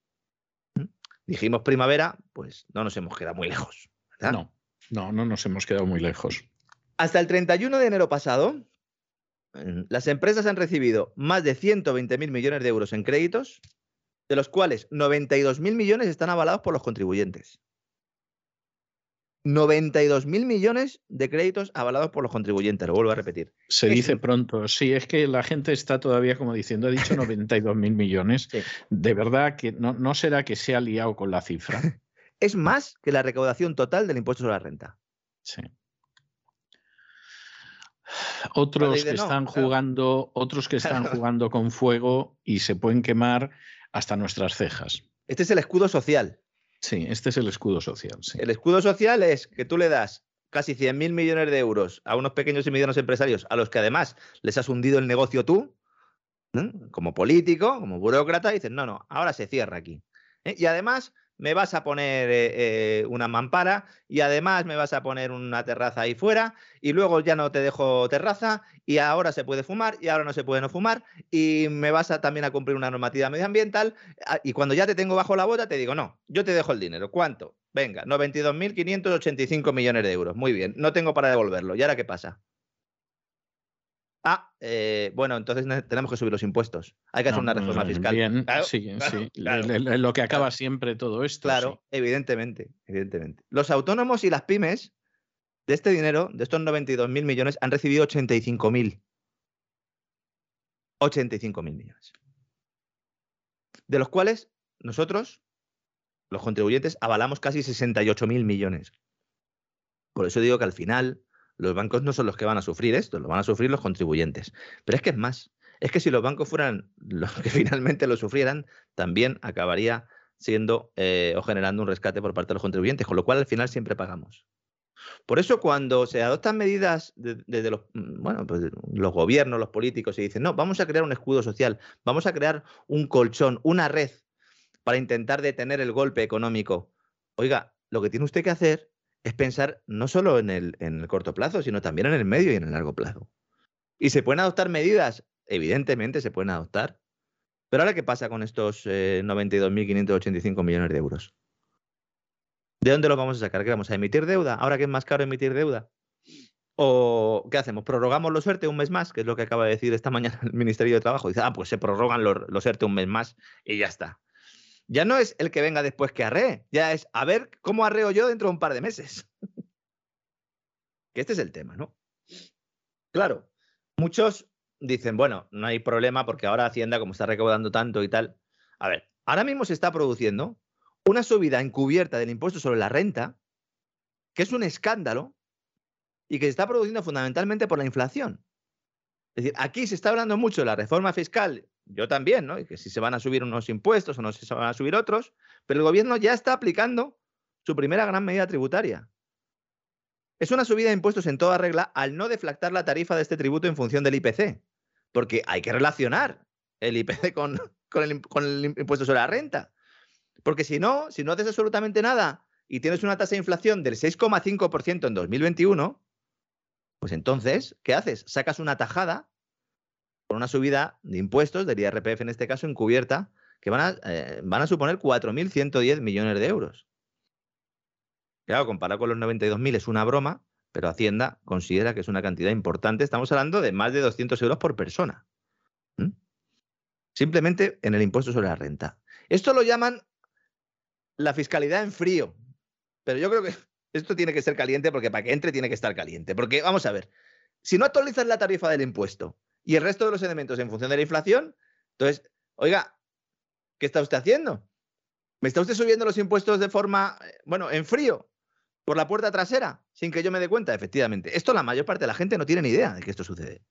¿Mm? Dijimos primavera, pues no nos hemos quedado muy lejos, ¿verdad? No. No, no nos hemos quedado muy lejos. Hasta el treinta y uno de enero pasado, las empresas han recibido más de ciento veinte mil millones de euros en créditos, de los cuales noventa y dos mil millones están avalados por los contribuyentes. noventa y dos mil millones de créditos avalados por los contribuyentes, lo vuelvo a repetir. Se dice pronto, sí, es que la gente está todavía como diciendo, ha dicho noventa y dos mil millones. Sí. De verdad que no, no será que se ha liado con la cifra. Es más que la recaudación total del impuesto sobre la renta. Sí. Otros que están jugando, otros que están jugando con fuego y se pueden quemar hasta nuestras cejas. Este es el escudo social. Sí, este es el escudo social. Sí. El escudo social es que tú le das casi cien mil millones de euros a unos pequeños y medianos empresarios a los que además les has hundido el negocio tú, ¿eh? Como político, como burócrata, y dices, no, no, ahora se cierra aquí. ¿Eh? Y además me vas a poner eh, eh, una mampara y además me vas a poner una terraza ahí fuera y luego ya no te dejo terraza y ahora se puede fumar y ahora no se puede no fumar y me vas a también a cumplir una normativa medioambiental y cuando ya te tengo bajo la bota te digo, no, yo te dejo el dinero. ¿Cuánto? Venga, noventa y dos mil quinientos ochenta y cinco millones de euros. Muy bien, no tengo para devolverlo. ¿Y ahora qué pasa? Ah, eh, bueno, entonces tenemos que subir los impuestos. Hay que no, hacer una reforma fiscal. Bien, claro, sí, claro, sí. Claro, le, le, lo que acaba claro. siempre todo esto. Claro, sí. evidentemente, evidentemente. Los autónomos y las pymes de este dinero, de estos noventa y dos mil millones, han recibido ochenta y cinco mil. ochenta y cinco mil millones. De los cuales nosotros, los contribuyentes, avalamos casi sesenta y ocho mil millones. Por eso digo que al final los bancos no son los que van a sufrir esto, lo van a sufrir los contribuyentes. Pero es que es más, es que si los bancos fueran los que finalmente lo sufrieran, también acabaría siendo eh, o generando un rescate por parte de los contribuyentes, con lo cual al final siempre pagamos. Por eso cuando se adoptan medidas desde de, de los, bueno, pues, los gobiernos, los políticos, y dicen, no, vamos a crear un escudo social, vamos a crear un colchón, una red para intentar detener el golpe económico. Oiga, lo que tiene usted que hacer es pensar no solo en el, en el corto plazo, sino también en el medio y en el largo plazo. ¿Y se pueden adoptar medidas? Evidentemente se pueden adoptar. Pero ahora, ¿qué pasa con estos eh, noventa y dos mil quinientos ochenta y cinco millones de euros? ¿De dónde los vamos a sacar? ¿Qué vamos a emitir deuda? ¿Ahora que es más caro emitir deuda? ¿O qué hacemos? ¿Prorrogamos los E R T E un mes más? Que es lo que acaba de decir esta mañana el Ministerio de Trabajo. Dice, ah, pues se prorrogan los, los E R T E un mes más y ya está. Ya no es el que venga después que arree, ya es a ver cómo arreo yo dentro de un par de meses. Que este es el tema, ¿no? Claro, muchos dicen, bueno, no hay problema porque ahora Hacienda, como está recaudando tanto y tal. A ver, ahora mismo se está produciendo una subida encubierta del impuesto sobre la renta, que es un escándalo y que se está produciendo fundamentalmente por la inflación. Es decir, aquí se está hablando mucho de la reforma fiscal. Yo también, ¿no? Y que si se van a subir unos impuestos o no se van a subir otros, pero el gobierno ya está aplicando su primera gran medida tributaria. Es una subida de impuestos en toda regla al no deflactar la tarifa de este tributo en función del I P C, porque hay que relacionar el I P C con, con, el, con el impuesto sobre la renta. Porque si no, si no haces absolutamente nada y tienes una tasa de inflación del seis coma cinco por ciento en dos mil veintiuno, pues entonces, ¿qué haces? Sacas una tajada por una subida de impuestos, del I R P F en este caso, encubierta, que van a, eh, van a suponer cuatro mil ciento diez millones de euros. Claro, comparado con los noventa y dos mil es una broma, pero Hacienda considera que es una cantidad importante. Estamos hablando de más de doscientos euros por persona. ¿Mm? Simplemente en el impuesto sobre la renta. Esto lo llaman la fiscalidad en frío, pero yo creo que esto tiene que ser caliente porque para que entre tiene que estar caliente. Porque, vamos a ver, si no actualizas la tarifa del impuesto y el resto de los elementos en función de la inflación, entonces, oiga, ¿qué está usted haciendo? ¿Me está usted subiendo los impuestos de forma, bueno, en frío, por la puerta trasera, sin que yo me dé cuenta? Efectivamente, esto la mayor parte de la gente no tiene ni idea de que esto sucede.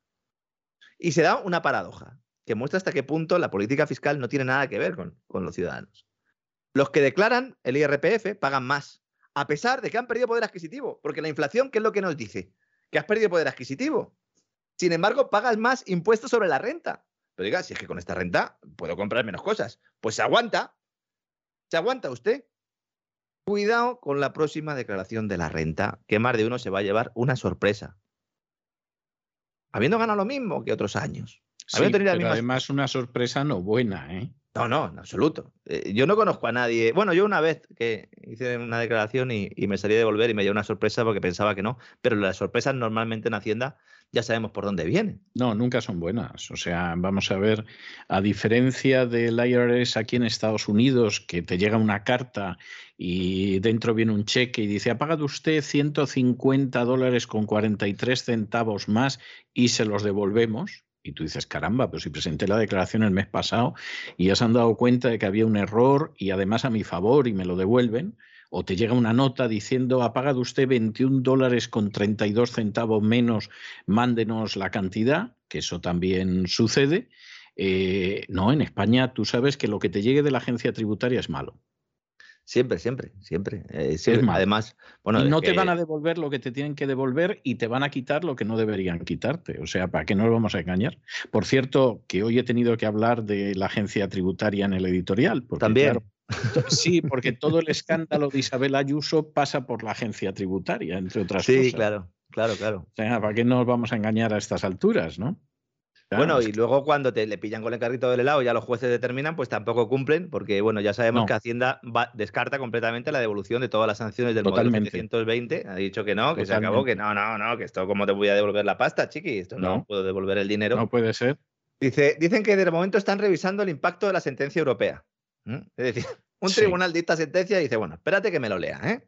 Y se da una paradoja. que muestra hasta qué punto la política fiscal no tiene nada que ver con, con los ciudadanos. Los que declaran el I R P F pagan más, a pesar de que han perdido poder adquisitivo, porque la inflación, ¿qué es lo que nos dice? Que has perdido poder adquisitivo. Sin embargo, pagas más impuestos sobre la renta. Pero diga, si es que con esta renta puedo comprar menos cosas. Pues se aguanta. Se aguanta usted. Cuidado con la próxima declaración de la renta, que más de uno se va a llevar una sorpresa. Habiendo ganado lo mismo que otros años. Sí, pero las mismas... además una sorpresa no buena, ¿eh? No, no, en absoluto. Eh, yo no conozco a nadie. Bueno, yo una vez que hice una declaración y, y me salí de volver y me dio una sorpresa porque pensaba que no. Pero las sorpresas normalmente en Hacienda ya sabemos por dónde vienen. No, nunca son buenas. O sea, vamos a ver, a diferencia del I R S aquí en Estados Unidos, que te llega una carta y dentro viene un cheque y dice, ha pagado usted ciento cincuenta dólares con cuarenta y tres centavos más y se los devolvemos. Y tú dices, caramba, pero si presenté la declaración el mes pasado y ya se han dado cuenta de que había un error y además a mi favor y me lo devuelven, o te llega una nota diciendo, ha pagado usted veintiún dólares con treinta y dos centavos menos, mándenos la cantidad, que eso también sucede. Eh, no, en España tú sabes que lo que te llegue de la agencia tributaria es malo. Siempre, siempre, siempre. Eh, siempre. Además, bueno, y no te que... van a devolver lo que te tienen que devolver y te van a quitar lo que no deberían quitarte. O sea, ¿para qué nos vamos a engañar? Por cierto, que hoy he tenido que hablar de la agencia tributaria en el editorial. Porque, también. Claro, sí, porque todo el escándalo de Isabel Ayuso pasa por la agencia tributaria, entre otras sí, cosas. Sí, claro, claro, claro. O sea, ¿para qué nos vamos a engañar a estas alturas, no? Claro. Bueno, y luego cuando te le pillan con el carrito del helado, ya los jueces determinan, pues tampoco cumplen, porque bueno, ya sabemos no. que Hacienda va, descarta completamente la devolución de todas las sanciones del Totalmente. modelo setecientos veinte. Ha dicho que no, que Totalmente. se acabó, que no, no, no, que esto, ¿cómo te voy a devolver la pasta, chiqui? Esto no, no puedo devolver el dinero. No puede ser. Dice, dicen que de momento están revisando el impacto de la sentencia europea. ¿Mm? Es decir, un sí. tribunal dicta sentencia y dice, bueno, espérate que me lo lea, ¿eh?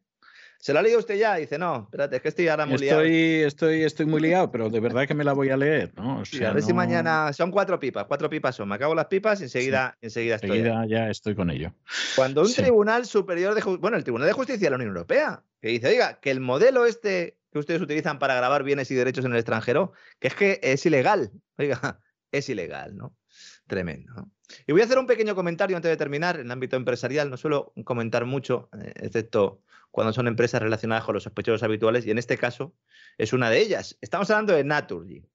¿Se lo ha leído usted ya? Dice, no, espérate, es que estoy ahora muy estoy, liado. Estoy, estoy muy liado, pero de verdad que me la voy a leer, ¿no? O sea, sí, a ver no... si mañana... Son cuatro pipas, cuatro pipas son. Me acabo las pipas y enseguida, sí. enseguida estoy. Enseguida ya estoy con ello. Cuando un sí. tribunal superior de... Bueno, el Tribunal de Justicia de la Unión Europea, que dice, oiga, que el modelo este que ustedes utilizan para grabar bienes y derechos en el extranjero, que es que es ilegal. Oiga, es ilegal, ¿no? Tremendo, ¿no? Y voy a hacer un pequeño comentario antes de terminar. En el ámbito empresarial no suelo comentar mucho, excepto cuando son empresas relacionadas con los sospechosos habituales, y en este caso es una de ellas. Estamos hablando de Naturgy.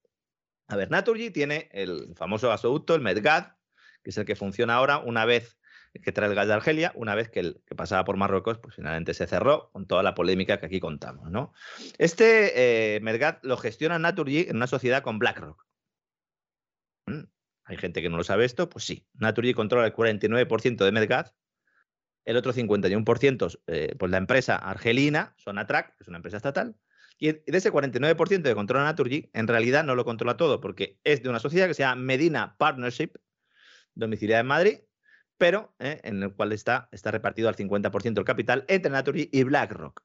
A ver, Naturgy tiene el famoso gasoducto, el Medgaz, que es el que funciona ahora una vez que trae el gas de Argelia, una vez que, el, que pasaba por Marruecos, pues finalmente se cerró con toda la polémica que aquí contamos, ¿no? Este eh, Medgaz lo gestiona Naturgy en una sociedad con BlackRock. ¿Mm? Hay gente que no lo sabe esto, pues sí. Naturgy controla el cuarenta y nueve por ciento de Medgaz. El otro cincuenta y uno por ciento, eh, pues la empresa argelina, Sonatrach, que es una empresa estatal, y de ese cuarenta y nueve por ciento que controla Naturgy, en realidad no lo controla todo, porque es de una sociedad que se llama Medina Partnership, domiciliada en Madrid, pero eh, en el cual está, está repartido al cincuenta por ciento del capital entre Naturgy y BlackRock.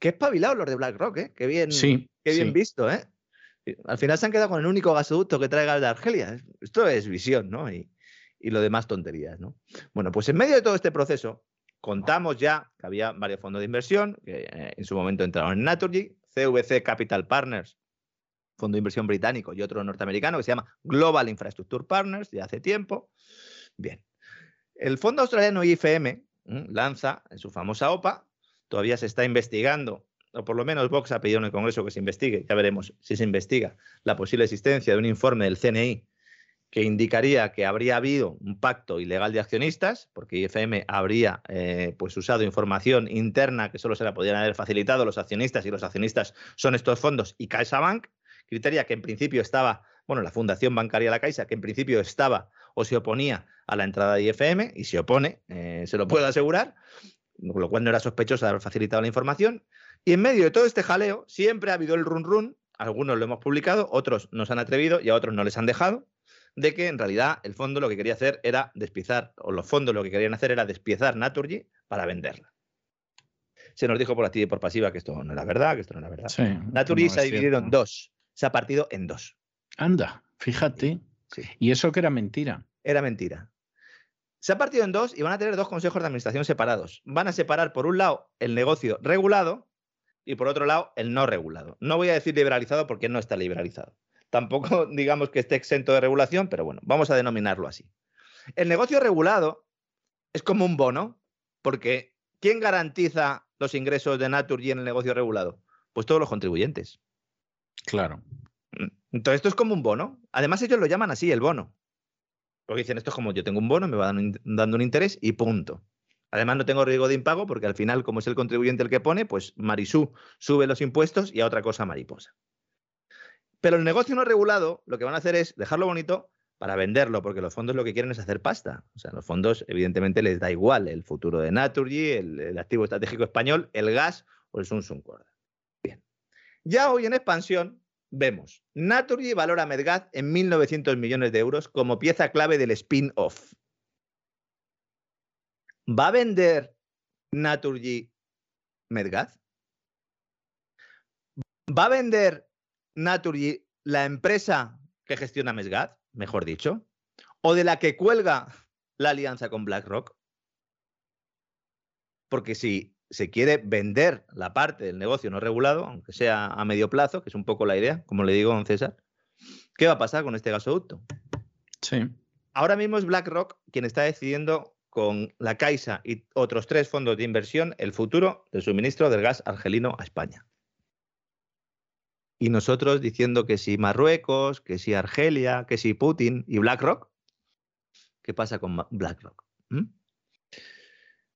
Qué espabilados los de BlackRock, ¿eh? Qué bien, sí, qué bien sí. visto, ¿eh? Al final se han quedado con el único gasoducto que trae gas de Argelia. Esto es visión, ¿no? Y, y lo demás tonterías, ¿no? Bueno, pues en medio de todo este proceso, contamos ya que había varios fondos de inversión que eh, en su momento entraron en Naturgy, C V C Capital Partners, fondo de inversión británico, y otro norteamericano que se llama Global Infrastructure Partners, ya hace tiempo. Bien. El fondo australiano I F M lanza en su famosa OPA, todavía se está investigando, o por lo menos Vox ha pedido en el Congreso que se investigue, ya veremos si se investiga, la posible existencia de un informe del C N I que indicaría que habría habido un pacto ilegal de accionistas, porque I F M habría eh, pues usado información interna que solo se la podían haber facilitado los accionistas, y los accionistas son estos fondos y CaixaBank, criteria que en principio estaba, bueno, la Fundación Bancaria La Caixa, que en principio estaba o se oponía a la entrada de I F M, y se opone, eh, se lo puedo asegurar, lo cual no era sospechoso de haber facilitado la información. Y en medio de todo este jaleo siempre ha habido el run run, algunos lo hemos publicado, otros nos han atrevido y a otros no les han dejado, de que en realidad el fondo lo que quería hacer era despiezar, o los fondos lo que querían hacer era despiezar Naturgy para venderla. Se nos dijo por activa y por pasiva que esto no era verdad, que esto no era verdad. Sí, Naturgy no se ha dividido en dos, se ha partido en dos. Anda, fíjate. Sí. Y eso que era mentira. Era mentira. Se ha partido en dos y van a tener dos consejos de administración separados. Van a separar por un lado el negocio regulado y por otro lado el no regulado. No voy a decir liberalizado porque no está liberalizado. Tampoco digamos que esté exento de regulación, pero bueno, vamos a denominarlo así. El negocio regulado es como un bono, porque ¿quién garantiza los ingresos de Naturgy en el negocio regulado? Pues todos los contribuyentes. Claro. Entonces esto es como un bono. Además ellos lo llaman así, el bono. Porque dicen, esto es como yo tengo un bono, me va dando un interés y punto. Además no tengo riesgo de impago porque al final, como es el contribuyente el que pone, pues Marisú sube los impuestos y a otra cosa mariposa. Pero el negocio no regulado lo que van a hacer es dejarlo bonito para venderlo, porque los fondos lo que quieren es hacer pasta. O sea, los fondos evidentemente les da igual el futuro de Naturgy, el, el activo estratégico español, el gas o el Samsung Corda. Bien. Ya hoy en Expansión vemos, Naturgy valora Medgaz en mil novecientos millones de euros como pieza clave del spin-off. ¿Va a vender Naturgy Medgaz? ¿Va a vender Naturgy la empresa que gestiona Medgaz, mejor dicho? ¿O de la que cuelga la alianza con BlackRock? Porque si se quiere vender la parte del negocio no regulado, aunque sea a medio plazo, que es un poco la idea, como le digo a don César, ¿qué va a pasar con este gasoducto? Sí. Ahora mismo es BlackRock quien está decidiendo con la Caixa y otros tres fondos de inversión el futuro del suministro del gas argelino a España. Y nosotros diciendo que si Marruecos, que si Argelia, que si Putin y BlackRock. ¿Qué pasa con BlackRock? ¿Mm?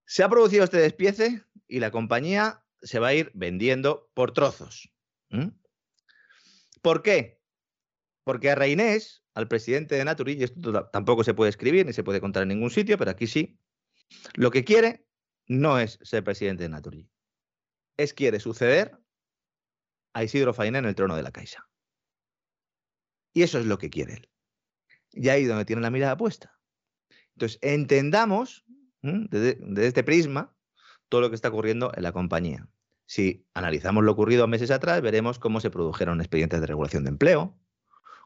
Se ha producido este despiece y la compañía se va a ir vendiendo por trozos. ¿Mm? ¿Por qué? Porque a Reinés, al presidente de Naturgy, y esto tampoco se puede escribir ni se puede contar en ningún sitio, pero aquí sí, lo que quiere no es ser presidente de Naturgy, es quiere suceder a Isidro Faina en el trono de la Caixa. Y eso es lo que quiere él. Y ahí es donde tiene la mirada puesta. Entonces, entendamos desde, desde este prisma todo lo que está ocurriendo en la compañía. Si analizamos lo ocurrido meses atrás, veremos cómo se produjeron expedientes de regulación de empleo,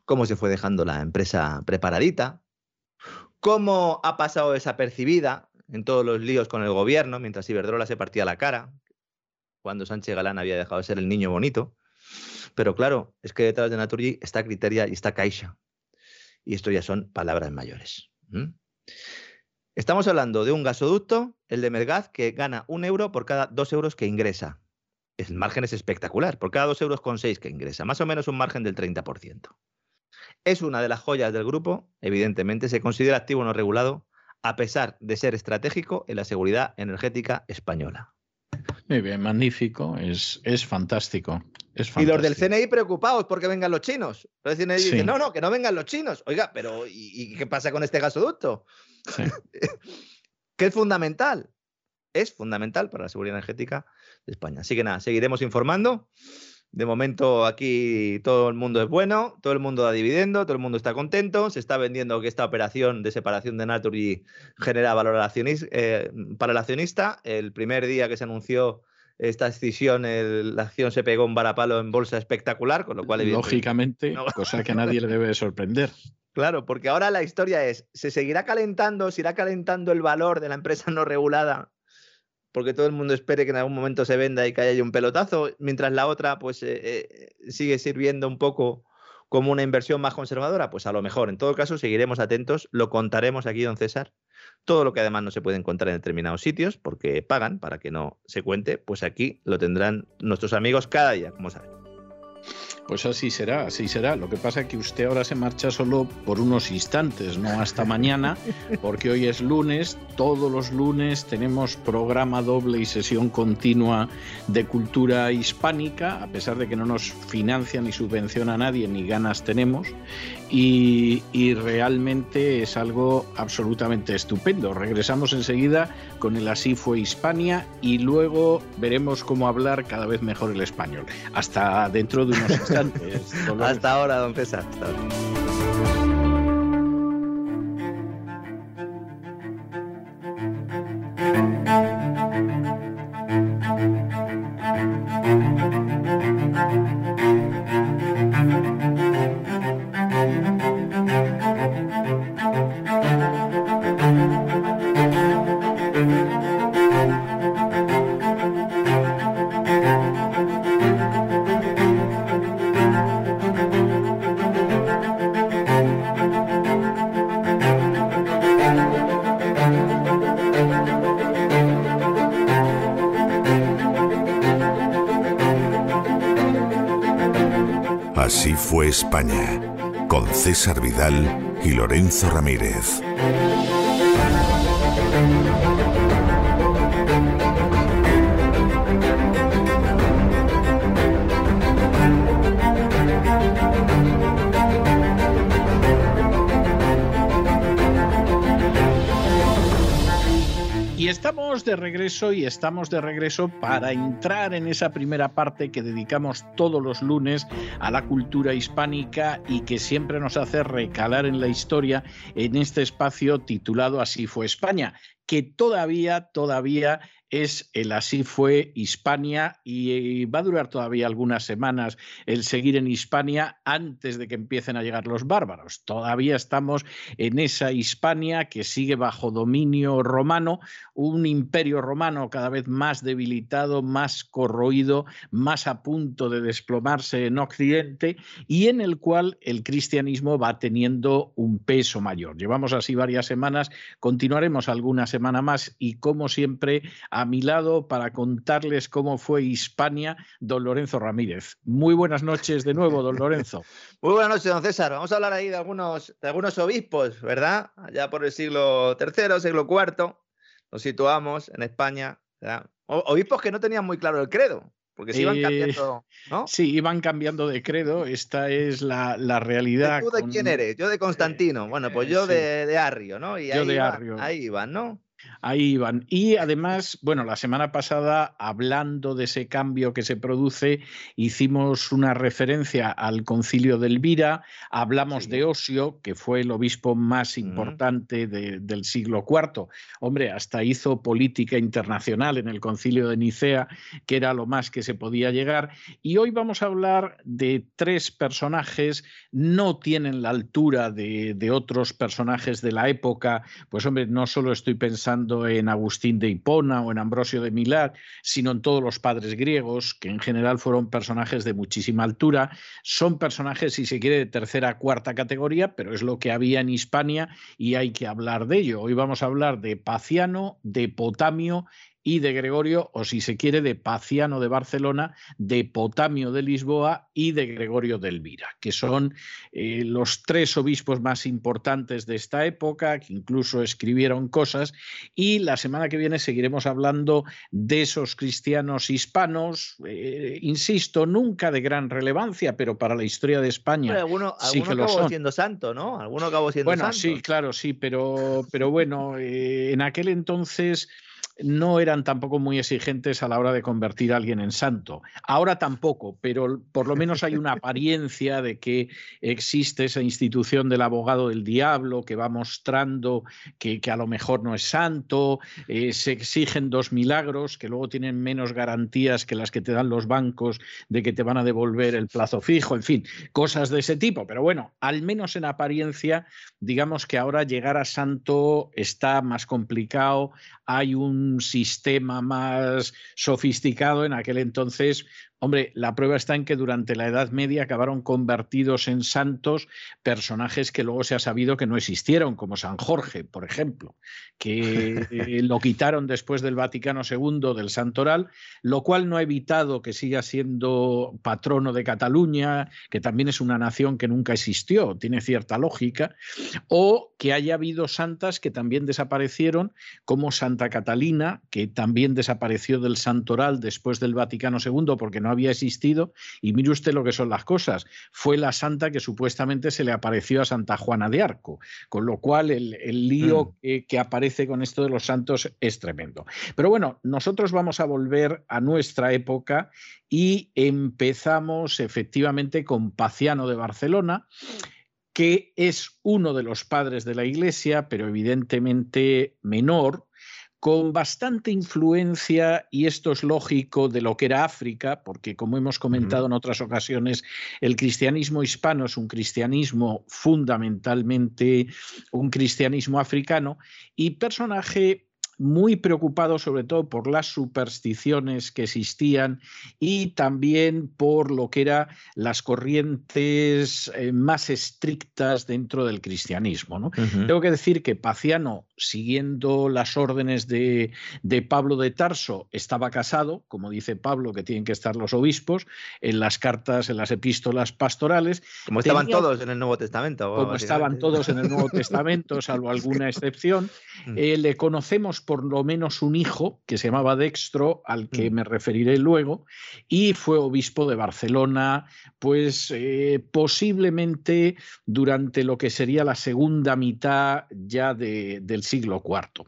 cómo se fue dejando la empresa preparadita, cómo ha pasado desapercibida en todos los líos con el gobierno, mientras Iberdrola se partía la cara, cuando Sánchez Galán había dejado de ser el niño bonito. Pero claro, es que detrás de Naturgy está Criteria y está Caixa. Y esto ya son palabras mayores. ¿Mm? Estamos hablando de un gasoducto, el de Medgaz, que gana un euro por cada dos euros que ingresa. El margen es espectacular, por cada dos euros con seis que ingresa, más o menos un margen del treinta por ciento. Es una de las joyas del grupo, evidentemente se considera activo no regulado, a pesar de ser estratégico en la seguridad energética española. Muy bien, magnífico, es, es fantástico, es fantástico. Y los del C N I preocupados porque vengan los chinos. Los del C N I sí. Dicen, no, no, que no vengan los chinos. Oiga, pero ¿y, y qué pasa con este gasoducto? Sí. Que es fundamental, es fundamental para la seguridad energética de España. Así que nada, seguiremos informando. De momento aquí todo el mundo es bueno, todo el mundo da dividendo, todo el mundo está contento, se está vendiendo que esta operación de separación de Naturgy genera valor al accionista, eh, para el accionista. El primer día que se anunció esta escisión, el, la acción se pegó un varapalo en bolsa espectacular, con lo cual... Lógicamente, no. Cosa que a nadie le debe sorprender. Claro, porque ahora la historia es, ¿se seguirá calentando, se irá calentando el valor de la empresa no regulada? Porque todo el mundo espere que en algún momento se venda y que haya un pelotazo, mientras la otra pues eh, eh, sigue sirviendo un poco como una inversión más conservadora. Pues a lo mejor, en todo caso, seguiremos atentos, lo contaremos aquí, don César. Todo lo que además no se puede encontrar en determinados sitios, porque pagan para que no se cuente, pues aquí lo tendrán nuestros amigos cada día, como saben. Pues así será, así será. Lo que pasa es que usted ahora se marcha solo por unos instantes, no hasta mañana, porque hoy es lunes, todos los lunes tenemos programa doble y sesión continua de cultura hispánica, a pesar de que no nos financia ni subvenciona a nadie, ni ganas tenemos, y, y realmente es algo absolutamente estupendo. Regresamos enseguida con el Así fue Hispania y luego veremos cómo hablar cada vez mejor el español. Hasta dentro de unos instantes. Antes, hasta ahora, don César. Hasta ahora. Thank you. fue España, con César Vidal y Lorenzo Ramírez. Y estamos de regreso y estamos de regreso para entrar en esa primera parte que dedicamos todos los lunes a la cultura hispánica y que siempre nos hace recalar en la historia en este espacio titulado Así fue España, que todavía, todavía es el Así fue Hispania y va a durar todavía algunas semanas el seguir en Hispania antes de que empiecen a llegar los bárbaros. Todavía estamos en esa Hispania que sigue bajo dominio romano, un imperio romano cada vez más debilitado, más corroído, más a punto de desplomarse en Occidente y en el cual el cristianismo va teniendo un peso mayor. Llevamos así varias semanas, continuaremos alguna semana más y como siempre a mi lado para contarles cómo fue Hispania, don Lorenzo Ramírez. Muy buenas noches de nuevo, don Lorenzo. Muy buenas noches, don César. Vamos a hablar ahí de algunos, de algunos obispos, ¿verdad? Allá por el siglo tercero, siglo cuarto, nos situamos en España, ¿verdad? Obispos que no tenían muy claro el credo. Porque sí iban cambiando, ¿no? Eh, sí, iban cambiando de credo. Esta es la, la realidad. ¿Tú de con... quién eres? Yo de Constantino. Bueno, pues yo sí. de, de Arrio, ¿no? Y yo ahí de iban, Arrio. Ahí iban, ¿no? Ahí iban. Y además, bueno, la semana pasada, hablando de ese cambio que se produce, hicimos una referencia al Concilio de Elvira, hablamos sí. de Osio, que fue el obispo más importante mm. de, del siglo cuarto. Hombre, hasta hizo política internacional en el Concilio de Nicea, que era lo más que se podía llegar. Y hoy vamos a hablar de tres personajes, no tienen la altura de, de otros personajes de la época. Pues hombre, no solo estoy pensando en Agustín de Hipona o en Ambrosio de Milán, sino en todos los padres griegos, que en general fueron personajes de muchísima altura. Son personajes, si se quiere, de tercera, cuarta categoría, pero es lo que había en Hispania y hay que hablar de ello. Hoy vamos a hablar de Paciano, de Potamio y de Gregorio, o si se quiere, de Paciano de Barcelona, de Potamio de Lisboa y de Gregorio de Elvira, que son eh, los tres obispos más importantes de esta época, que incluso escribieron cosas, y la semana que viene seguiremos hablando de esos cristianos hispanos, eh, insisto, nunca de gran relevancia, pero para la historia de España alguno, sí alguno que lo son. Acabó siendo santo, ¿no? Alguno acabó siendo bueno, santo. Sí, claro, sí, pero, pero bueno, eh, en aquel entonces no eran tampoco muy exigentes a la hora de convertir a alguien en santo. Ahora tampoco, pero por lo menos hay una apariencia de que existe esa institución del abogado del diablo que va mostrando que, que a lo mejor no es santo, eh, se exigen dos milagros que luego tienen menos garantías que las que te dan los bancos de que te van a devolver el plazo fijo, en fin, cosas de ese tipo. Pero bueno, al menos en apariencia, digamos que ahora llegar a santo está más complicado, hay un un sistema más sofisticado. En aquel entonces, hombre, la prueba está en que durante la Edad Media acabaron convertidos en santos personajes que luego se ha sabido que no existieron, como San Jorge, por ejemplo, que eh, lo quitaron después del Vaticano segundo del santoral, lo cual no ha evitado que siga siendo patrono de Cataluña, que también es una nación que nunca existió, tiene cierta lógica, o que haya habido santas que también desaparecieron, como Santa Catalina, que también desapareció del santoral después del Vaticano segundo porque no había existido, y mire usted lo que son las cosas, fue la santa que supuestamente se le apareció a Santa Juana de Arco, con lo cual el, el lío mm. que, que aparece con esto de los santos es tremendo. Pero bueno, nosotros vamos a volver a nuestra época y empezamos efectivamente con Paciano de Barcelona, que es uno de los padres de la Iglesia, pero evidentemente menor, con bastante influencia, y esto es lógico, de lo que era África, porque como hemos comentado en otras ocasiones, el cristianismo hispano es un cristianismo fundamentalmente un cristianismo africano, y personaje muy preocupado sobre todo por las supersticiones que existían y también por lo que eran las corrientes eh, más estrictas dentro del cristianismo, ¿no? Uh-huh. Tengo que decir que Paciano, siguiendo las órdenes de, de Pablo de Tarso, estaba casado, como dice Pablo, que tienen que estar los obispos, en las cartas, en las epístolas pastorales. Como estaban tenía, todos en el Nuevo Testamento. Como estaban todos en el Nuevo Testamento, salvo alguna excepción. Eh, le conocemos por lo menos un hijo, que se llamaba Dextro, al que me referiré luego, y fue obispo de Barcelona, pues eh, posiblemente durante lo que sería la segunda mitad ya de, del siglo cuarto.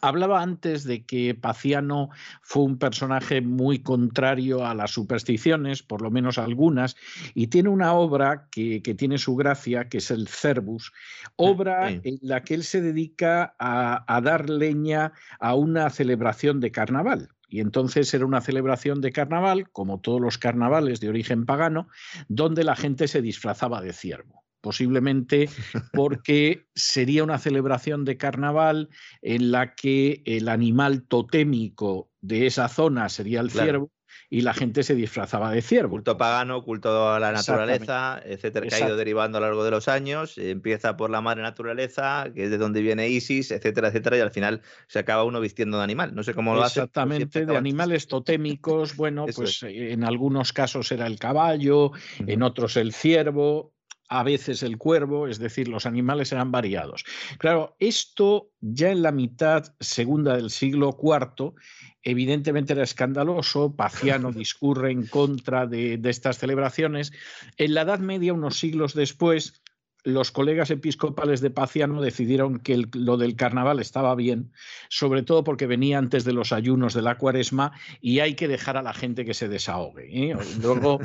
Hablaba antes de que Paciano fue un personaje muy contrario a las supersticiones, por lo menos algunas, y tiene una obra que, que tiene su gracia, que es el Cervus, obra sí. en la que él se dedica a, a dar leña a una celebración de carnaval. Y entonces era una celebración de carnaval, como todos los carnavales de origen pagano, donde la gente se disfrazaba de ciervo. Posiblemente porque sería una celebración de carnaval en la que el animal totémico de esa zona sería el claro. ciervo y la gente se disfrazaba de ciervo. Culto pagano, culto a la naturaleza, etcétera, que ha ido derivando a lo largo de los años. Empieza por la madre naturaleza, que es de donde viene Isis, etcétera, etcétera, y al final se acaba uno vistiendo de animal. No sé cómo lo hace. Exactamente, de animales totémicos. Bueno, pues en algunos casos era el caballo, en otros el ciervo, a veces el cuervo, es decir, los animales eran variados. Claro, esto ya en la mitad segunda del siglo cuarto, evidentemente era escandaloso, Paciano discurre en contra de, de estas celebraciones. En la Edad Media, unos siglos después, los colegas episcopales de Paciano decidieron que el, lo del carnaval estaba bien, sobre todo porque venía antes de los ayunos de la cuaresma y hay que dejar a la gente que se desahogue, ¿eh? Luego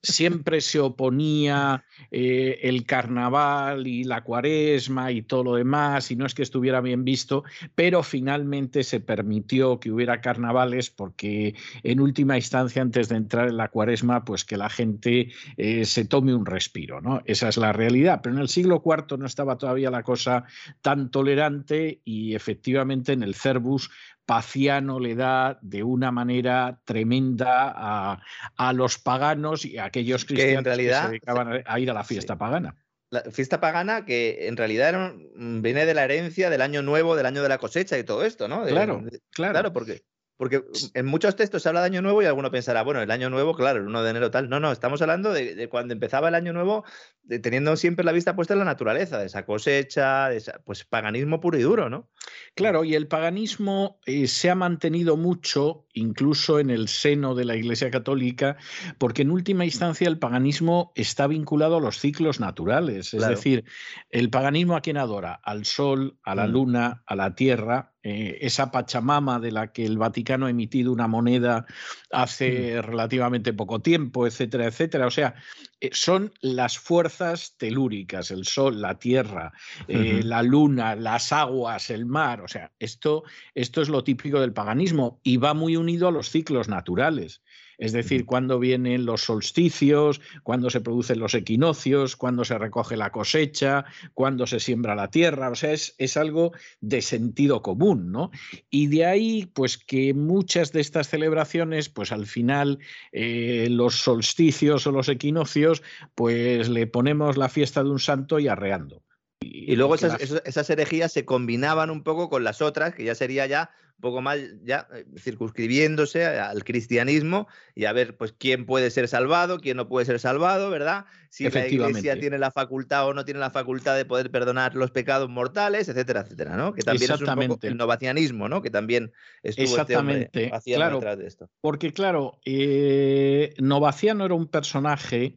siempre se oponía eh, el carnaval y la cuaresma y todo lo demás, y no es que estuviera bien visto, pero finalmente se permitió que hubiera carnavales porque en última instancia, antes de entrar en la cuaresma, pues que la gente eh, se tome un respiro, ¿no? Esa es la realidad, pero en el siglo cuarto no estaba todavía la cosa tan tolerante y efectivamente en el Cervus Paciano le da de una manera tremenda a, a los paganos y a aquellos cristianos que, en realidad, que se dedicaban a ir a la fiesta sí. pagana. La fiesta pagana que en realidad era, viene de la herencia del año nuevo, del año de la cosecha y todo esto, ¿no? De, claro, de, claro, claro, porque... Porque en muchos textos se habla de Año Nuevo y alguno pensará, bueno, el Año Nuevo, claro, el uno de enero tal. No, no, estamos hablando de, de cuando empezaba el Año Nuevo, de, teniendo siempre la vista puesta en la naturaleza, de esa cosecha, de esa, pues paganismo puro y duro, ¿no? Claro, y el paganismo eh, se ha mantenido mucho, incluso en el seno de la Iglesia Católica, porque en última instancia el paganismo está vinculado a los ciclos naturales. Es claro. decir, el paganismo ¿a quién adora? Al sol, a la luna, a la tierra... Eh, esa Pachamama de la que el Vaticano ha emitido una moneda hace relativamente poco tiempo, etcétera, etcétera. O sea, eh, son las fuerzas telúricas, el sol, la tierra, eh, uh-huh. la luna, las aguas, el mar. O sea, esto, esto es lo típico del paganismo y va muy unido a los ciclos naturales. Es decir, cuando vienen los solsticios, cuando se producen los equinoccios, cuando se recoge la cosecha, cuando se siembra la tierra. O sea, es, es algo de sentido común, ¿no? Y de ahí, pues, que muchas de estas celebraciones, pues, al final, eh, los solsticios o los equinoccios, pues, le ponemos la fiesta de un santo y arreando. Y, y luego esas, las... esas herejías se combinaban un poco con las otras, que ya sería ya... un poco más ya circunscribiéndose al cristianismo y a ver pues quién puede ser salvado, quién no puede ser salvado, ¿verdad? Si la Iglesia tiene la facultad o no tiene la facultad de poder perdonar los pecados mortales, etcétera, etcétera, ¿no? Que también es un poco el novacianismo, ¿no? Que también estuvo Exactamente. Este hombre claro, detrás de esto. Porque claro, eh, Novaciano era un personaje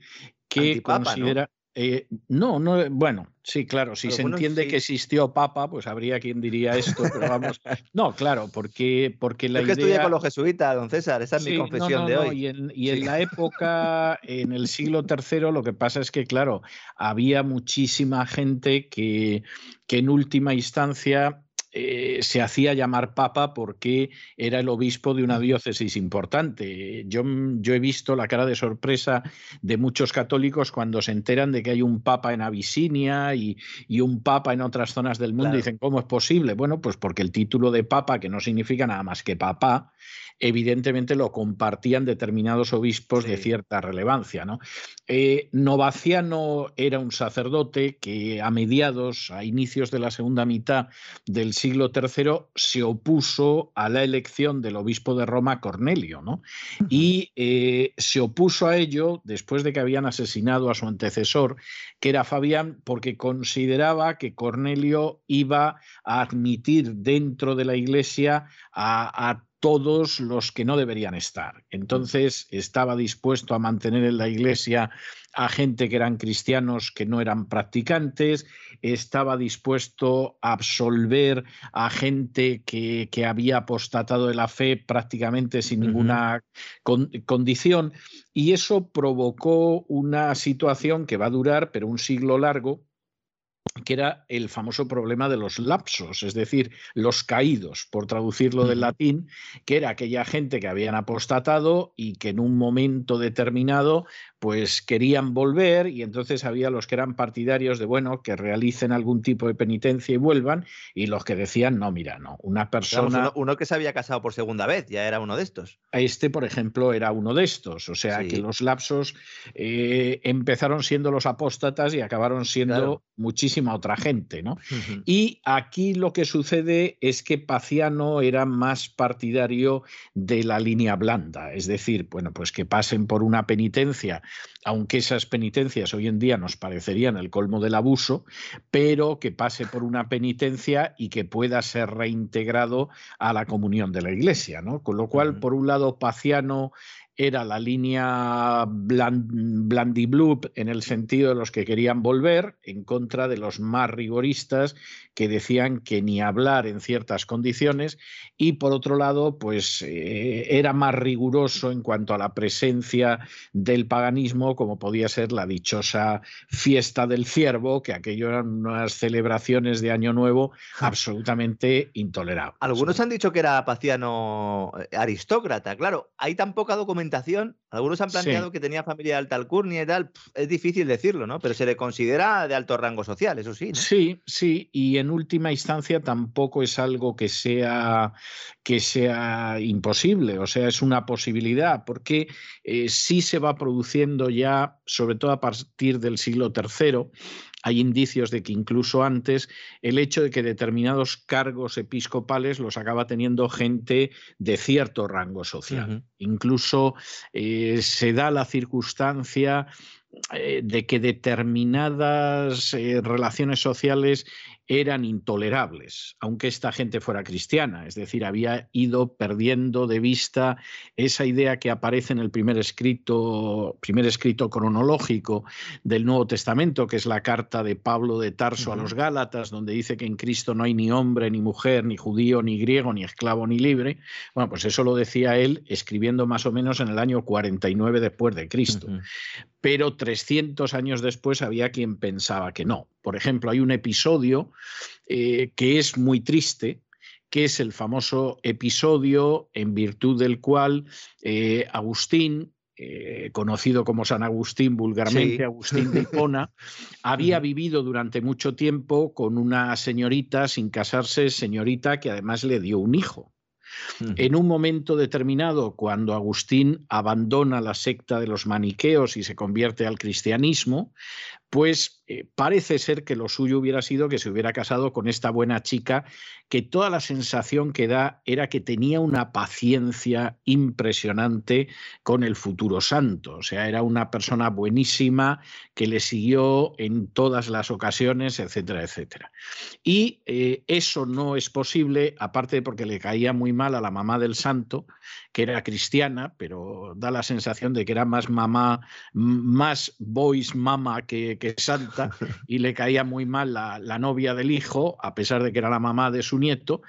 que Antipapa, considera... ¿no? Eh, no, no, bueno, sí, claro, si pero se bueno, entiende sí. que existió Papa, pues habría quien diría esto, pero vamos... No, claro, porque, porque la idea... Es que estudié con los jesuitas, don César, esa es sí, mi confesión no, no, de no. hoy. Y en, y sí. en la época, en el siglo tercero, lo que pasa es que, claro, había muchísima gente que, que en última instancia... eh, se hacía llamar papa porque era el obispo de una diócesis importante. Yo, yo he visto la cara de sorpresa de muchos católicos cuando se enteran de que hay un papa en Abisinia y, y un papa en otras zonas del mundo. Claro. Dicen, ¿cómo es posible? Bueno, pues porque el título de papa, que no significa nada más que papá, evidentemente lo compartían determinados obispos sí. de cierta relevancia, ¿no? Eh, Novaciano era un sacerdote que a mediados, a inicios de la segunda mitad del siglo tercero, se opuso a la elección del obispo de Roma, Cornelio, ¿no? Y eh, se opuso a ello después de que habían asesinado a su antecesor, que era Fabián, porque consideraba que Cornelio iba a admitir dentro de la Iglesia a, a todos los que no deberían estar. Entonces estaba dispuesto a mantener en la Iglesia a gente que eran cristianos que no eran practicantes, estaba dispuesto a absolver a gente que, que había apostatado de la fe prácticamente sin ninguna con, condición, y eso provocó una situación que va a durar, pero un siglo largo, que era el famoso problema de los lapsos, es decir, los caídos, por traducirlo del latín, que era aquella gente que habían apostatado y que en un momento determinado pues querían volver, y entonces había los que eran partidarios de, bueno, que realicen algún tipo de penitencia y vuelvan, y los que decían, no, mira, no, una persona... Digamos, uno, uno que se había casado por segunda vez, ya era uno de estos. Este, por ejemplo, era uno de estos, o sea, sí. que los lapsos eh, empezaron siendo los apóstatas y acabaron siendo claro. muchísima otra gente, ¿no? Uh-huh. Y aquí lo que sucede es que Paciano era más partidario de la línea blanda, es decir, bueno, pues que pasen por una penitencia, aunque esas penitencias hoy en día nos parecerían el colmo del abuso, pero que pase por una penitencia y que pueda ser reintegrado a la comunión de la Iglesia, ¿no? Con lo cual, por un lado, Paciano era la línea blandiblub en el sentido de los que querían volver, en contra de los más rigoristas que decían que ni hablar en ciertas condiciones, y por otro lado pues eh, era más riguroso en cuanto a la presencia del paganismo, como podía ser la dichosa fiesta del ciervo, que aquello eran unas celebraciones de Año Nuevo absolutamente intolerables. Algunos han dicho que era Paciano aristócrata, claro, hay tan poca documentación. Algunos han planteado sí. que tenía familia de alta alcurnia y tal, es difícil decirlo, ¿no? Pero se le considera de alto rango social, eso sí, ¿no? Sí, sí, y en última instancia tampoco es algo que sea, que sea imposible, o sea, es una posibilidad, porque eh, sí se va produciendo ya, sobre todo a partir del siglo tercero, hay indicios de que incluso antes, el hecho de que determinados cargos episcopales los acaba teniendo gente de cierto rango social. Uh-huh. Incluso eh, se da la circunstancia eh, de que determinadas eh, relaciones sociales eran intolerables, aunque esta gente fuera cristiana. Es decir, había ido perdiendo de vista esa idea que aparece en el primer escrito, primer escrito cronológico del Nuevo Testamento, que es la carta de Pablo de Tarso uh-huh. a los Gálatas, donde dice que en Cristo no hay ni hombre, ni mujer, ni judío, ni griego, ni esclavo, ni libre. Bueno, pues eso lo decía él escribiendo más o menos en el año cuarenta y nueve después de Cristo. Uh-huh. Pero trescientos años después había quien pensaba que no. Por ejemplo, hay un episodio eh, que es muy triste, que es el famoso episodio en virtud del cual eh, Agustín, eh, conocido como San Agustín vulgarmente, sí. Agustín de Hipona, había vivido durante mucho tiempo con una señorita sin casarse, señorita que además le dio un hijo. En un momento determinado, cuando Agustín abandona la secta de los maniqueos y se convierte al cristianismo, pues eh, parece ser que lo suyo hubiera sido que se hubiera casado con esta buena chica, que toda la sensación que da era que tenía una paciencia impresionante con el futuro santo. O sea, era una persona buenísima que le siguió en todas las ocasiones, etcétera, etcétera. Y eh, eso no es posible, aparte porque le caía muy mal a la mamá del santo, que era cristiana, pero da la sensación de que era más mamá, más boys mama que, que santa, y le caía muy mal la, la novia del hijo, a pesar de que era la mamá de su nieto,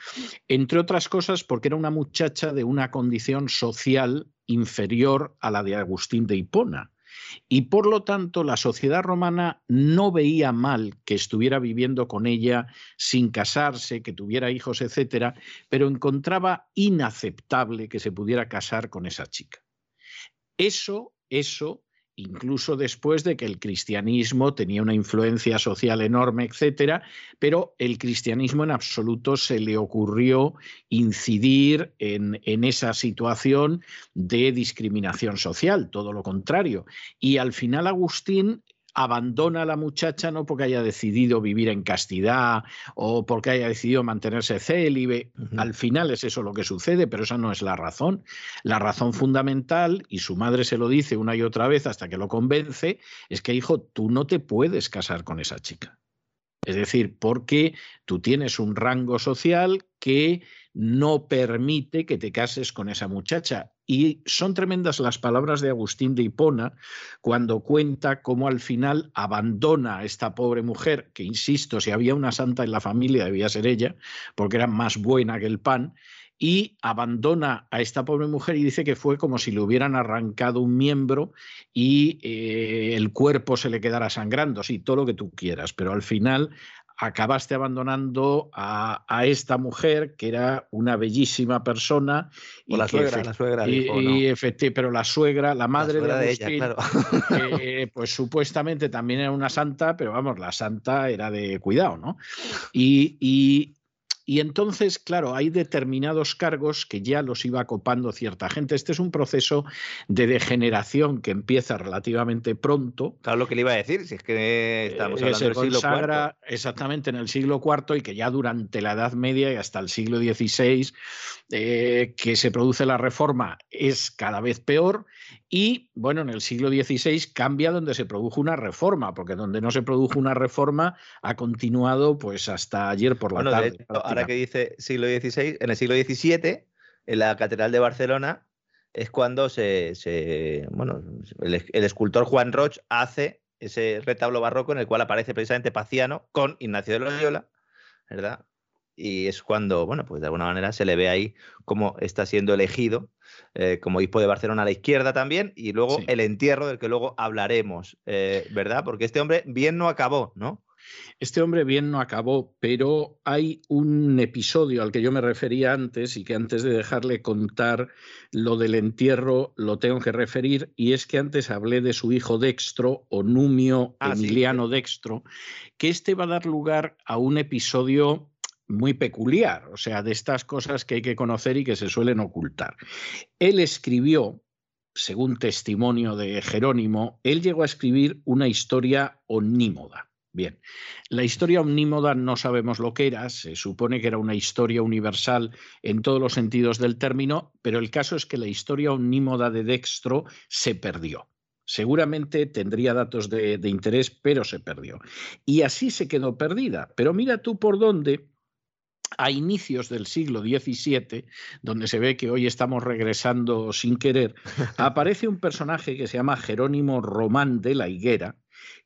entre otras cosas porque era una muchacha de una condición social inferior a la de Agustín de Hipona. Y por lo tanto la sociedad romana no veía mal que estuviera viviendo con ella sin casarse, que tuviera hijos, etcétera, pero encontraba inaceptable que se pudiera casar con esa chica. Eso, eso, incluso después de que el cristianismo tenía una influencia social enorme, etcétera, pero el cristianismo en absoluto se le ocurrió incidir en, en esa situación de discriminación social, todo lo contrario. Y al final Agustín abandona a la muchacha no porque haya decidido vivir en castidad o porque haya decidido mantenerse célibe. Uh-huh. Al final es eso lo que sucede, pero esa no es la razón. La razón fundamental, y su madre se lo dice una y otra vez hasta que lo convence, es que, hijo, tú no te puedes casar con esa chica. Es decir, porque tú tienes un rango social que no permite que te cases con esa muchacha. Y son tremendas las palabras de Agustín de Hipona cuando cuenta cómo al final abandona a esta pobre mujer, que insisto, si había una santa en la familia debía ser ella, porque era más buena que el pan, y abandona a esta pobre mujer y dice que fue como si le hubieran arrancado un miembro y eh, el cuerpo se le quedara sangrando, sí, todo lo que tú quieras, pero al final acabaste abandonando a, a esta mujer, que era una bellísima persona. Y o la suegra, efect, la suegra. Y, dijo, ¿no? y efecti, pero la suegra, la madre la suegra de Agustín, de ella, claro. eh, pues supuestamente también era una santa, pero vamos, la santa era de cuidado, ¿no? Y, y, y entonces, claro, hay determinados cargos que ya los iba copando cierta gente. Este es un proceso de degeneración que empieza relativamente pronto. Claro, lo que le iba a decir, si es que estamos hablando del siglo cuarto. Exactamente, en el siglo cuarto, y que ya durante la Edad Media y hasta el siglo dieciséis eh, que se produce la Reforma es cada vez peor. Y bueno, en el siglo dieciséis cambia donde se produjo una reforma, porque donde no se produjo una reforma ha continuado pues hasta ayer por la bueno, tarde. De hecho, ahora que dice siglo dieciséis, en el siglo diecisiete, en la Catedral de Barcelona, es cuando se, se bueno, el, el escultor Juan Roig hace ese retablo barroco en el cual aparece precisamente Paciano con Ignacio de Loyola, ¿verdad? Y es cuando, bueno, pues de alguna manera se le ve ahí cómo está siendo elegido eh, como obispo de Barcelona a la izquierda también, y luego sí. El entierro del que luego hablaremos, eh, ¿verdad? Porque este hombre bien no acabó, ¿no? Este hombre bien no acabó, pero hay un episodio al que yo me refería antes y que antes de dejarle contar lo del entierro lo tengo que referir, y es que antes hablé de su hijo Dextro, o Numio ah, Emiliano sí. Dextro, que este va a dar lugar a un episodio muy peculiar, o sea, de estas cosas que hay que conocer y que se suelen ocultar. Él escribió, según testimonio de Jerónimo, él llegó a escribir una historia omnímoda. Bien, la historia omnímoda no sabemos lo que era, se supone que era una historia universal en todos los sentidos del término, pero el caso es que la historia omnímoda de Dextro se perdió. Seguramente tendría datos de, de interés, pero se perdió. Y así se quedó perdida. Pero mira tú por dónde. A inicios del siglo diecisiete, donde se ve que hoy estamos regresando sin querer, aparece un personaje que se llama Jerónimo Román de la Higuera,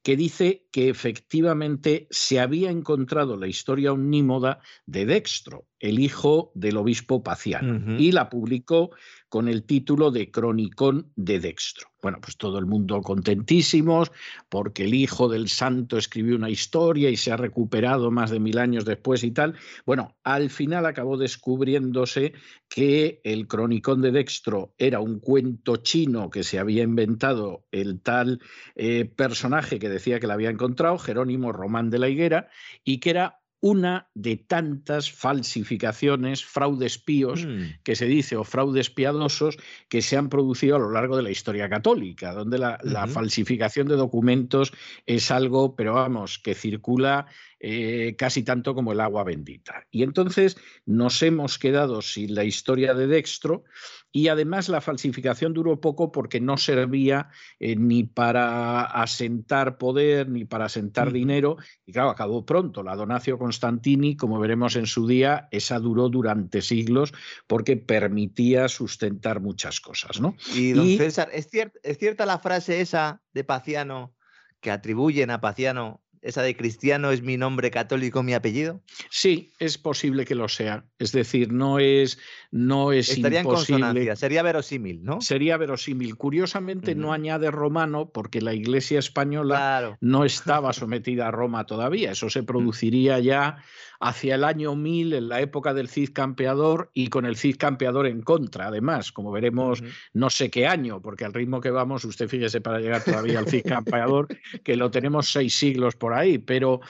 que dice que efectivamente se había encontrado la historia omnímoda de Dextro, el hijo del obispo Paciano, uh-huh. y la publicó con el título de Cronicón de Dextro. Bueno, pues todo el mundo contentísimos porque el hijo del santo escribió una historia y se ha recuperado más de mil años después y tal. Bueno, al final acabó descubriéndose que el Cronicón de Dextro era un cuento chino que se había inventado el tal eh, personaje que decía que la había encontrado, Jerónimo Román de la Higuera, y que era una de tantas falsificaciones, fraudes píos, mm. que se dice, o fraudes piadosos, que se han producido a lo largo de la historia católica, donde la, mm-hmm. la falsificación de documentos es algo, pero vamos, que circula eh, casi tanto como el agua bendita. Y entonces nos hemos quedado sin la historia de Dextro, y además la falsificación duró poco porque no servía eh, ni para asentar poder, ni para asentar mm. dinero, y claro, acabó pronto. La donatio con Constantini, como veremos en su día, esa duró durante siglos porque permitía sustentar muchas cosas, ¿no? Y, don y... César, ¿es, cier- ¿es cierta la frase esa de Paciano, que atribuyen a Paciano ¿Esa de cristiano es mi nombre católico, mi apellido? Sí, es posible que lo sea. Es decir, no es, no es Estaría imposible. En consonancia, sería verosímil, ¿no? Sería verosímil. Curiosamente, uh-huh. no añade romano porque la Iglesia española claro. no estaba sometida a Roma todavía. Eso se produciría ya hacia el año mil, en la época del Cid Campeador, y con el Cid Campeador en contra, además, como veremos uh-huh. no sé qué año, porque al ritmo que vamos, usted fíjese para llegar todavía al Cid Campeador, que lo tenemos seis siglos por ahí, pero,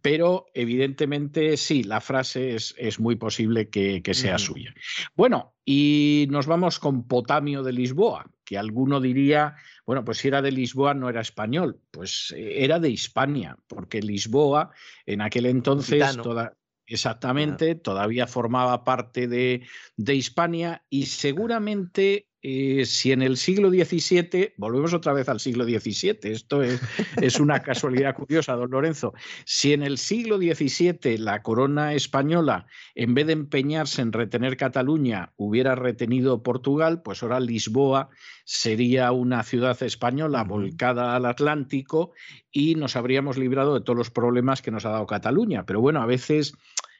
pero evidentemente sí, la frase es, es muy posible que, que sea mm. suya. Bueno, y nos vamos con Potamio de Lisboa, que alguno diría, bueno, pues si era de Lisboa no era español, pues era de Hispania, porque Lisboa en aquel entonces toda, exactamente, ah. todavía formaba parte de, de Hispania, y seguramente... Eh, si en el siglo diecisiete, volvemos otra vez al siglo diecisiete, esto es, es una casualidad curiosa, don Lorenzo, si en el siglo diecisiete la corona española, en vez de empeñarse en retener Cataluña, hubiera retenido Portugal, pues ahora Lisboa sería una ciudad española volcada al Atlántico y nos habríamos librado de todos los problemas que nos ha dado Cataluña. Pero bueno, a veces...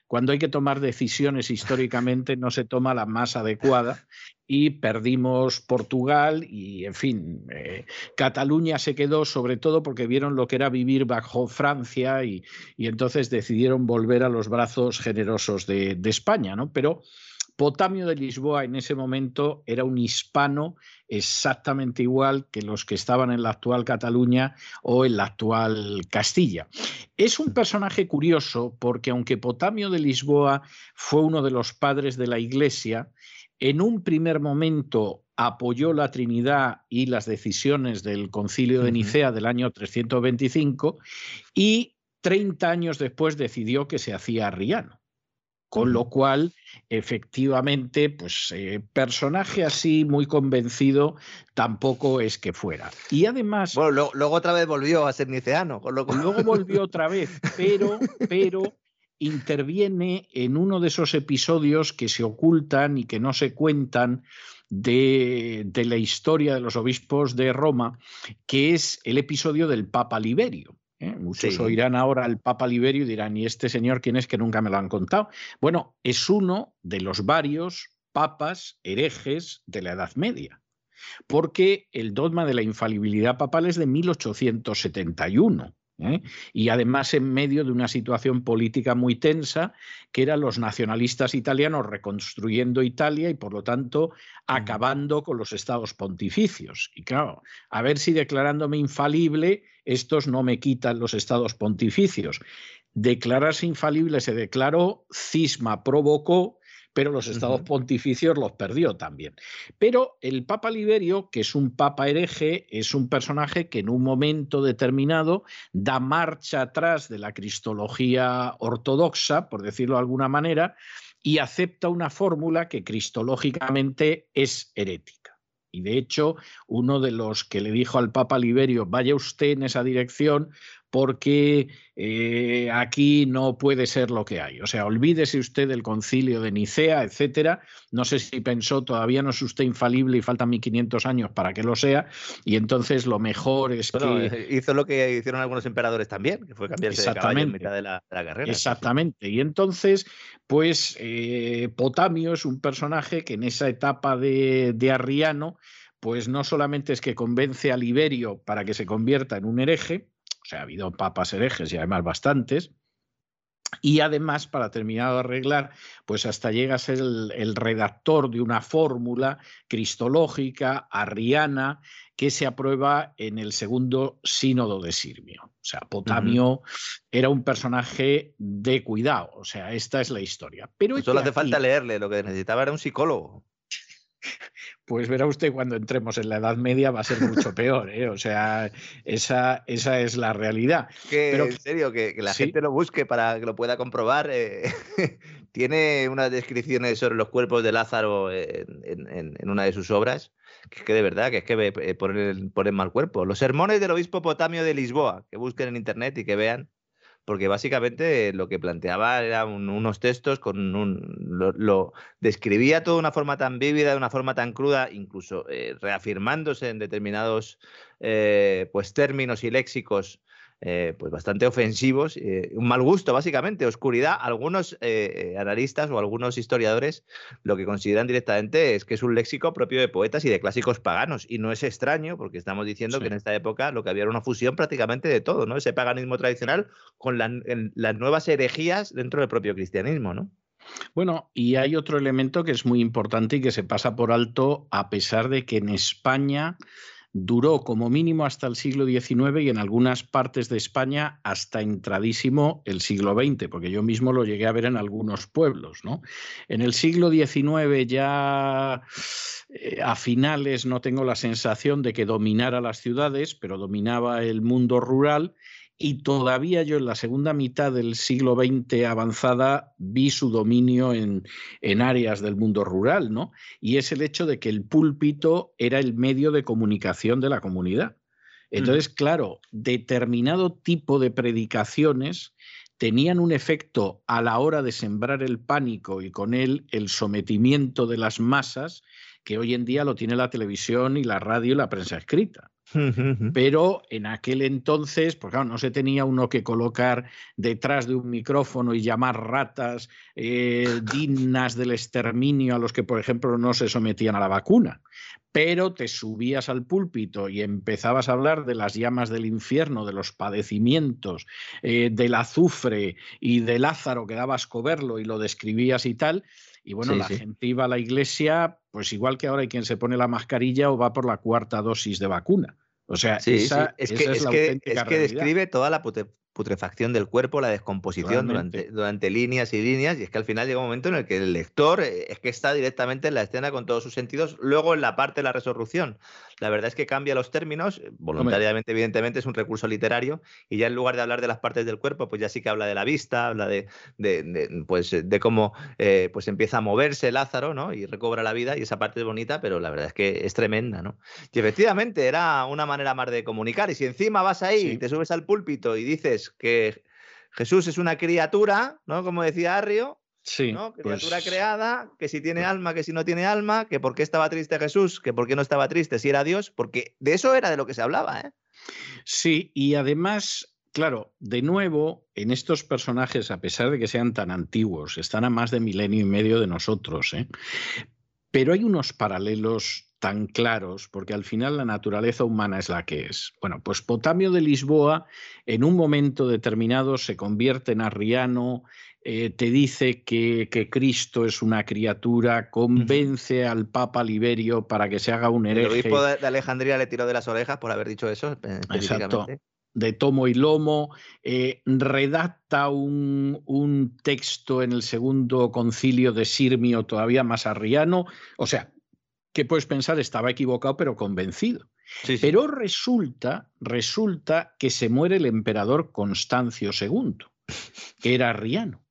cuando hay que tomar decisiones históricamente no se toma la más adecuada y perdimos Portugal y, en fin, eh, Cataluña se quedó sobre todo porque vieron lo que era vivir bajo Francia y, y entonces decidieron volver a los brazos generosos de, de España, ¿no? Pero Potamio de Lisboa en ese momento era un hispano exactamente igual que los que estaban en la actual Cataluña o en la actual Castilla. Es un personaje curioso porque aunque Potamio de Lisboa fue uno de los padres de la Iglesia, en un primer momento apoyó la Trinidad y las decisiones del Concilio de Nicea del año trescientos veinticinco y treinta años después decidió que se hacía arriano. Con lo cual, efectivamente, pues eh, personaje así muy convencido tampoco es que fuera. Y además... Bueno, lo, luego otra vez volvió a ser niceano. Con lo cual... Luego volvió otra vez, pero, pero interviene en uno de esos episodios que se ocultan y que no se cuentan de, de la historia de los obispos de Roma, que es el episodio del Papa Liberio. ¿Eh? Muchos sí. oirán ahora al Papa Liberio y dirán, ¿y este señor quién es que nunca me lo han contado? Bueno, es uno de los varios papas herejes de la Edad Media, porque el dogma de la infalibilidad papal es de mil ochocientos setenta y uno. ¿Eh? Y además en medio de una situación política muy tensa que eran los nacionalistas italianos reconstruyendo Italia y por lo tanto acabando con los estados pontificios. Y claro, a ver si declarándome infalible estos no me quitan los estados pontificios. Declararse infalible se declaró, cisma provocó, pero los estados uh-huh. pontificios los perdió también. Pero el Papa Liberio, que es un papa hereje, es un personaje que en un momento determinado da marcha atrás de la cristología ortodoxa, por decirlo de alguna manera, y acepta una fórmula que cristológicamente es herética. Y de hecho, uno de los que le dijo al Papa Liberio, vaya usted en esa dirección porque eh, aquí no puede ser lo que hay. O sea, olvídese usted del concilio de Nicea, etcétera. No sé si pensó, todavía no es usted infalible y faltan mil quinientos años para que lo sea. Y entonces lo mejor es bueno, que... Hizo lo que hicieron algunos emperadores también, que fue cambiarse de caballo en mitad de la, de la carrera. Exactamente. Y entonces, pues, eh, Potamio es un personaje que en esa etapa de, de arriano, pues no solamente es que convence a Liberio para que se convierta en un hereje, o sea, ha habido papas herejes y además bastantes. Y además, para terminar de arreglar, pues hasta llega a ser el, el redactor de una fórmula cristológica, arriana, que se aprueba en el segundo sínodo de Sirmio. O sea, Potamio uh-huh. era un personaje de cuidado. O sea, esta es la historia. Pero pues solo hace aquí... falta leerle, lo que necesitaba era un psicólogo. Pues verá usted, cuando entremos en la Edad Media va a ser mucho peor, ¿eh? O sea, esa, esa es la realidad. Que, pero, en serio, que, que la ¿sí? gente lo busque para que lo pueda comprobar. Eh, tiene unas descripciones sobre los cuerpos de Lázaro en, en, en una de sus obras, que es que de verdad, que es que ponen, ponen mal cuerpo. Los sermones del obispo Potamio de Lisboa, que busquen en internet y que vean. Porque básicamente lo que planteaba eran un, unos textos, con un, lo, lo describía todo de una forma tan vívida, de una forma tan cruda, incluso eh, reafirmándose en determinados eh, pues términos y léxicos eh, pues bastante ofensivos, eh, un mal gusto básicamente, oscuridad. Algunos eh, analistas o algunos historiadores lo que consideran directamente es que es un léxico propio de poetas y de clásicos paganos, y no es extraño porque estamos diciendo sí. que en esta época lo que había era una fusión prácticamente de todo, ¿no? Ese paganismo tradicional con la, en, las nuevas herejías dentro del propio cristianismo, ¿no? Bueno, y hay otro elemento que es muy importante y que se pasa por alto, a pesar de que en España duró como mínimo hasta el siglo diecinueve y en algunas partes de España hasta entradísimo el siglo veinte, porque yo mismo lo llegué a ver en algunos pueblos, ¿no? En el siglo diecinueve ya eh, a finales no tengo la sensación de que dominara las ciudades, pero dominaba el mundo rural. Y todavía yo en la segunda mitad del siglo veinte avanzada vi su dominio en, en áreas del mundo rural, ¿no? Y es el hecho de que el púlpito era el medio de comunicación de la comunidad. Entonces, mm. claro, determinado tipo de predicaciones tenían un efecto a la hora de sembrar el pánico y con él el sometimiento de las masas, que hoy en día lo tiene la televisión y la radio y la prensa escrita. Pero en aquel entonces, pues claro, no se tenía uno que colocar detrás de un micrófono y llamar ratas eh, dignas del exterminio a los que, por ejemplo, no se sometían a la vacuna. Pero te subías al púlpito y empezabas a hablar de las llamas del infierno, de los padecimientos, eh, del azufre y de Lázaro, que daba asco verlo y lo describías y tal. Y bueno, sí, la sí. gente iba a la iglesia, pues igual que ahora hay quien se pone la mascarilla o va por la cuarta dosis de vacuna. O sea, sí, esa, sí. Es, esa que, es, es, la que, es que describe toda la putrefacción del cuerpo, la descomposición durante, durante líneas y líneas, y es que al final llega un momento en el que el lector es que está directamente en la escena con todos sus sentidos, luego en la parte de la resurrección. La verdad es que cambia los términos, voluntariamente, evidentemente, es un recurso literario, y ya en lugar de hablar de las partes del cuerpo, pues ya sí que habla de la vista, habla de, de, de, pues, de cómo eh, pues empieza a moverse Lázaro, ¿no? Y recobra la vida, y esa parte es bonita, pero la verdad es que es tremenda, ¿no? Y efectivamente era una manera más de comunicar, y si encima vas ahí, sí. y te subes al púlpito y dices que Jesús es una criatura, ¿no? Como decía Arrio, sí, ¿no? Criatura pues... creada, que si tiene alma, que si no tiene alma, que por qué estaba triste Jesús, que por qué no estaba triste si era Dios, porque de eso era de lo que se hablaba, ¿eh? Sí, y además, claro, de nuevo, en estos personajes, a pesar de que sean tan antiguos, están a más de milenio y medio de nosotros, ¿eh? Pero hay unos paralelos tan claros, porque al final la naturaleza humana es la que es. Bueno, pues Potamio de Lisboa en un momento determinado se convierte en arriano, eh, te dice que, que Cristo es una criatura, convence al Papa Liberio para que se haga un hereje. El obispo de Alejandría le tiró de las orejas por haber dicho eso específicamente. Exacto. De tomo y lomo, eh, redacta un, un texto en el segundo concilio de Sirmio todavía más arriano, o sea, que puedes pensar estaba equivocado pero convencido. Sí, sí. Pero resulta, resulta que se muere el emperador Constancio segundo, que era arriano,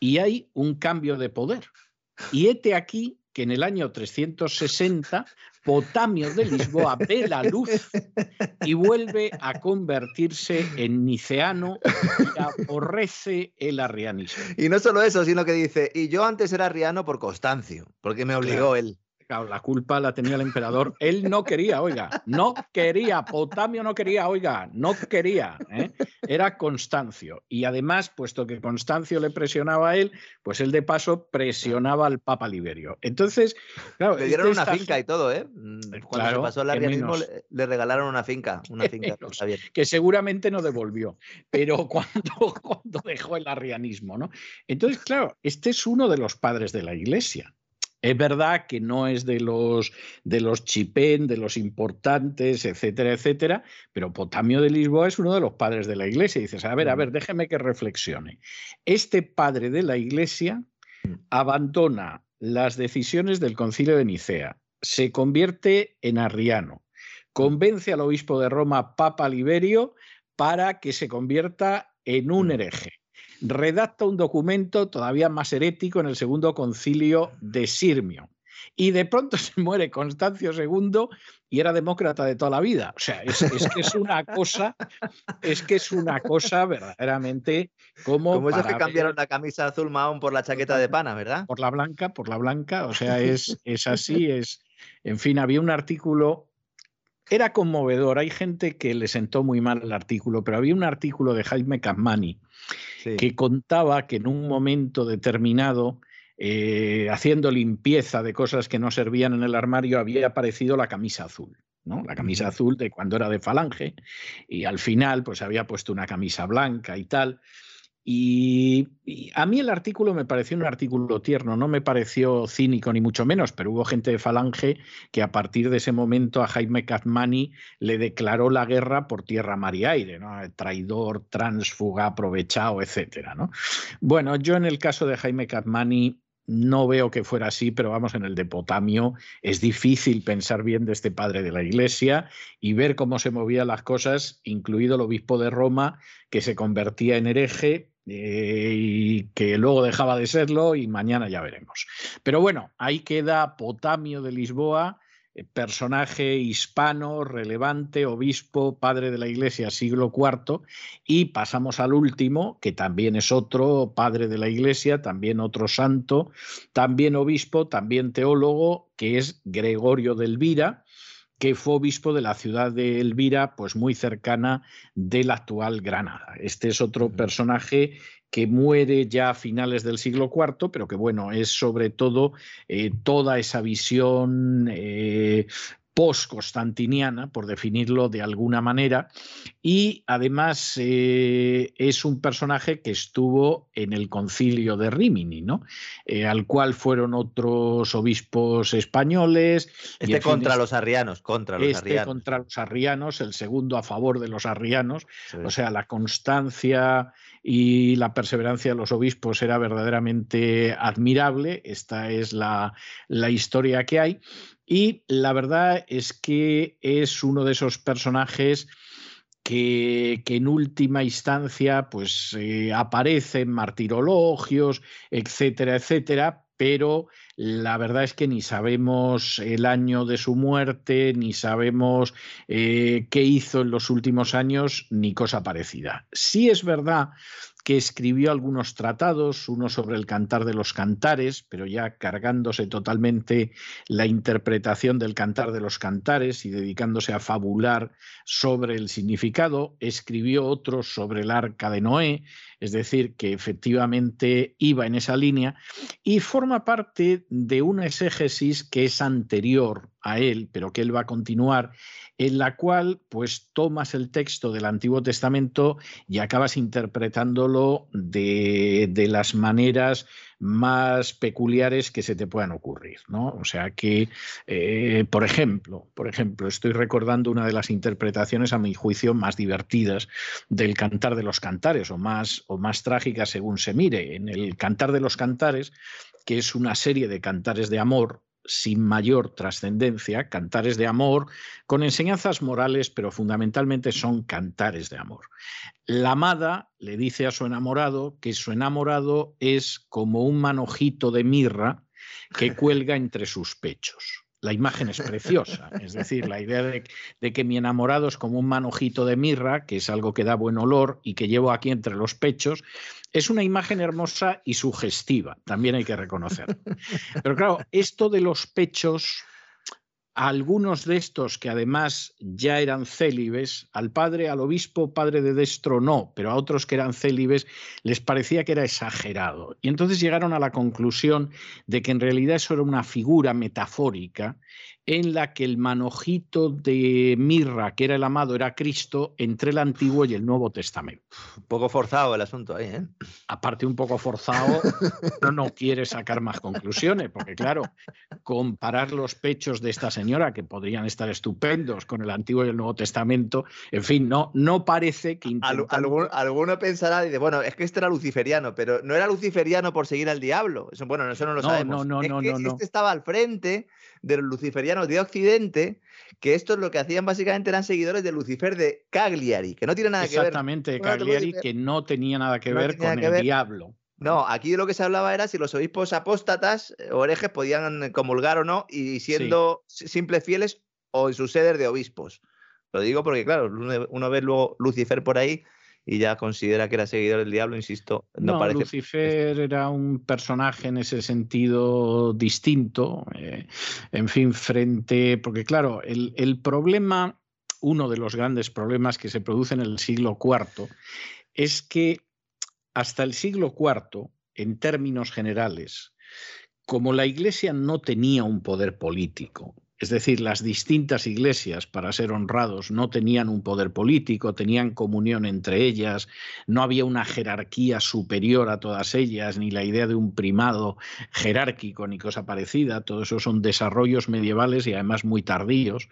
y hay un cambio de poder. Y hete aquí que en el año trescientos sesenta Potamio de Lisboa ve la luz y vuelve a convertirse en niceano y aborrece el arrianismo. Y no solo eso, sino que dice, y yo antes era arriano por Constancio, porque me obligó claro. él. Claro, la culpa la tenía el emperador. Él no quería, oiga, no quería, Potamio no quería, oiga, no quería, ¿eh? Era Constancio. Y además, puesto que Constancio le presionaba a él, pues él de paso presionaba al Papa Liberio. Entonces, claro, le dieron una finca gente... y todo, ¿eh? Cuando claro, se pasó el arrianismo le regalaron una finca, una finca menos, que seguramente no devolvió, pero cuando, cuando dejó el arrianismo, ¿no? Entonces, claro, este es uno de los padres de la Iglesia. Es verdad que no es de los, de los chipén, de los importantes, etcétera, etcétera, pero Potamio de Lisboa es uno de los padres de la Iglesia. Y dices, a ver, a ver, déjeme que reflexione. Este padre de la Iglesia abandona las decisiones del Concilio de Nicea, se convierte en arriano, convence al obispo de Roma, Papa Liberio, para que se convierta en un hereje. Redacta un documento todavía más herético en el segundo concilio de Sirmio. Y de pronto se muere Constancio segundo y era demócrata de toda la vida. O sea, es, es que es una cosa, es que es una cosa verdaderamente como... Como eso que cambiaron ver... la camisa azul mahón por la chaqueta de pana, ¿verdad? Por la blanca, por la blanca. O sea, es, es así, es... En fin, había un artículo... Era conmovedor. Hay gente que le sentó muy mal el artículo, pero había un artículo de Jaime Cazmani sí. que contaba que en un momento determinado, eh, haciendo limpieza de cosas que no servían en el armario, había aparecido la camisa azul, ¿no? La camisa uh-huh. azul de cuando era de Falange, y al final pues había puesto una camisa blanca y tal. Y, y a mí el artículo me pareció un artículo tierno, no me pareció cínico ni mucho menos, pero hubo gente de Falange que a partir de ese momento a Jaime Cazmani le declaró la guerra por tierra, mar y aire, ¿no? Traidor, tránsfuga, aprovechado, etcétera, ¿no? Bueno, yo en el caso de Jaime Cazmani no veo que fuera así, pero vamos, en el de Potamio es difícil pensar bien de este padre de la Iglesia y ver cómo se movían las cosas, incluido el obispo de Roma, que se convertía en hereje eh, y que luego dejaba de serlo, y mañana ya veremos. Pero bueno, ahí queda Potamio de Lisboa, personaje hispano, relevante, obispo, padre de la Iglesia, siglo cuarto, y pasamos al último, que también es otro padre de la Iglesia, también otro santo, también obispo, también teólogo, que es Gregorio de Elvira, que fue obispo de la ciudad de Elvira, pues muy cercana de la actual Granada. Este es otro personaje que muere ya a finales del siglo cuarto, pero que bueno, es sobre todo eh, toda esa visión eh, post-constantiniana, por definirlo de alguna manera, y además eh, es un personaje que estuvo en el concilio de Rímini, ¿no? Eh, al cual fueron otros obispos españoles. Este contra los arrianos, contra los este arrianos. contra los arrianos, el segundo a favor de los arrianos, sí. O sea, la constancia y la perseverancia de los obispos era verdaderamente admirable. Esta es la, la historia que hay. Y la verdad es que es uno de esos personajes que, que en última instancia pues, eh, aparece en martirologios, etcétera, etcétera, pero la verdad es que ni sabemos el año de su muerte, ni sabemos eh, qué hizo en los últimos años, ni cosa parecida. Sí es verdad que escribió algunos tratados, uno sobre el Cantar de los Cantares, pero ya cargándose totalmente la interpretación del Cantar de los Cantares y dedicándose a fabular sobre el significado. Escribió otro sobre el Arca de Noé, es decir, que efectivamente iba en esa línea, y forma parte de una exégesis que es anterior a él, pero que él va a continuar, en la cual pues tomas el texto del Antiguo Testamento y acabas interpretándolo de, de las maneras más peculiares que se te puedan ocurrir, ¿no? O sea que, eh, por ejemplo, por ejemplo, estoy recordando una de las interpretaciones, a mi juicio, más divertidas del Cantar de los Cantares, o más, o más trágicas según se mire. En el Cantar de los Cantares, que es una serie de cantares de amor, sin mayor trascendencia, cantares de amor con enseñanzas morales, pero fundamentalmente son cantares de amor. La amada le dice a su enamorado que su enamorado es como un manojito de mirra que cuelga entre sus pechos. La imagen es preciosa, es decir, la idea de, de que mi enamorado es como un manojito de mirra, que es algo que da buen olor y que llevo aquí entre los pechos, es una imagen hermosa y sugestiva, también hay que reconocerlo. Pero claro, esto de los pechos, a algunos de estos que además ya eran célibes, al padre, al obispo, padre de Destro, no, pero a otros que eran célibes les parecía que era exagerado. Y entonces llegaron a la conclusión de que en realidad eso era una figura metafórica en la que el manojito de mirra, que era el amado, era Cristo, entre el Antiguo y el Nuevo Testamento. Un poco forzado el asunto ahí, ¿eh? Aparte un poco forzado, pero no quiere sacar más conclusiones, porque claro, comparar los pechos de esta señora, que podrían estar estupendos, con el Antiguo y el Nuevo Testamento, en fin, no, no parece que... Intentan... Alguno, alguno pensará, dice, bueno, es que este era luciferiano, pero no era luciferiano por seguir al diablo. Eso, bueno, eso no lo no, sabemos. No, no, es no, que no, no. Este estaba al frente del luciferiano de Occidente, que estos lo que hacían básicamente eran seguidores de Lucifer de Cagliari, que no tiene nada que ver. Exactamente, Cagliari, que no tenía nada que ver con el diablo. No, aquí lo que se hablaba era si los obispos apóstatas o herejes podían comulgar o no, y siendo sí. simples fieles o en sus sedes de obispos. Lo digo porque, claro, uno ve luego Lucifer por ahí y ya considera que era seguidor del diablo, insisto. No, no parece... Lucifer era un personaje en ese sentido distinto, eh, en fin, frente... Porque claro, el, el problema, uno de los grandes problemas que se produce en el siglo cuarto, es que hasta el siglo cuarto, en términos generales, como la Iglesia no tenía un poder político, es decir, las distintas iglesias, para ser honrados, no tenían un poder político, tenían comunión entre ellas, no había una jerarquía superior a todas ellas, ni la idea de un primado jerárquico, ni cosa parecida. Todo eso son desarrollos medievales y además muy tardíos.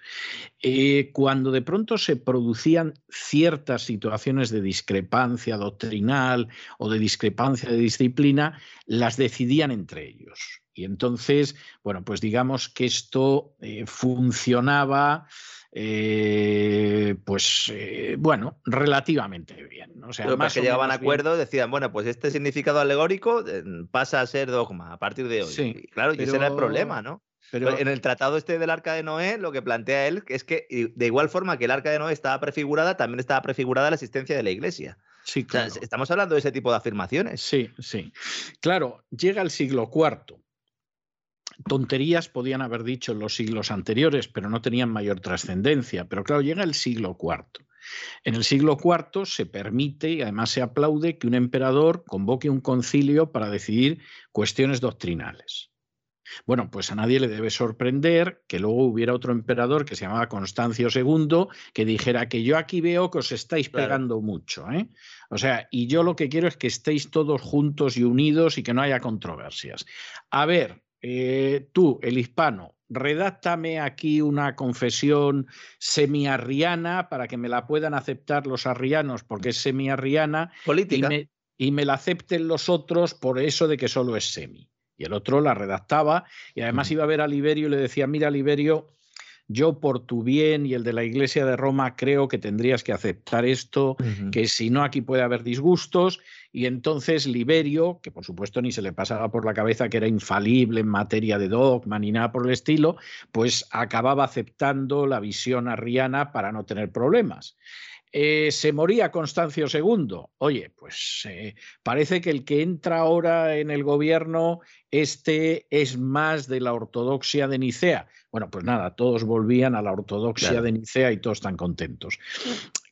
Eh, cuando de pronto se producían ciertas situaciones de discrepancia doctrinal o de discrepancia de disciplina, las decidían entre ellos. Y entonces, bueno, pues digamos que esto eh, funcionaba, eh, pues, eh, bueno, relativamente bien. O sea, pero más que llegaban a acuerdos, decían, bueno, pues este significado alegórico pasa a ser dogma a partir de hoy. Sí, y claro, pero... y ese era el problema, ¿no? Pero, en el tratado este del Arca de Noé, lo que plantea él es que, de igual forma que el Arca de Noé estaba prefigurada, también estaba prefigurada la existencia de la Iglesia. Sí, claro. O sea, estamos hablando de ese tipo de afirmaciones. Sí, sí. Claro, llega el siglo cuarto. Tonterías podían haber dicho en los siglos anteriores, pero no tenían mayor trascendencia. Pero claro, llega el siglo cuarto. En el siglo cuarto se permite, y además se aplaude, que un emperador convoque un concilio para decidir cuestiones doctrinales. Bueno, pues a nadie le debe sorprender que luego hubiera otro emperador que se llamaba Constancio segundo que dijera que yo aquí veo que os estáis pegando mucho, ¿eh? O sea, y yo lo que quiero es que estéis todos juntos y unidos y que no haya controversias. A ver, eh, tú, el hispano, redáctame aquí una confesión semiarriana para que me la puedan aceptar los arrianos porque es semiarriana política. Y me, y me la acepten los otros por eso de que solo es semi. Y el otro la redactaba y además iba a ver a Liberio y le decía, mira Liberio, yo por tu bien y el de la Iglesia de Roma creo que tendrías que aceptar esto, uh-huh. que si no aquí puede haber disgustos. Y entonces Liberio, que por supuesto ni se le pasaba por la cabeza que era infalible en materia de dogma ni nada por el estilo, pues acababa aceptando la visión arriana para no tener problemas. Eh, se moría Constancio segundo. Oye, pues eh, parece que el que entra ahora en el gobierno, este es más de la ortodoxia de Nicea. Bueno, pues nada, todos volvían a la ortodoxia claro. de Nicea y todos tan contentos.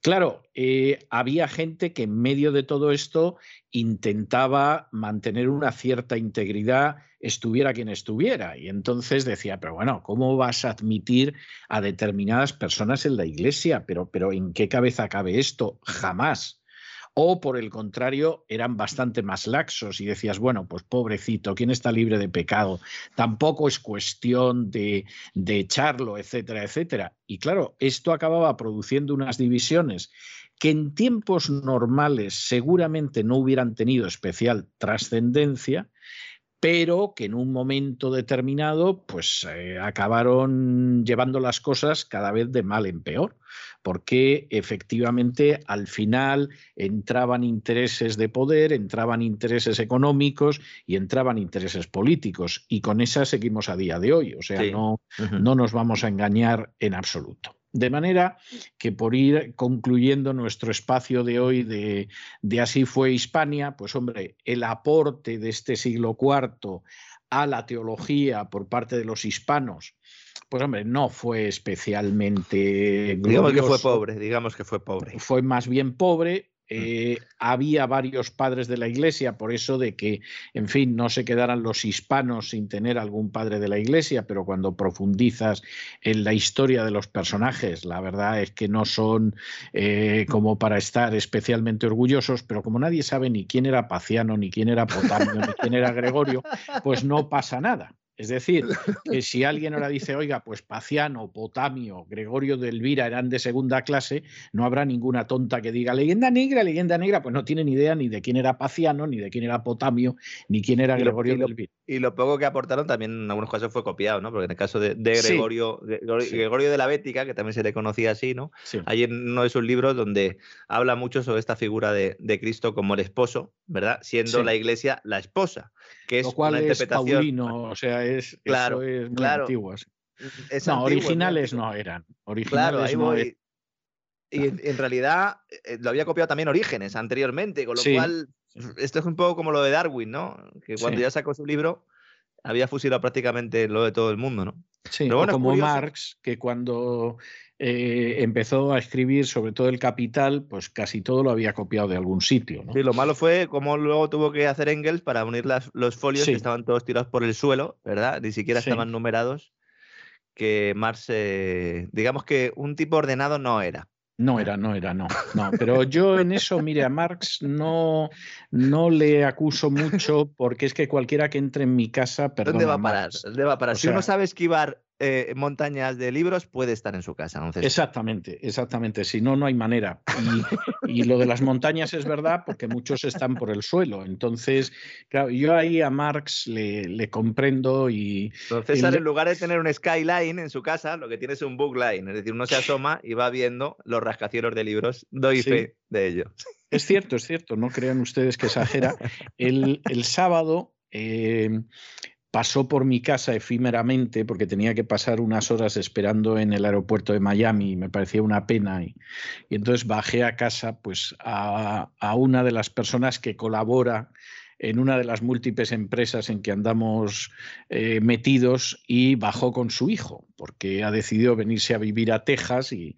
Claro, eh, había gente que en medio de todo esto intentaba mantener una cierta integridad, estuviera quien estuviera. Y entonces decía, pero bueno, ¿cómo vas a admitir a determinadas personas en la Iglesia? Pero, pero ¿en qué cabeza cabe esto? Jamás. O, por el contrario, eran bastante más laxos y decías, bueno, pues pobrecito, ¿quién está libre de pecado? Tampoco es cuestión de, de echarlo, etcétera, etcétera. Y claro, esto acababa produciendo unas divisiones que en tiempos normales seguramente no hubieran tenido especial trascendencia, pero que en un momento determinado pues eh, acabaron llevando las cosas cada vez de mal en peor, porque efectivamente al final entraban intereses de poder, entraban intereses económicos y entraban intereses políticos, y con esas seguimos a día de hoy, o sea, sí. no, uh-huh. no nos vamos a engañar en absoluto. De manera que por ir concluyendo nuestro espacio de hoy de, de Así fue Hispania, pues hombre, el aporte de este siglo cuarto a la teología por parte de los hispanos, pues hombre, no fue especialmente glorioso. Digamos que fue pobre, digamos que fue pobre. Fue más bien pobre. Eh, había varios padres de la Iglesia, por eso de que, en fin, no se quedaran los hispanos sin tener algún padre de la Iglesia, pero cuando profundizas en la historia de los personajes, la verdad es que no son eh, como para estar especialmente orgullosos, pero como nadie sabe ni quién era Paciano, ni quién era Potamio, ni quién era Gregorio, pues no pasa nada. Es decir, que si alguien ahora dice, oiga, pues Paciano, Potamio, Gregorio de Elvira eran de segunda clase, no habrá ninguna tonta que diga leyenda negra, leyenda negra, pues no tiene ni idea ni de quién era Paciano, ni de quién era Potamio, ni quién era Gregorio de Elvira. Y lo poco que aportaron también en algunos casos fue copiado, ¿no? Porque en el caso de, de Gregorio, sí, Gregorio, sí. Gregorio de la Bética, que también se le conocía así, ¿no? Sí. Hay en uno de sus libros donde habla mucho sobre esta figura de, de Cristo como el esposo, ¿verdad? Siendo sí. la Iglesia la esposa, que es lo cual una interpretación. Es paulino, o sea, Es, claro, eso es muy claro. antiguo. Es no, antiguo, originales no eran. Originales claro, ahí no voy. Eran. Y en realidad lo había copiado también Orígenes anteriormente, con lo sí. cual esto es un poco como lo de Darwin, ¿no? Que cuando sí. ya sacó su libro había fusilado prácticamente lo de todo el mundo, ¿no? Sí, pero bueno, como Marx, que cuando eh, empezó a escribir sobre todo El Capital, pues casi todo lo había copiado de algún sitio, ¿no? Sí, lo malo fue cómo luego tuvo que hacer Engels para unir las, los folios sí. que estaban todos tirados por el suelo, ¿verdad? Ni siquiera sí. estaban numerados, que Marx, eh, digamos que un tipo ordenado no era. No era, no era, no, no. Pero yo en eso, mire, a Marx no, no le acuso mucho, porque es que cualquiera que entre en mi casa... Perdona, ¿dónde va a parar? ¿Dónde va a parar? O sea, si uno sabe esquivar eh, montañas de libros, puede estar en su casa. Entonces... Exactamente, exactamente. Si no, no hay manera. Y, y lo de las montañas es verdad, porque muchos están por el suelo. Entonces, claro, yo ahí a Marx le, le comprendo y... Don César, le... en lugar de tener un skyline en su casa, lo que tiene es un bookline. Es decir, uno se asoma y va viendo los rascacielos de libros, doy sí. fe de ello. Es cierto, es cierto, no crean ustedes que exagera. El, el sábado eh, pasó por mi casa efímeramente, porque tenía que pasar unas horas esperando en el aeropuerto de Miami, y me parecía una pena. Y, y entonces bajé a casa pues, a, a una de las personas que colabora en una de las múltiples empresas en que andamos eh, metidos, y bajó con su hijo, porque ha decidido venirse a vivir a Texas y...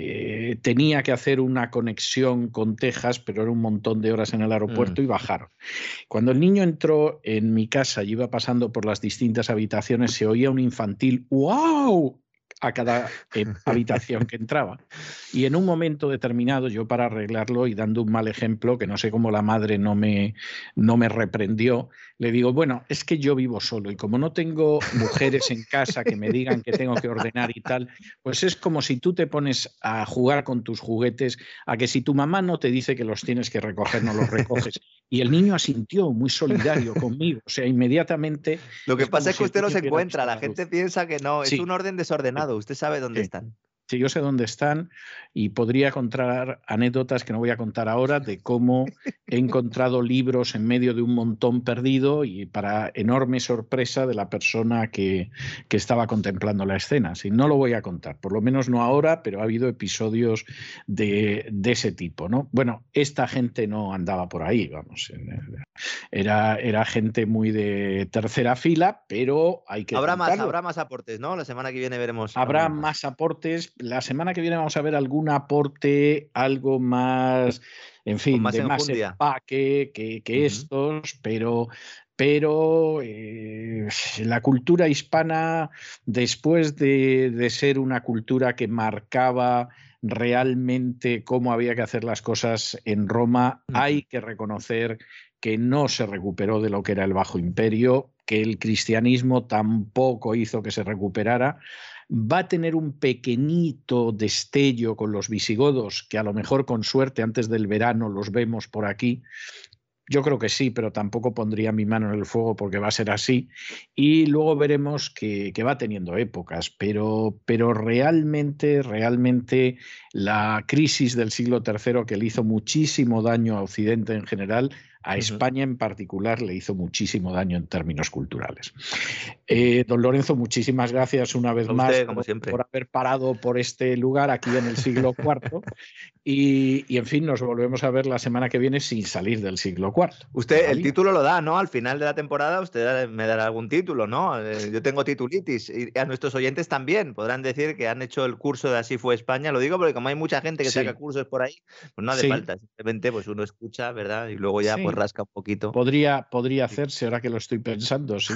Eh, tenía que hacer una conexión con Texas, pero era un montón de horas en el aeropuerto mm. y bajaron. Cuando el niño entró en mi casa y iba pasando por las distintas habitaciones, se oía un infantil ¡wow! a cada eh, habitación que entraba. Y en un momento determinado, yo para arreglarlo y dando un mal ejemplo, que no sé cómo la madre no me, no me reprendió, le digo, bueno, es que yo vivo solo y como no tengo mujeres en casa que me digan que tengo que ordenar y tal, pues es como si tú te pones a jugar con tus juguetes, a que si tu mamá no te dice que los tienes que recoger, no los recoges. Y el niño asintió, muy solidario conmigo. O sea, inmediatamente... Lo que pasa es que usted los encuentra, la gente piensa que no, es un orden desordenado, usted sabe dónde están. Sí, yo sé dónde están y podría contar anécdotas que no voy a contar ahora de cómo he encontrado libros en medio de un montón perdido y para enorme sorpresa de la persona que, que estaba contemplando la escena. Sí, no lo voy a contar, por lo menos no ahora, pero ha habido episodios de, de ese tipo, ¿no? Bueno, esta gente no andaba por ahí, vamos. Era, era gente muy de tercera fila, pero hay que habrá contarlo. Más, habrá más aportes, ¿no? La semana que viene veremos. Habrá más aportes. La semana que viene vamos a ver algún aporte, algo más, en fin, más de más empaque que, que uh-huh. estos, pero, pero eh, la cultura hispana, después de, de ser una cultura que marcaba realmente cómo había que hacer las cosas en Roma, uh-huh. hay que reconocer que no se recuperó de lo que era el Bajo Imperio, que el cristianismo tampoco hizo que se recuperara. Va a tener un pequeñito destello con los visigodos, que a lo mejor con suerte antes del verano los vemos por aquí. Yo creo que sí, pero tampoco pondría mi mano en el fuego porque va a ser así. Y luego veremos que, que va teniendo épocas, pero, pero realmente, realmente la crisis del siglo tercero, que le hizo muchísimo daño a Occidente en general, a uh-huh. España en particular le hizo muchísimo daño en términos culturales. Eh, don Lorenzo, muchísimas gracias una vez usted, más como por, por haber parado por este lugar aquí en el siglo cuarto. Y, y en fin, nos volvemos a ver la semana que viene sin salir del siglo cuarto. Usted ¿Sale? El título lo da, ¿no? Al final de la temporada usted me dará algún título, ¿no? Yo tengo titulitis y a nuestros oyentes también podrán decir que han hecho el curso de Así fue España. Lo digo porque como hay mucha gente que sí. saca cursos por ahí, pues no hace sí. falta. Simplemente pues uno escucha, ¿verdad? Y luego ya sí. pues rasca un poquito. Podría, podría hacerse, ahora que lo estoy pensando, sí.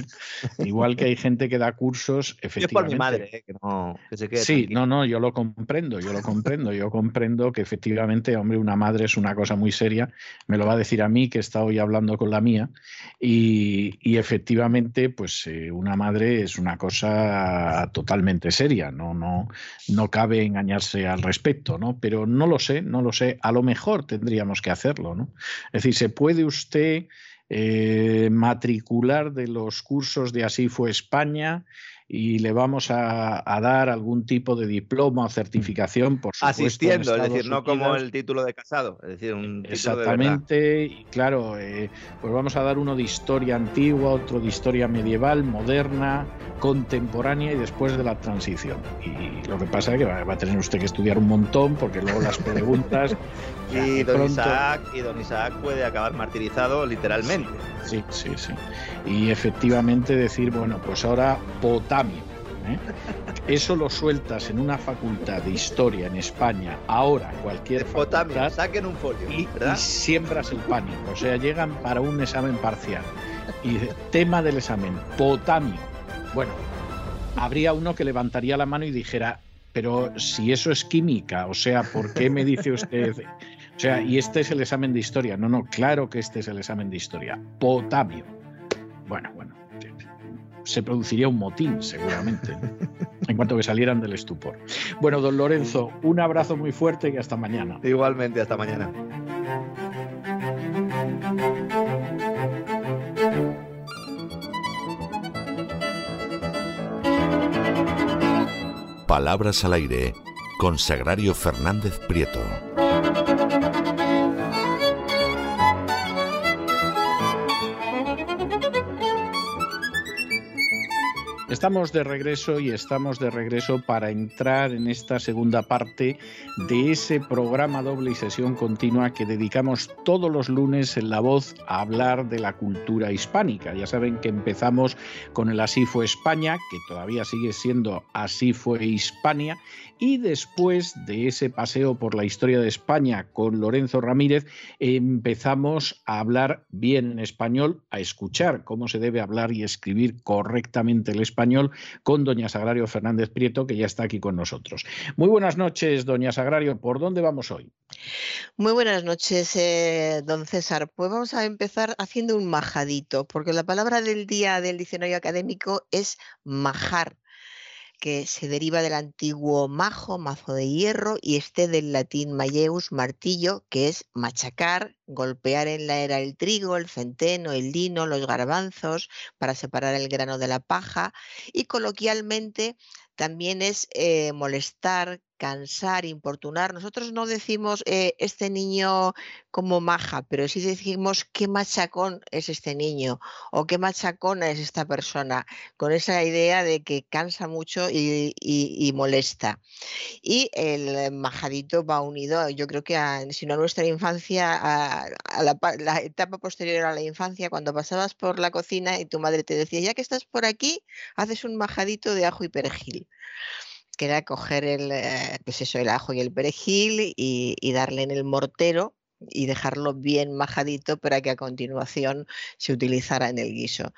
Igual que hay gente que da cursos, efectivamente. Es por mi madre, ¿eh? que no, que se quede Sí, tranquilo. no, no, yo lo comprendo, yo lo comprendo. Yo comprendo que efectivamente, hombre, una madre es una cosa muy seria. Me lo va a decir a mí, que está hoy hablando con la mía. Y, y efectivamente, pues eh, una madre es una cosa totalmente seria. No, no, no cabe engañarse al respecto, ¿no? Pero no lo sé, no lo sé. A lo mejor tendríamos que hacerlo, ¿no? Es decir, se puede usted eh, matricular de los cursos de Así fue España y le vamos a, a dar algún tipo de diploma o certificación, por supuesto. Asistiendo, es decir, no como el título de casado, es decir, un exactamente, título de verdad. Y claro, eh, pues vamos a dar uno de historia antigua, otro de historia medieval, moderna, contemporánea y después de la transición. Y lo que pasa es que va a tener usted que estudiar un montón, porque luego las preguntas... Y don, pronto... Isaac, y don Isaac puede acabar martirizado literalmente. Sí, sí, sí. Y efectivamente decir, bueno, pues ahora potamio, ¿eh? Eso lo sueltas en una facultad de historia en España, ahora cualquier facultad, potamio, saquen un folio, y, y siembras el pánico. O sea, llegan para un examen parcial y tema del examen, potamio. Bueno, habría uno que levantaría la mano y dijera, pero si eso es química, o sea, ¿por qué me dice usted...? O sea, y este es el examen de historia. No, no, claro que este es el examen de historia. Potamio. Bueno, bueno. Se produciría un motín, seguramente, en cuanto que salieran del estupor. Bueno, don Lorenzo, un abrazo muy fuerte y hasta mañana. Igualmente, hasta mañana. Palabras al aire, con Sagrario Fernández Prieto. Estamos de regreso y estamos de regreso para entrar en esta segunda parte de ese programa doble y sesión continua que dedicamos todos los lunes en La Voz a hablar de la cultura hispánica. Ya saben que empezamos con el Así fue España, que todavía sigue siendo Así fue Hispania, y después de ese paseo por la historia de España con Lorenzo Ramírez empezamos a hablar bien en español, a escuchar cómo se debe hablar y escribir correctamente el español con doña Sagrario Fernández Prieto, que ya está aquí con nosotros. Muy buenas noches, doña Sagrario. ¿Por dónde vamos hoy? Muy buenas noches, eh, don César. Pues vamos a empezar haciendo un majadito, porque la palabra del día del diccionario académico es majar, que se deriva del antiguo majo, mazo de hierro, y este del latín malleus, martillo, que es machacar, golpear en la era el trigo, el centeno, el lino, los garbanzos, para separar el grano de la paja, y coloquialmente también es eh, molestar, cansar, importunar. Nosotros no decimos eh, este niño como maja, pero sí decimos qué machacón es este niño o qué machacona es esta persona, con esa idea de que cansa mucho y, y, y molesta. Y el majadito va unido, yo creo que a, si no a nuestra infancia, a, a la, la etapa posterior a la infancia, cuando pasabas por la cocina y tu madre te decía, ya que estás por aquí, haces un majadito de ajo y perejil, que era coger el, pues eso, el ajo y el perejil y, y darle en el mortero y dejarlo bien majadito para que a continuación se utilizara en el guiso.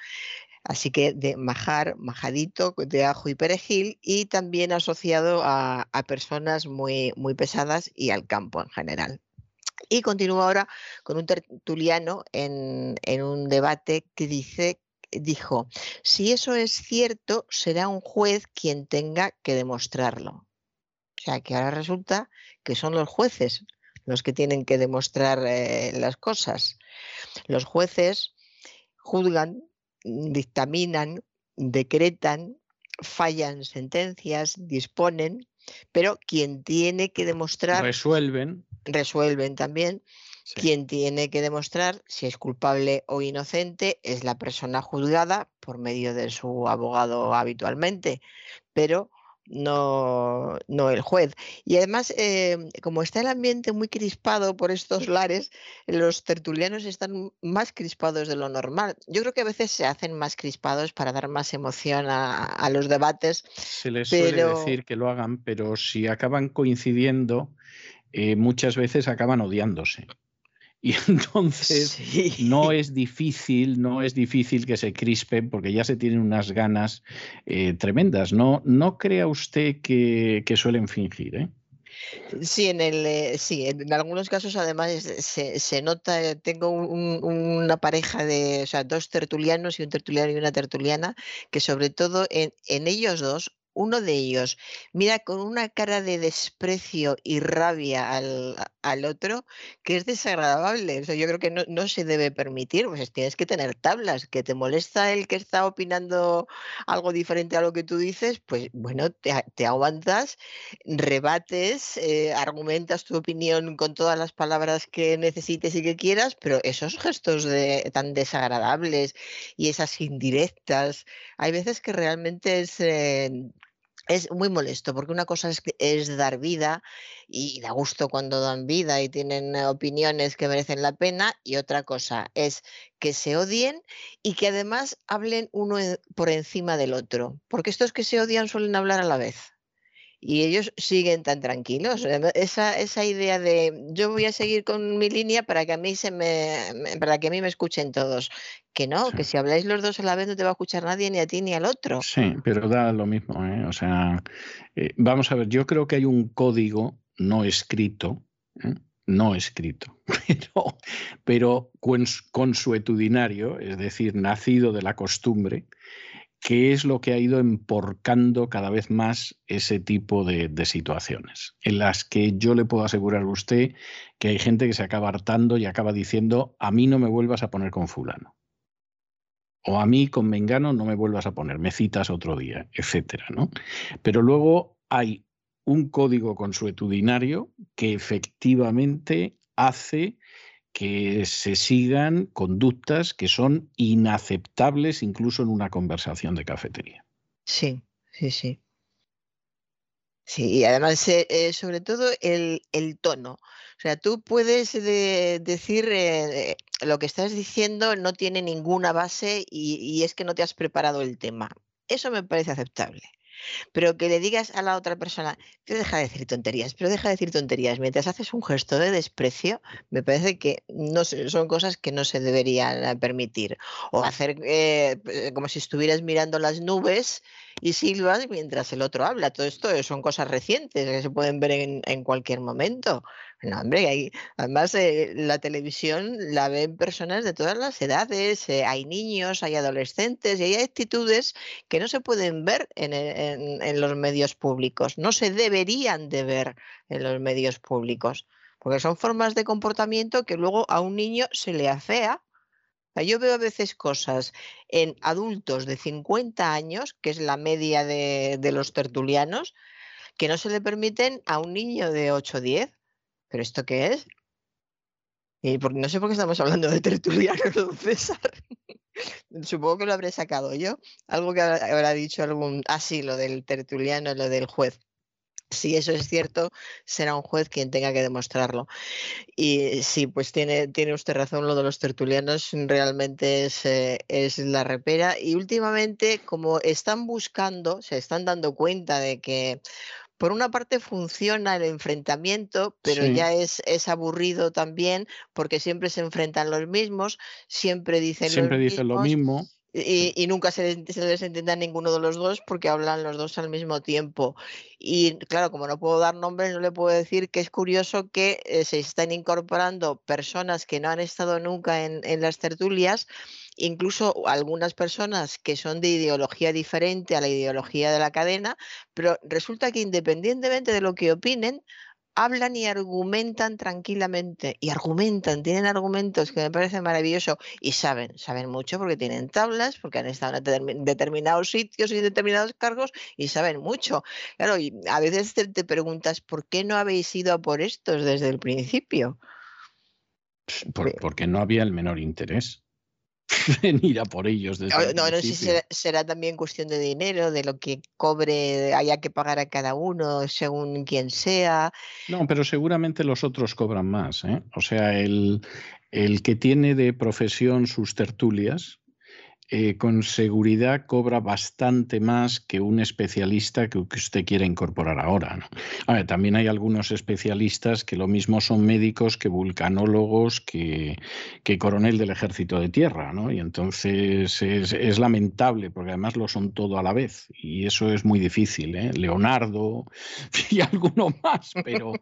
Así que de majar, majadito, de ajo y perejil, y también asociado a, a personas muy, muy pesadas y al campo en general. Y continúo ahora con un tertuliano en, en un debate que dice Dijo, si eso es cierto, será un juez quien tenga que demostrarlo. O sea, que ahora resulta que son los jueces los que tienen que demostrar eh, las cosas. Los jueces juzgan, dictaminan, decretan, fallan sentencias, disponen, pero quien tiene que demostrar... Resuelven. Resuelven también. Sí. Quien tiene que demostrar si es culpable o inocente es la persona juzgada por medio de su abogado habitualmente, pero no, no el juez. Y además, eh, como está el ambiente muy crispado por estos lares, los tertulianos están más crispados de lo normal. Yo creo que a veces se hacen más crispados para dar más emoción a, a los debates. Se les pero... suele decir que lo hagan, pero si acaban coincidiendo, eh, muchas veces acaban odiándose. Y entonces sí. no es difícil, no es difícil que se crispen, porque ya se tienen unas ganas eh, tremendas. No, no crea usted que, que suelen fingir, ¿eh? Sí, en el, eh, sí, en algunos casos además se, se nota. Tengo un, una pareja de, o sea, dos tertulianos y un tertuliano y una tertuliana, que sobre todo en, en ellos dos, uno de ellos mira con una cara de desprecio y rabia al, al otro, que es desagradable. O sea, yo creo que no, no se debe permitir, pues tienes que tener tablas, que te molesta el que está opinando algo diferente a lo que tú dices, pues bueno, te, te aguantas, rebates, eh, argumentas tu opinión con todas las palabras que necesites y que quieras, pero esos gestos de, tan desagradables y esas indirectas, hay veces que realmente es... Eh, Es muy molesto, porque una cosa es, es dar vida, y da gusto cuando dan vida y tienen opiniones que merecen la pena, y otra cosa es que se odien y que además hablen uno por encima del otro, porque estos que se odian suelen hablar a la vez. Y ellos siguen tan tranquilos. Esa, esa idea de yo voy a seguir con mi línea para que a mí se me, para que a mí me escuchen todos. Que no, sí. Que si habláis los dos a la vez no te va a escuchar nadie, ni a ti ni al otro. Sí, pero da lo mismo, ¿eh? O sea, eh, vamos a ver, yo creo que hay un código no escrito, ¿eh? No escrito, pero, pero consuetudinario, es decir, nacido de la costumbre, que es lo que ha ido emporcando cada vez más ese tipo de, de situaciones, en las que yo le puedo asegurar a usted que hay gente que se acaba hartando y acaba diciendo a mí no me vuelvas a poner con fulano, o a mí con mengano no me vuelvas a poner, me citas otro día, etcétera, ¿no? Pero luego hay un código consuetudinario que efectivamente hace que se sigan conductas que son inaceptables incluso en una conversación de cafetería. Sí, sí, sí. Sí, y además, eh, sobre todo, el, el tono. O sea, tú puedes de, decir... Eh, lo que estás diciendo no tiene ninguna base y, y es que no te has preparado el tema. Eso me parece aceptable. Pero que le digas a la otra persona, te deja de decir tonterías, pero deja de decir tonterías, mientras haces un gesto de desprecio, me parece que no se, son cosas que no se deberían permitir. O hacer eh, como si estuvieras mirando las nubes y silbas mientras el otro habla. Todo esto son cosas recientes que se pueden ver en, en cualquier momento. No, hombre, hay, además eh, la televisión la ven personas de todas las edades, eh, hay niños, hay adolescentes y hay actitudes que no se pueden ver en, en, en los medios públicos, no se deberían de ver en los medios públicos, porque son formas de comportamiento que luego a un niño se le afea. Yo veo a veces cosas en adultos de cincuenta años, que es la media de, de los tertulianos, que no se le permiten a un niño de ocho o diez. ¿Pero esto qué es? Y por, no sé por qué estamos hablando de tertulianos, don César. Supongo que lo habré sacado yo. Algo que habrá dicho algún... Ah, sí, lo del tertuliano, lo del juez. Si eso es cierto, será un juez quien tenga que demostrarlo. Y sí, pues tiene, tiene usted razón, lo de los tertulianos realmente es, eh, es la repera. Y últimamente, como están buscando, se están dando cuenta de que... Por una parte funciona el enfrentamiento, pero sí. ya es, es aburrido también, porque siempre se enfrentan los mismos, siempre dicen, siempre los dicen mismos, lo mismo. Y, y nunca se, se les entiende a ninguno de los dos porque hablan los dos al mismo tiempo. Y claro, como no puedo dar nombres, no le puedo decir que es curioso que eh, se están incorporando personas que no han estado nunca en, en las tertulias, incluso algunas personas que son de ideología diferente a la ideología de la cadena, pero resulta que independientemente de lo que opinen, hablan y argumentan tranquilamente, y argumentan, tienen argumentos que me parece maravilloso, y saben, saben mucho porque tienen tablas, porque han estado en determinados sitios y en determinados cargos, y saben mucho. Claro, y a veces te, te preguntas, ¿por qué no habéis ido a por estos desde el principio? Por, porque no había el menor interés en ir a por ellos desde no, el no, no sé si será, será también cuestión de dinero, de lo que cobre, haya que pagar a cada uno según quien sea. No, pero seguramente los otros cobran más, ¿eh? O sea, el, el que tiene de profesión sus tertulias eh, con seguridad cobra bastante más que un especialista que usted quiera incorporar ahora, ¿no? A ver, también hay algunos especialistas que lo mismo son médicos que vulcanólogos, que, que coronel del ejército de tierra, ¿no? Y entonces es, es lamentable porque además lo son todo a la vez y eso es muy difícil, ¿eh? Leonardo y alguno más, pero,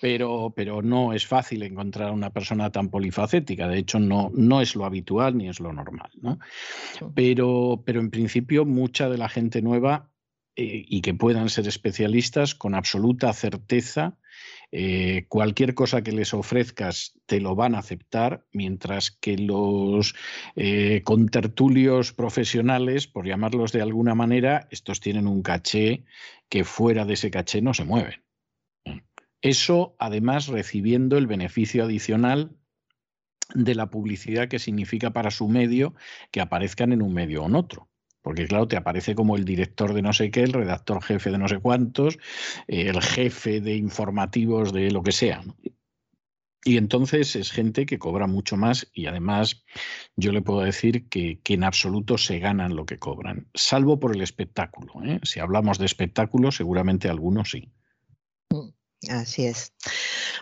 pero, pero no es fácil encontrar una persona tan polifacética. De hecho, no, no es lo habitual ni es lo normal, ¿no? Pero, pero en principio mucha de la gente nueva eh, y que puedan ser especialistas con absoluta certeza. Eh, cualquier cosa que les ofrezcas te lo van a aceptar, mientras que los eh, contertulios profesionales, por llamarlos de alguna manera, estos tienen un caché que fuera de ese caché no se mueven. Eso, además, recibiendo el beneficio adicional de la publicidad que significa para su medio que aparezcan en un medio o en otro. Porque, claro, te aparece como el director de no sé qué, el redactor jefe de no sé cuántos, eh, el jefe de informativos de lo que sea, ¿no? Y entonces es gente que cobra mucho más y, además, yo le puedo decir que, que en absoluto se ganan lo que cobran, salvo por el espectáculo, ¿eh? Si hablamos de espectáculo, seguramente algunos sí. Así es.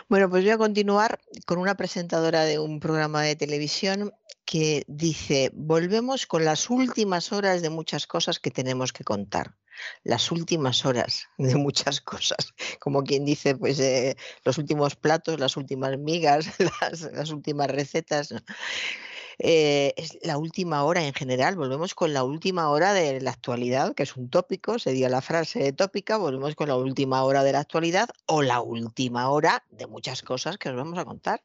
Bueno, pues voy a continuar con una presentadora de un programa de televisión que dice: volvemos con las últimas horas de muchas cosas que tenemos que contar. Las últimas horas de muchas cosas. Como quien dice, pues eh, los últimos platos, las últimas migas, las, las últimas recetas. Eh, es la última hora en general. Volvemos con la última hora de la actualidad, que es un tópico, sería la frase tópica. Volvemos con la última hora de la actualidad o la última hora de muchas cosas que os vamos a contar,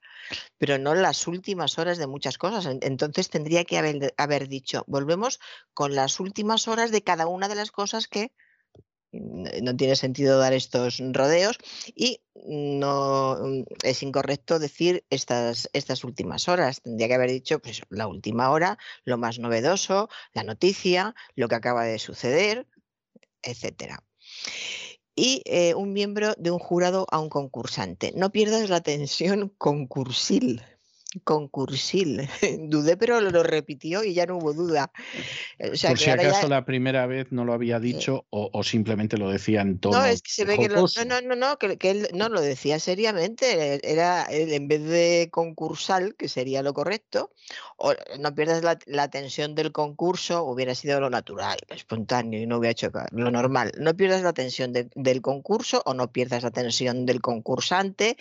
pero no las últimas horas de muchas cosas. Entonces tendría que haber, haber dicho: volvemos con las últimas horas de cada una de las cosas que... No tiene sentido dar estos rodeos y no es incorrecto decir estas, estas últimas horas. Tendría que haber dicho, pues, la última hora, lo más novedoso, la noticia, lo que acaba de suceder, etcétera. Y eh, un miembro de un jurado a un concursante. No pierdas la tensión concursil. Concursil. Dudé, pero lo repitió y ya no hubo duda. O sea, por que si acaso ya... la primera vez no lo había dicho, sí. o, o simplemente lo decía en tono. No, es que se ve que lo, no, no, no, que, que él no lo decía seriamente. Era él, en vez de concursal, que sería lo correcto, o no pierdas la, la tensión del concurso, hubiera sido lo natural, lo espontáneo, y no hubiera hecho lo normal. No pierdas la tensión de, del concurso, o no pierdas la tensión del concursante,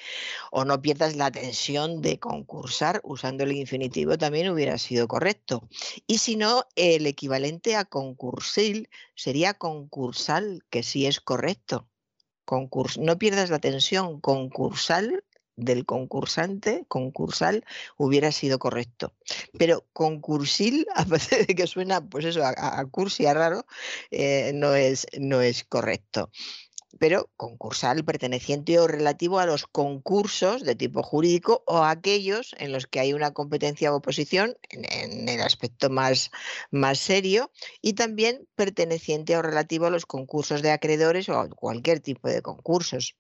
o no pierdas la tensión de concursante. Usando el infinitivo también hubiera sido correcto. Y si no, el equivalente a concursil sería concursal, que sí es correcto. Concurs- no pierdas la tensión concursal del concursante, concursal hubiera sido correcto. Pero concursil, a pesar de que suena, pues eso, a, a cursi, a raro, eh, no es, no es correcto. Pero concursal, perteneciente o relativo a los concursos de tipo jurídico o a aquellos en los que hay una competencia o oposición en, en el aspecto más, más serio, y también perteneciente o relativo a los concursos de acreedores o a cualquier tipo de concursos.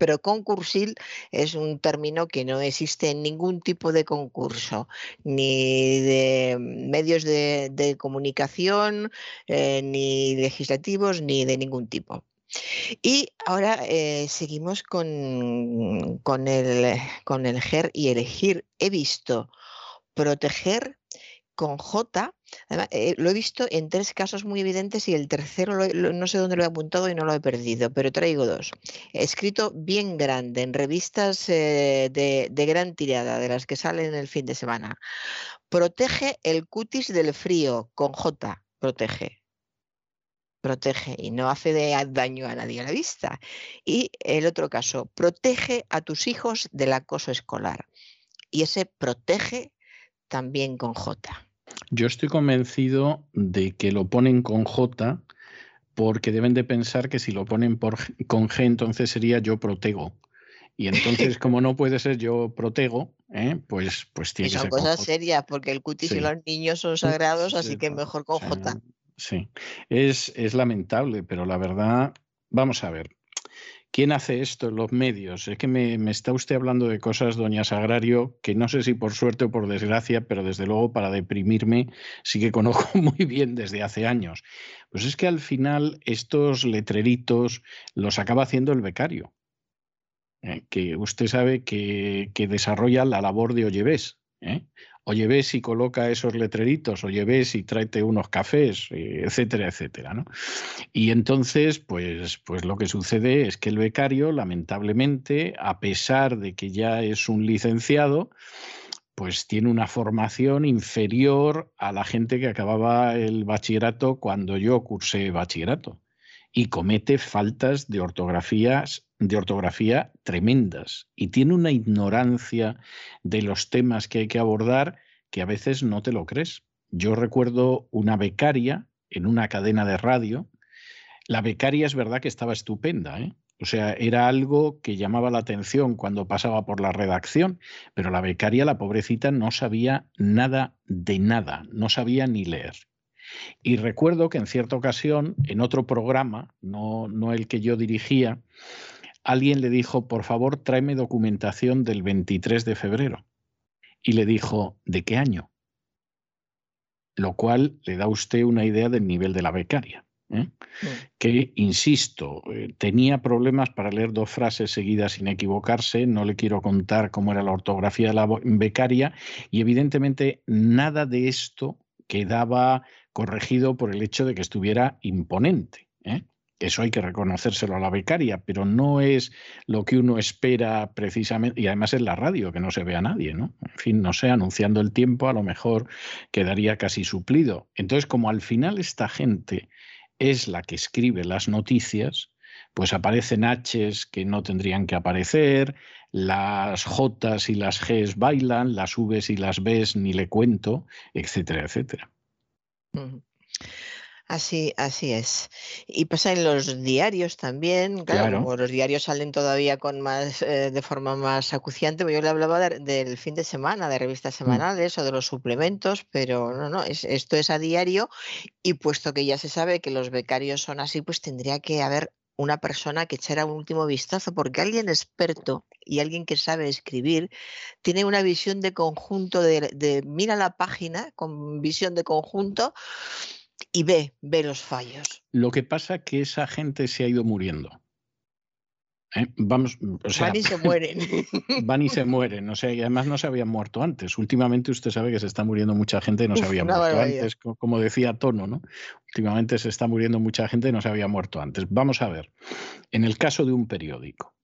Pero concursil es un término que no existe en ningún tipo de concurso, ni de medios de, de comunicación, eh, ni legislativos, ni de ningún tipo. Y ahora eh, seguimos con, con, el, con el ger y elegir. He visto proteger con J. Además, eh, lo he visto en tres casos muy evidentes y el tercero lo, lo, no sé dónde lo he apuntado y no lo he perdido, pero traigo dos. He escrito bien grande en revistas eh, de, de gran tirada, de las que salen el fin de semana. Protege el cutis del frío con J. Protege. Protege y no hace de daño a nadie a la vista. Y el otro caso, protege a tus hijos del acoso escolar. Y ese protege también con J. Yo estoy convencido de que lo ponen con J porque deben de pensar que si lo ponen por, con G, entonces sería yo protego. Y entonces, como no puede ser yo protego, ¿eh? pues, pues tiene y que ser con J. Son cosas serias, porque el cutis sí. Y los niños son sagrados, así que mejor con J. Sí, es, es lamentable, pero la verdad, vamos a ver, ¿quién hace esto en los medios? Es que me, me está usted hablando de cosas, doña Sagrario, que no sé si por suerte o por desgracia, pero desde luego para deprimirme sí que conozco muy bien desde hace años. Pues es que al final estos letreritos los acaba haciendo el becario, ¿eh? Que usted sabe que, que desarrolla la labor de Ollevés, ¿eh? Oye, ves y coloca esos letreritos, oye, ves y tráete unos cafés, etcétera, etcétera, ¿no? Y entonces, pues, pues lo que sucede es que el becario, lamentablemente, a pesar de que ya es un licenciado, pues tiene una formación inferior a la gente que acababa el bachillerato cuando yo cursé bachillerato. y comete faltas de ortografías, de ortografía tremendas, y tiene una ignorancia de los temas que hay que abordar que a veces no te lo crees. Yo recuerdo una becaria en una cadena de radio. La becaria es verdad que estaba estupenda, ¿eh? O sea, era algo que llamaba la atención cuando pasaba por la redacción, pero la becaria, la pobrecita, no sabía nada de nada, no sabía ni leer. Y recuerdo que en cierta ocasión, en otro programa, no, no el que yo dirigía, alguien le dijo, por favor, tráeme documentación del veintitrés de febrero. Y le dijo, ¿de qué año? Lo cual le da a usted una idea del nivel de la becaria. ¿Eh? Sí. Que, insisto, eh, tenía problemas para leer dos frases seguidas sin equivocarse, no le quiero contar cómo era la ortografía de la becaria, y evidentemente nada de esto quedaba corregido por el hecho de que estuviera imponente, ¿eh? Eso hay que reconocérselo a la becaria, pero no es lo que uno espera precisamente, y además en la radio, que no se ve a nadie, ¿no? En fin, no sé, anunciando el tiempo a lo mejor quedaría casi suplido. Entonces, como al final esta gente es la que escribe las noticias, pues aparecen H's que no tendrían que aparecer, las J's y las G's bailan, las V's y las B's ni le cuento, etcétera, etcétera. Así, así es. Y pasa en los diarios también, claro, claro. Como los diarios salen todavía con más, eh, de forma más acuciante, yo le hablaba de, del fin de semana, de revistas semanales mm. o de los suplementos, pero no, no, es, esto es a diario, y puesto que ya se sabe que los becarios son así, pues tendría que haber una persona que echara un último vistazo, porque alguien experto y alguien que sabe escribir tiene una visión de conjunto, de, de mira la página con visión de conjunto y ve, ve los fallos. Lo que pasa es que esa gente se ha ido muriendo. ¿Eh? Vamos, o sea, van y se mueren. Van y se mueren, o sea, y además no se habían muerto antes. Últimamente usted sabe que se está muriendo mucha gente y no se había Uf, muerto antes, como decía Tono, ¿no? Últimamente se está muriendo mucha gente y no se había muerto antes. Vamos a ver, en el caso de un periódico,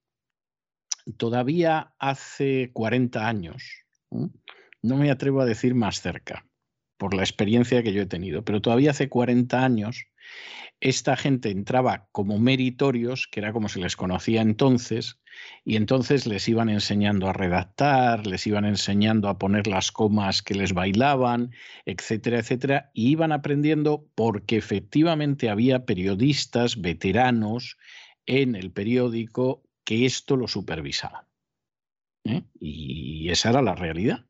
todavía hace cuarenta años, ¿eh? No me atrevo a decir más cerca, por la experiencia que yo he tenido, pero todavía hace cuarenta años esta gente entraba como meritorios, que era como se les conocía entonces, y entonces les iban enseñando a redactar, les iban enseñando a poner las comas que les bailaban, etcétera, etcétera, y iban aprendiendo porque efectivamente había periodistas veteranos en el periódico que esto lo supervisaban. ¿Eh? Y esa era la realidad.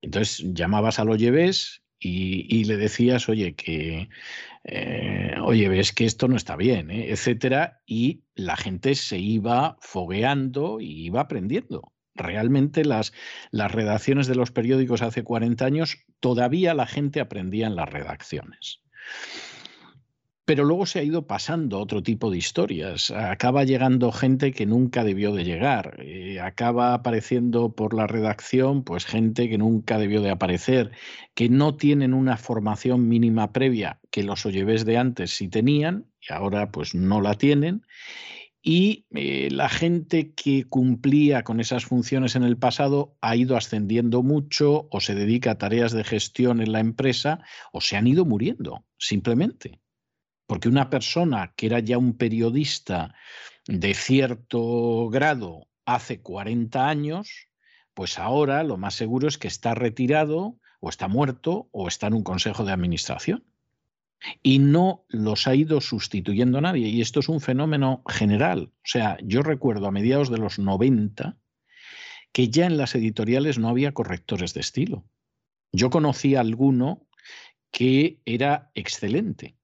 Entonces llamabas a los lleves Y, y le decías, oye, que eh, oye, ves que esto no está bien, ¿eh? etcétera, y la gente se iba fogueando y iba aprendiendo. Realmente las, las redacciones de los periódicos hace cuarenta años, todavía la gente aprendía en las redacciones. Pero luego se ha ido pasando otro tipo de historias. Acaba llegando gente que nunca debió de llegar. Eh, acaba apareciendo por la redacción pues gente que nunca debió de aparecer, que no tienen una formación mínima previa que los oyevés de antes sí tenían y ahora pues no la tienen. Y eh, la gente que cumplía con esas funciones en el pasado ha ido ascendiendo mucho o se dedica a tareas de gestión en la empresa o se han ido muriendo, simplemente. Porque una persona que era ya un periodista de cierto grado hace cuarenta años, pues ahora lo más seguro es que está retirado o está muerto o está en un consejo de administración. Y no los ha ido sustituyendo nadie. Y esto es un fenómeno general. O sea, yo recuerdo a mediados de los noventa que ya en las editoriales no había correctores de estilo. Yo conocí a alguno que era excelente.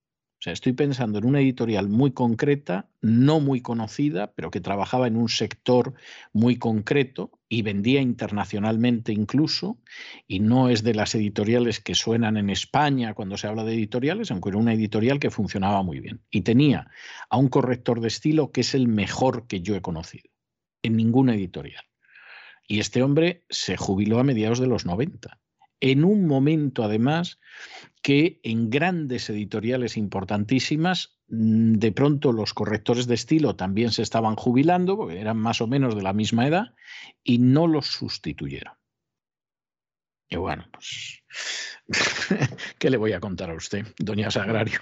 O sea, estoy pensando en una editorial muy concreta, no muy conocida, pero que trabajaba en un sector muy concreto y vendía internacionalmente incluso, y no es de las editoriales que suenan en España cuando se habla de editoriales, aunque era una editorial que funcionaba muy bien. Y tenía a un corrector de estilo que es el mejor que yo he conocido en ninguna editorial. Y este hombre se jubiló a mediados de los noventa. En un momento, además, que en grandes editoriales importantísimas, de pronto los correctores de estilo también se estaban jubilando, porque eran más o menos de la misma edad, y no los sustituyeron. Y bueno, pues ¿Qué le voy a contar a usted, doña Sagrario?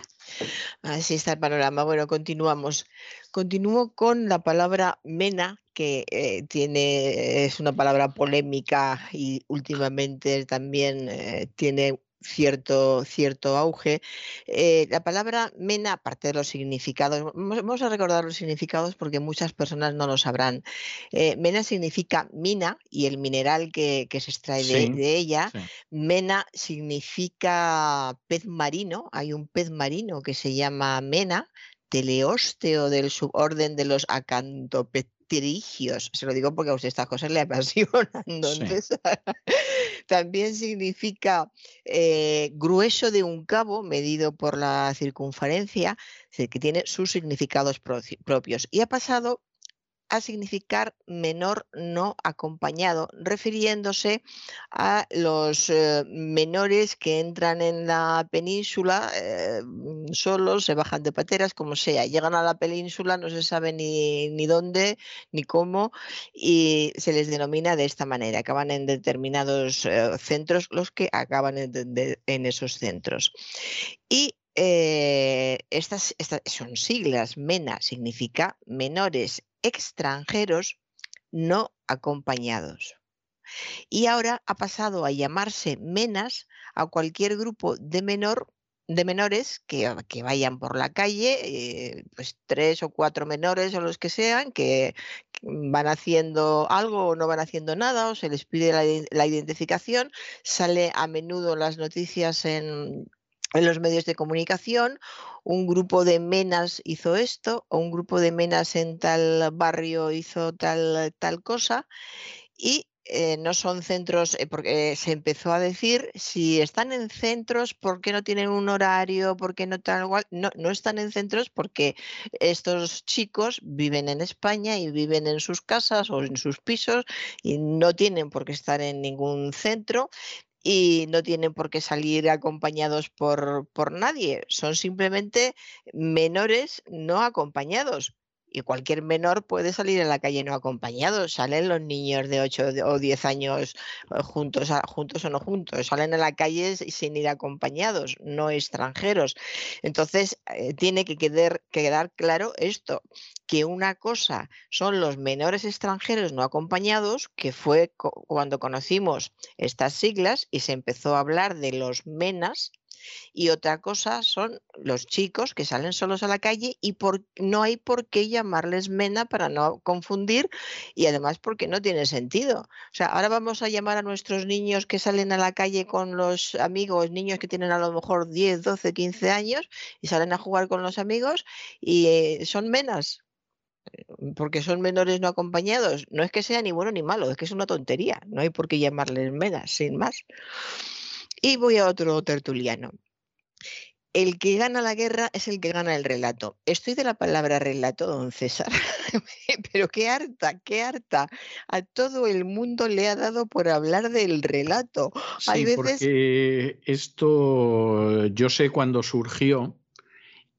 Así está el panorama. Bueno, continuamos. Continúo con la palabra mena, que eh, tiene, es una palabra polémica y últimamente también eh, tiene cierto, cierto auge. Eh, la palabra mena, aparte de los significados, vamos a recordar los significados porque muchas personas no lo sabrán. Eh, mena significa mina y el mineral que, que se extrae sí, de, de ella. Sí. Mena significa pez marino. Hay un pez marino que se llama mena, teleósteo del suborden de los acantopectídeos. Se lo digo porque a usted estas cosas le apasionan. Entonces, sí. También significa eh, grueso de un cabo medido por la circunferencia, es decir, que tiene sus significados pro propios. Y ha pasado a significar menor no acompañado, refiriéndose a los eh, menores que entran en la península eh, solos, se bajan de pateras, como sea, llegan a la península, no se sabe ni, ni dónde, ni cómo, y se les denomina de esta manera, acaban en determinados eh, centros, los que acaban en, de, en esos centros. Y eh, estas, estas son siglas, MENA significa menores extranjeros no acompañados. Y ahora ha pasado a llamarse menas a cualquier grupo de, menor, de menores que, que vayan por la calle, eh, pues tres o cuatro menores o los que sean, que, que van haciendo algo o no van haciendo nada, o se les pide la, la identificación, sale a menudo las noticias en... en los medios de comunicación, un grupo de menas hizo esto, o un grupo de menas en tal barrio hizo tal, tal cosa, y eh, no son centros, eh, porque se empezó a decir, si están en centros, ¿por qué no tienen un horario? ¿Por qué no tal cual? No, no están en centros porque estos chicos viven en España y viven en sus casas o en sus pisos y no tienen por qué estar en ningún centro, y no tienen por qué salir acompañados por, por nadie, son simplemente menores no acompañados. Y cualquier menor puede salir a la calle no acompañado, salen los niños de ocho o diez años juntos, juntos o no juntos, salen a la calle sin ir acompañados, no extranjeros. Entonces eh, tiene que quedar, quedar claro esto, que una cosa son los menores extranjeros no acompañados, que fue co cuando conocimos estas siglas y se empezó a hablar de los menas, y otra cosa son los chicos que salen solos a la calle y por, no hay por qué llamarles mena para no confundir y además porque no tiene sentido. O sea, ahora vamos a llamar a nuestros niños que salen a la calle con los amigos, niños que tienen a lo mejor diez, doce, quince años y salen a jugar con los amigos y eh, son menas porque son menores no acompañados. No es que sea ni bueno ni malo, es que es una tontería, no hay por qué llamarles menas, sin más. Y voy a otro tertuliano. El que gana la guerra es el que gana el relato. Estoy de la palabra relato, don César, pero qué harta, qué harta. A todo el mundo le ha dado por hablar del relato. Sí, hay veces... porque esto yo sé cuándo surgió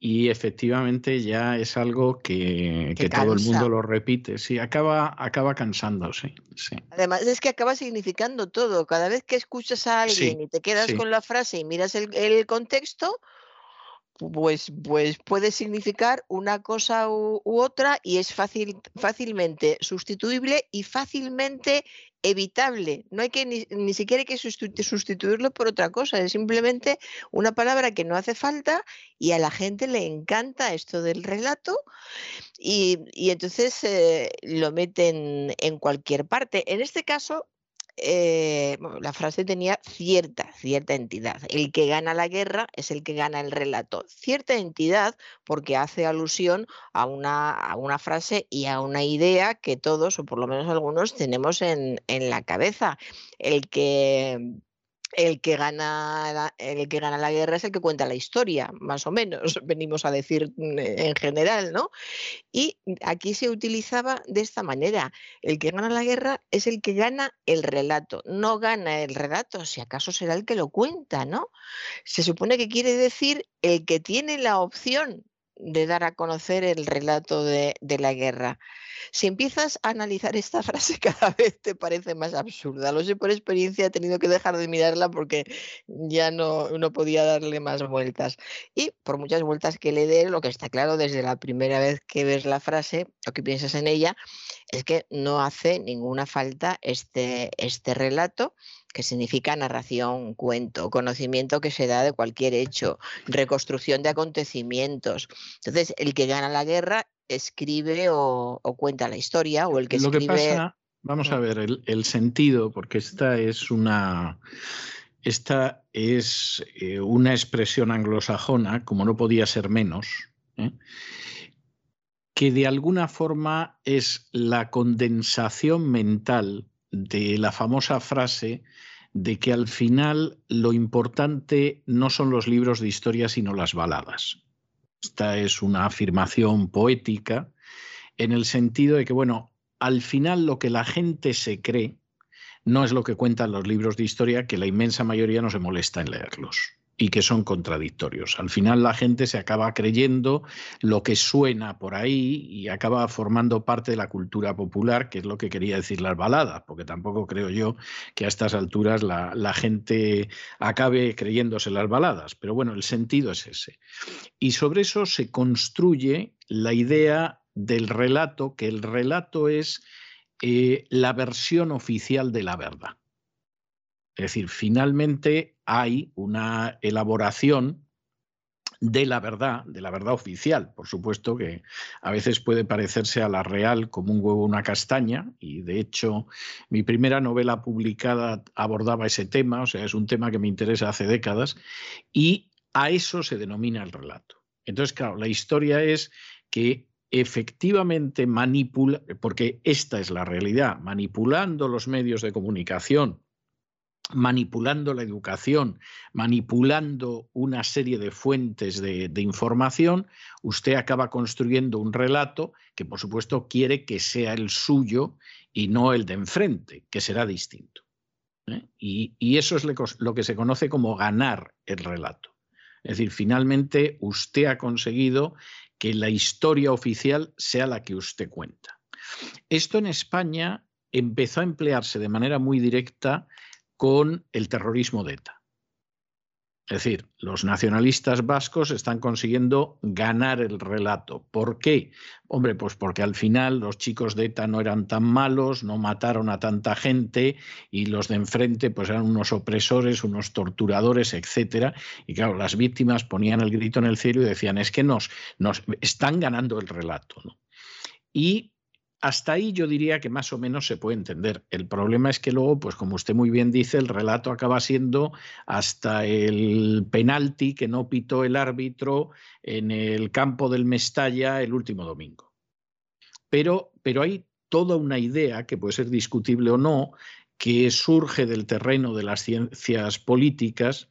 y efectivamente ya es algo que, que, que todo el mundo lo repite. Sí, acaba, acaba cansándose. Sí. Además es que acaba significando todo. Cada vez que escuchas a alguien sí, y te quedas sí. con la frase y miras el, el contexto, pues, pues puede significar una cosa u, u otra y es fácil, fácilmente sustituible y fácilmente evitable. No hay que ni, ni siquiera hay que sustituirlo por otra cosa, es simplemente una palabra que no hace falta y a la gente le encanta esto del relato y, y entonces eh, lo meten en cualquier parte. En este caso eh, la frase tenía cierta, cierta entidad. El que gana la guerra es el que gana el relato. Cierta entidad porque hace alusión a una, a una frase y a una idea que todos, o por lo menos algunos, tenemos en, en la cabeza. El que... El que, gana la, el que gana la guerra es el que cuenta la historia, más o menos, venimos a decir en general, ¿no? Y aquí se utilizaba de esta manera. El que gana la guerra es el que gana el relato. No gana el relato, si acaso será el que lo cuenta, ¿no? Se supone que quiere decir el que tiene la opción de dar a conocer el relato de, de la guerra. Si empiezas a analizar esta frase, cada vez te parece más absurda. Lo sé por experiencia, he tenido que dejar de mirarla porque ya no, no podía darle más vueltas. Y por muchas vueltas que le dé, lo que está claro desde la primera vez que ves la frase o que piensas en ella, es que no hace ninguna falta este, este relato, que significa narración, cuento, conocimiento que se da de cualquier hecho, reconstrucción de acontecimientos. Entonces, el que gana la guerra escribe o, o cuenta la historia, o el que Lo escribe... Que pasa, vamos a ver, el, el sentido, porque esta es una... Esta es eh, una expresión anglosajona, como no podía ser menos, ¿eh? Que de alguna forma es la condensación mental de la famosa frase de que al final lo importante no son los libros de historia sino las baladas. Esta es una afirmación poética en el sentido de que, bueno, al final lo que la gente se cree no es lo que cuentan los libros de historia, que la inmensa mayoría no se molesta en leerlos y que son contradictorios. Al final la gente se acaba creyendo lo que suena por ahí y acaba formando parte de la cultura popular, que es lo que quería decir las baladas, porque tampoco creo yo que a estas alturas la, la gente acabe creyéndose las baladas. Pero bueno, el sentido es ese. Y sobre eso se construye la idea del relato, que el relato es eh, la versión oficial de la verdad. Es decir, finalmente hay una elaboración de la verdad, de la verdad oficial. Por supuesto que a veces puede parecerse a la real como un huevo o una castaña, y de hecho mi primera novela publicada abordaba ese tema, o sea, es un tema que me interesa hace décadas, y a eso se denomina el relato. Entonces, claro, la historia es que efectivamente manipula, porque esta es la realidad, manipulando los medios de comunicación, manipulando la educación, manipulando una serie de fuentes de, de información, usted acaba construyendo un relato que, por supuesto, quiere que sea el suyo y no el de enfrente, que será distinto, ¿eh? Y, y eso es lo que se conoce como ganar el relato. Es decir, finalmente usted ha conseguido que la historia oficial sea la que usted cuenta. Esto en España empezó a emplearse de manera muy directa con el terrorismo de ETA. Es decir, los nacionalistas vascos están consiguiendo ganar el relato. ¿Por qué? Hombre, pues porque al final los chicos de ETA no eran tan malos, no mataron a tanta gente, y los de enfrente pues eran unos opresores, unos torturadores, etcétera. Y claro, las víctimas ponían el grito en el cielo y decían, es que nos, nos están ganando el relato, ¿no? Y hasta ahí yo diría que más o menos se puede entender. El problema es que luego, pues como usted muy bien dice, el relato acaba siendo hasta el penalti que no pitó el árbitro en el campo del Mestalla el último domingo. Pero, pero hay toda una idea, que puede ser discutible o no, que surge del terreno de las ciencias políticas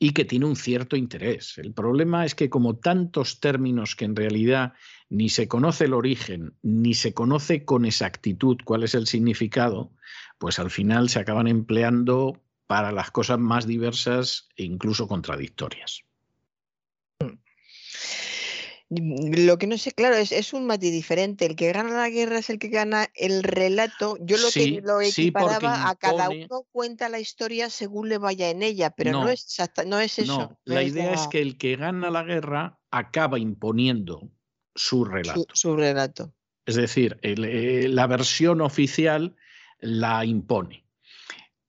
y que tiene un cierto interés. El problema es que como tantos términos que en realidad ni se conoce el origen, ni se conoce con exactitud cuál es el significado, pues al final se acaban empleando para las cosas más diversas e incluso contradictorias. Lo que no sé, claro, es, es un matiz diferente. El que gana la guerra es el que gana el relato. Yo lo sí, que lo equiparaba sí, impone... a cada uno cuenta la historia según le vaya en ella, pero no, no, es, exacta, no es eso. No, la no idea es, la... es que el que gana la guerra acaba imponiendo su relato. Su, su relato. Es decir, el, eh, la versión oficial la impone.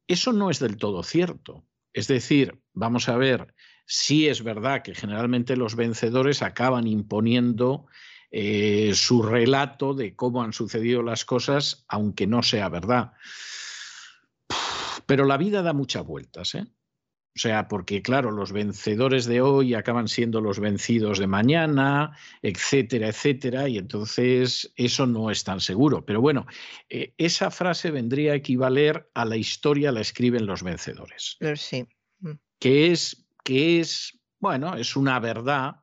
Eso no es del todo cierto. Es decir, vamos a ver, sí es verdad que generalmente los vencedores acaban imponiendo eh, su relato de cómo han sucedido las cosas, aunque no sea verdad. Pero la vida da muchas vueltas, ¿eh? O sea, porque claro, los vencedores de hoy acaban siendo los vencidos de mañana, etcétera, etcétera, y entonces eso no es tan seguro. Pero bueno, eh, esa frase vendría a equivaler a la historia la escriben los vencedores. Sí. Que es, que es, bueno, es una verdad,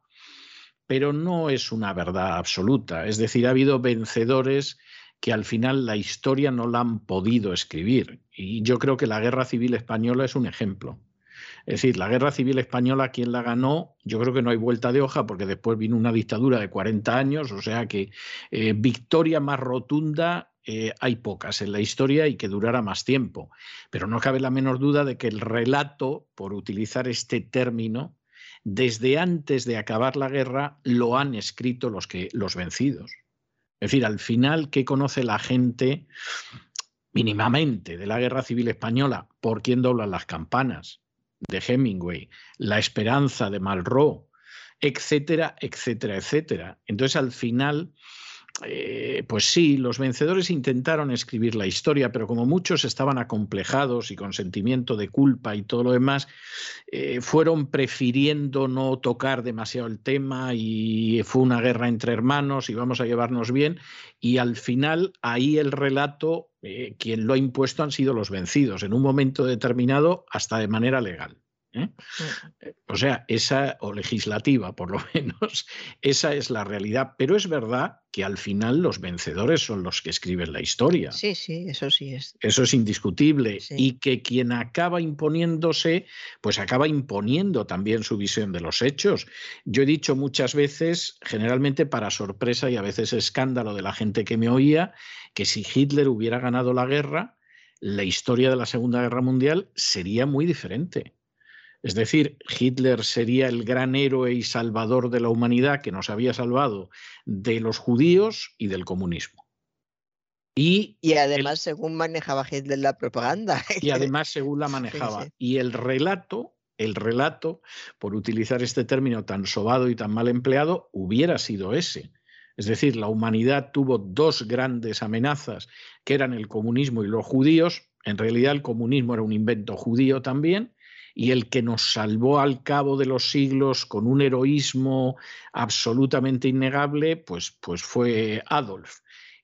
pero no es una verdad absoluta. Es decir, ha habido vencedores que al final la historia no la han podido escribir. Y yo creo que la Guerra Civil Española es un ejemplo. Es decir, la Guerra Civil Española, quien la ganó, yo creo que no hay vuelta de hoja, porque después vino una dictadura de cuarenta años, o sea que eh, victoria más rotunda eh, hay pocas en la historia y que durara más tiempo. Pero no cabe la menor duda de que el relato, por utilizar este término, desde antes de acabar la guerra lo han escrito los, que, los vencidos. Es decir, al final, ¿qué conoce la gente mínimamente de la Guerra Civil Española? ¿Por quién doblan las campanas? De Hemingway, La esperanza de Malraux, etcétera, etcétera, etcétera. Entonces, al final, eh, pues sí, los vencedores intentaron escribir la historia, pero como muchos estaban acomplejados y con sentimiento de culpa y todo lo demás, eh, fueron prefiriendo no tocar demasiado el tema y fue una guerra entre hermanos y vamos a llevarnos bien. Y al final, ahí el relato... Eh, quien lo ha impuesto han sido los vencidos, en un momento determinado hasta de manera legal. ¿eh? Sí. O sea, esa, o legislativa por lo menos, esa es la realidad. Pero es verdad que al final los vencedores son los que escriben la historia. Sí, sí, eso sí es. Eso es indiscutible. Sí. Y que quien acaba imponiéndose, pues acaba imponiendo también su visión de los hechos. Yo he dicho muchas veces, generalmente para sorpresa y a veces escándalo de la gente que me oía, que si Hitler hubiera ganado la guerra, la historia de la Segunda Guerra Mundial sería muy diferente. Es decir, Hitler sería el gran héroe y salvador de la humanidad que nos había salvado de los judíos y del comunismo. Y, y además, el, según manejaba Hitler la propaganda. Y además, según la manejaba. Sí, sí. Y el relato, el relato, por utilizar este término tan sobado y tan mal empleado, hubiera sido ese. Es decir, la humanidad tuvo dos grandes amenazas, que eran el comunismo y los judíos. En realidad el comunismo era un invento judío también, y el que nos salvó al cabo de los siglos con un heroísmo absolutamente innegable, pues, pues fue Adolf.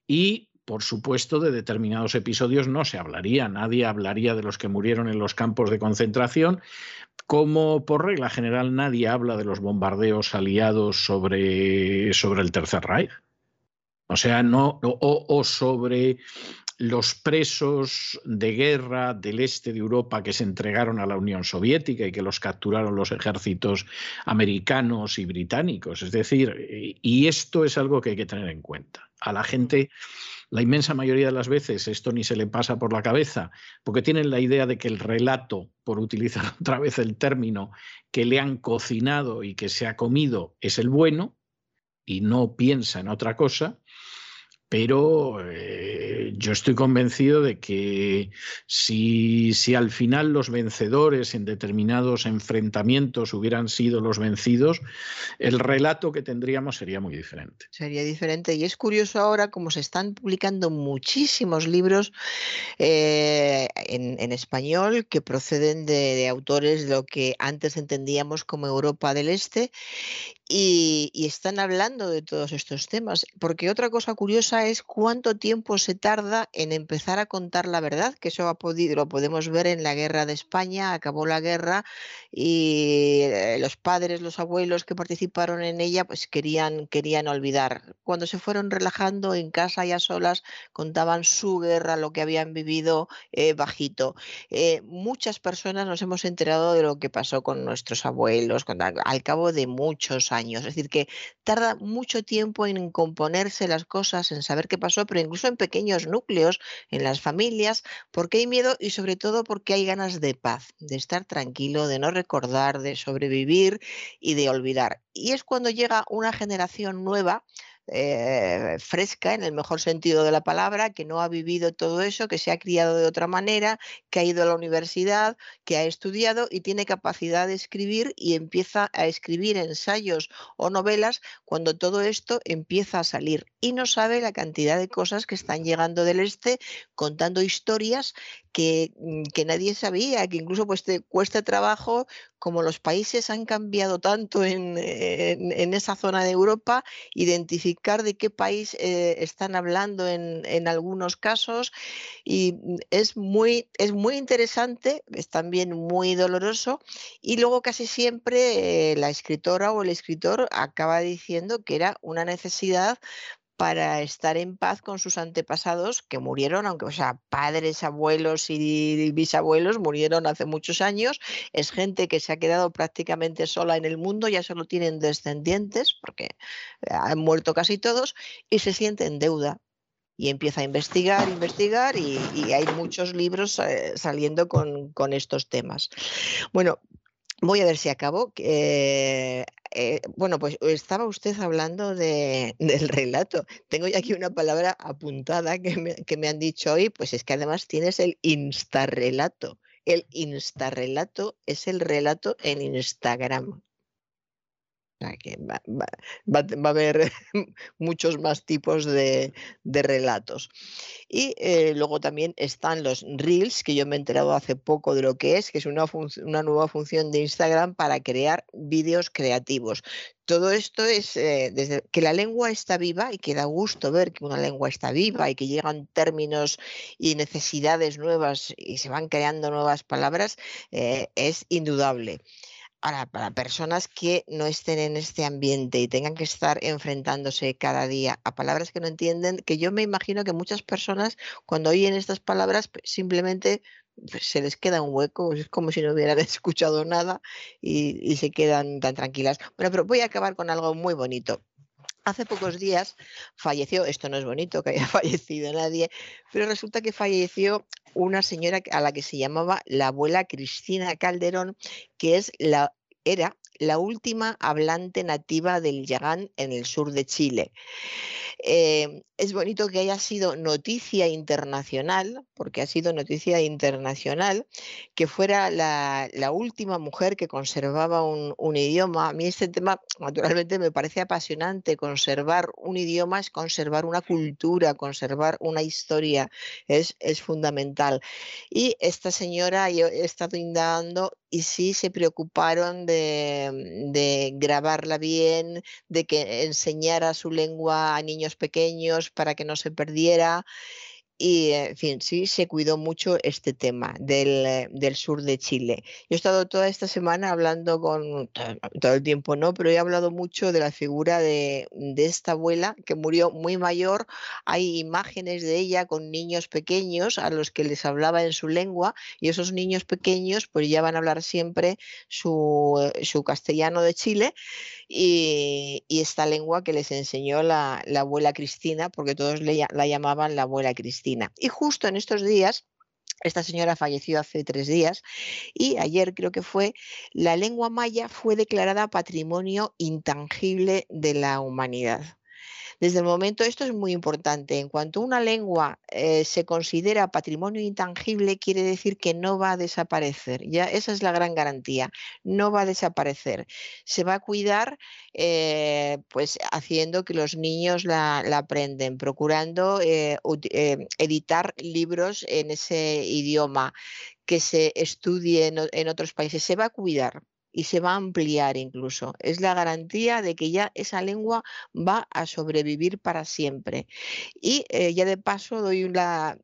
Y, por supuesto, de determinados episodios no se hablaría, nadie hablaría de los que murieron en los campos de concentración, como por regla general nadie habla de los bombardeos aliados sobre, sobre el Tercer Reich. O sea, no, o, o sobre los presos de guerra del este de Europa que se entregaron a la Unión Soviética y que los capturaron los ejércitos americanos y británicos. Es decir, y esto es algo que hay que tener en cuenta. A la gente... La inmensa mayoría de las veces esto ni se le pasa por la cabeza, porque tienen la idea de que el relato, por utilizar otra vez el término, que le han cocinado y que se ha comido es el bueno, y no piensa en otra cosa, pero eh, yo estoy convencido de que si, si al final los vencedores en determinados enfrentamientos hubieran sido los vencidos, el relato que tendríamos sería muy diferente. Sería diferente. Y es curioso ahora como se están publicando muchísimos libros eh, en, en español que proceden de, de autores de lo que antes entendíamos como Europa del Este, y, y están hablando de todos estos temas. Porque otra cosa curiosa es cuánto tiempo se tarda en empezar a contar la verdad, que eso ha podido, lo podemos ver en la Guerra de España. Acabó la guerra y los padres, los abuelos que participaron en ella, pues querían, querían olvidar. Cuando se fueron relajando en casa y a solas, contaban su guerra, lo que habían vivido eh, bajito. Eh, muchas personas nos hemos enterado de lo que pasó con nuestros abuelos con, al cabo de muchos años. Es decir, que tarda mucho tiempo en componerse las cosas, en saber qué pasó, pero incluso en pequeños núcleos, en las familias, porque hay miedo y sobre todo porque hay ganas de paz, de estar tranquilo, de no recordar, de sobrevivir y de olvidar. Y es cuando llega una generación nueva, Eh, fresca en el mejor sentido de la palabra, que no ha vivido todo eso, que se ha criado de otra manera, que ha ido a la universidad, que ha estudiado y tiene capacidad de escribir y empieza a escribir ensayos o novelas cuando todo esto empieza a salir. Y no sabe la cantidad de cosas que están llegando del este, contando historias que, que nadie sabía, que incluso pues te cuesta trabajo, como los países han cambiado tanto en, en, en esa zona de Europa, identificar de qué país eh, están hablando en, en algunos casos. Y es muy, es muy interesante, es también muy doloroso, y luego casi siempre eh, la escritora o el escritor acaba diciendo que era una necesidad para estar en paz con sus antepasados que murieron, aunque, o sea, padres, abuelos y bisabuelos murieron hace muchos años. Es gente que se ha quedado prácticamente sola en el mundo, ya solo tienen descendientes porque han muerto casi todos y se siente en deuda. Y empieza a investigar, investigar y, y hay muchos libros eh, saliendo con, con estos temas. Bueno, voy a ver si acabo. Eh, eh, bueno, pues estaba usted hablando de, del relato. Tengo ya aquí una palabra apuntada que me, que me han dicho hoy, pues es que además tienes el instarrelato. El instarrelato es el relato en Instagram. Que va, va, va, va a haber muchos más tipos de, de relatos. Y eh, luego también están los Reels, que yo me he enterado hace poco de lo que es, que es una, una nueva función de Instagram para crear vídeos creativos. Todo esto es eh, desde que la lengua está viva y que da gusto ver que una lengua está viva y que llegan términos y necesidades nuevas y se van creando nuevas palabras, eh, es indudable. Ahora, para personas que no estén en este ambiente y tengan que estar enfrentándose cada día a palabras que no entienden, que yo me imagino que muchas personas cuando oyen estas palabras simplemente se les queda un hueco, es como si no hubieran escuchado nada y, y se quedan tan tranquilas. Bueno, pero voy a acabar con algo muy bonito. Hace pocos días falleció, esto no es bonito que haya fallecido nadie, pero resulta que falleció una señora a la que se llamaba la abuela Cristina Calderón, que es la, era la última hablante nativa del yagán en el sur de Chile. Eh, es bonito que haya sido noticia internacional, porque ha sido noticia internacional, que fuera la, la última mujer que conservaba un, un idioma. A mí este tema, naturalmente, me parece apasionante. Conservar un idioma es conservar una cultura, conservar una historia, es, es fundamental. Y esta señora, yo he estado indagando, y sí se preocuparon de, de grabarla bien, de que enseñara su lengua a niños pequeños para que no se perdiera. Y, en fin, sí se cuidó mucho este tema del, del sur de Chile. Yo he estado toda esta semana hablando con, todo el tiempo no, pero he hablado mucho de la figura de, de esta abuela que murió muy mayor. Hay imágenes de ella con niños pequeños a los que les hablaba en su lengua y esos niños pequeños pues ya van a hablar siempre su, su castellano de Chile y, y esta lengua que les enseñó la, la abuela Cristina, porque todos le, la llamaban la abuela Cristina. Y justo en estos días, esta señora falleció hace tres días y ayer creo que fue, la lengua maya fue declarada patrimonio intangible de la humanidad. Desde el momento, esto es muy importante, en cuanto una lengua eh, se considera patrimonio intangible, quiere decir que no va a desaparecer. Ya esa es la gran garantía, no va a desaparecer. Se va a cuidar eh, pues, haciendo que los niños la, la aprenden, procurando eh, editar libros en ese idioma, que se estudie en, en otros países, se va a cuidar. Y se va a ampliar incluso. Es la garantía de que ya esa lengua va a sobrevivir para siempre. Y eh, ya de paso doy una,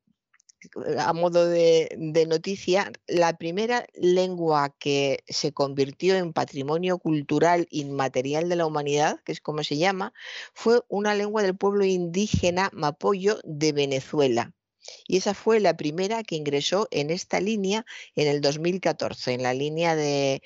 a modo de, de noticia, la primera lengua que se convirtió en patrimonio cultural inmaterial de la humanidad, que es como se llama, fue una lengua del pueblo indígena Mapoyo de Venezuela. Y esa fue la primera que ingresó en esta línea en el dos mil catorce, en la línea de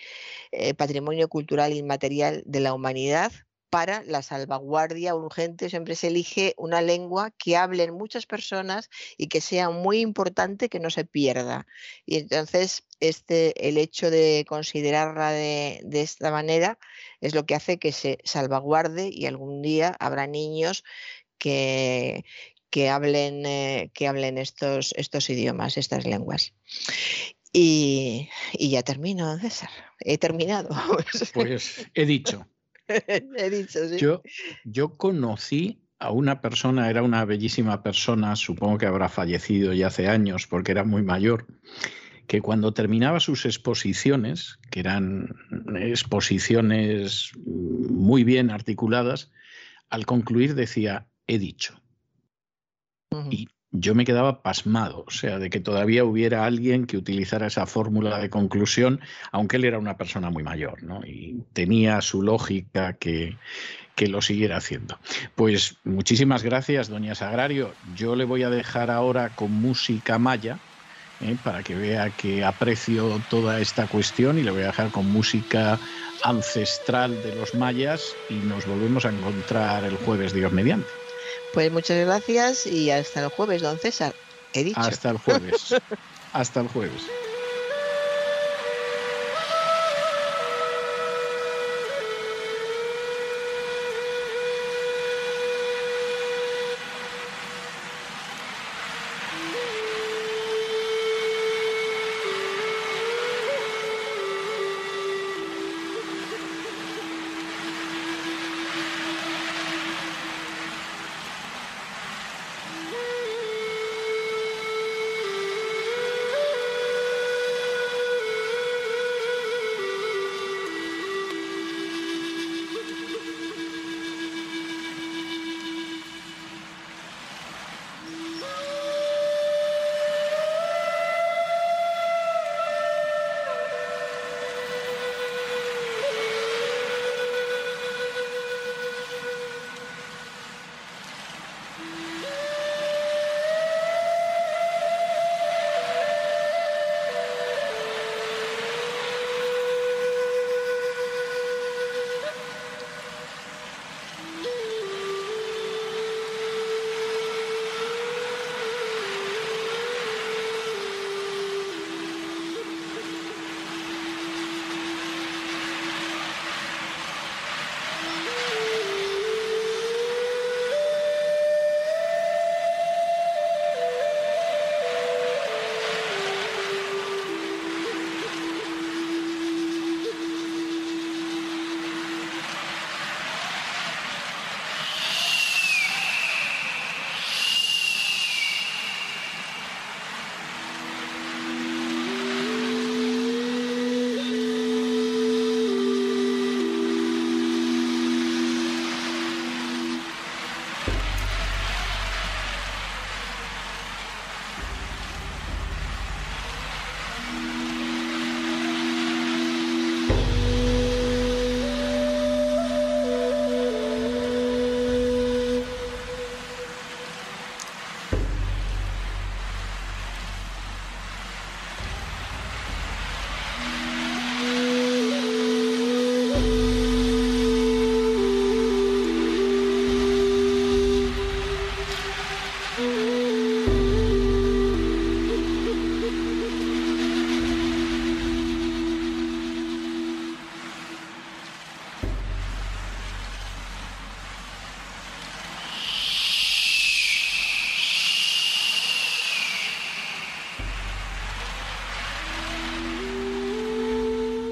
eh, Patrimonio Cultural Inmaterial de la Humanidad para la salvaguardia urgente. Siempre se elige una lengua que hablen muchas personas y que sea muy importante que no se pierda. Y entonces este, el hecho de considerarla de, de esta manera es lo que hace que se salvaguarde y algún día habrá niños que... que hablen, eh, que hablen estos, estos idiomas, estas lenguas. Y, y ya termino, César. He terminado. Pues he dicho. he dicho, sí. Yo, yo conocí a una persona, era una bellísima persona, supongo que habrá fallecido ya hace años porque era muy mayor, que cuando terminaba sus exposiciones, que eran exposiciones muy bien articuladas, al concluir decía, he dicho. Y yo me quedaba pasmado, o sea, de que todavía hubiera alguien que utilizara esa fórmula de conclusión, aunque él era una persona muy mayor, ¿no? Y tenía su lógica que, que lo siguiera haciendo. Pues muchísimas gracias, doña Sagrario. Yo le voy a dejar ahora con música maya, ¿eh? Para que vea que aprecio toda esta cuestión, y le voy a dejar con música ancestral de los mayas, y nos volvemos a encontrar el jueves, Dios mediante. Pues muchas gracias y hasta el jueves, don César. He dicho. Hasta el jueves. Hasta el jueves.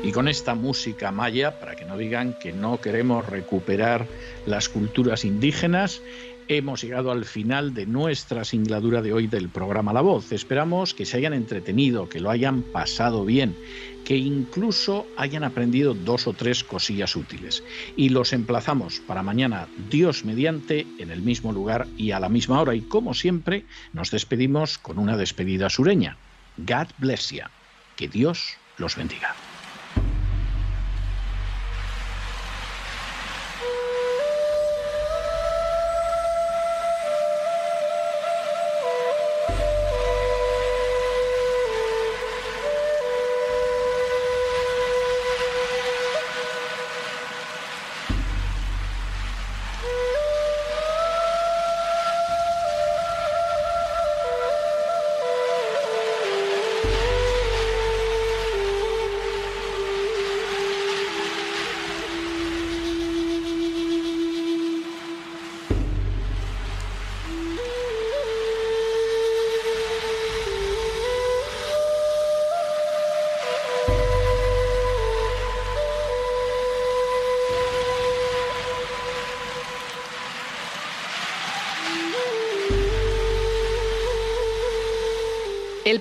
Y con esta música maya, para que no digan que no queremos recuperar las culturas indígenas, hemos llegado al final de nuestra singladura de hoy del programa La Voz. Esperamos que se hayan entretenido, que lo hayan pasado bien, que incluso hayan aprendido dos o tres cosillas útiles. Y los emplazamos para mañana, Dios mediante, en el mismo lugar y a la misma hora. Y como siempre, nos despedimos con una despedida sureña. God bless you. Que Dios los bendiga. El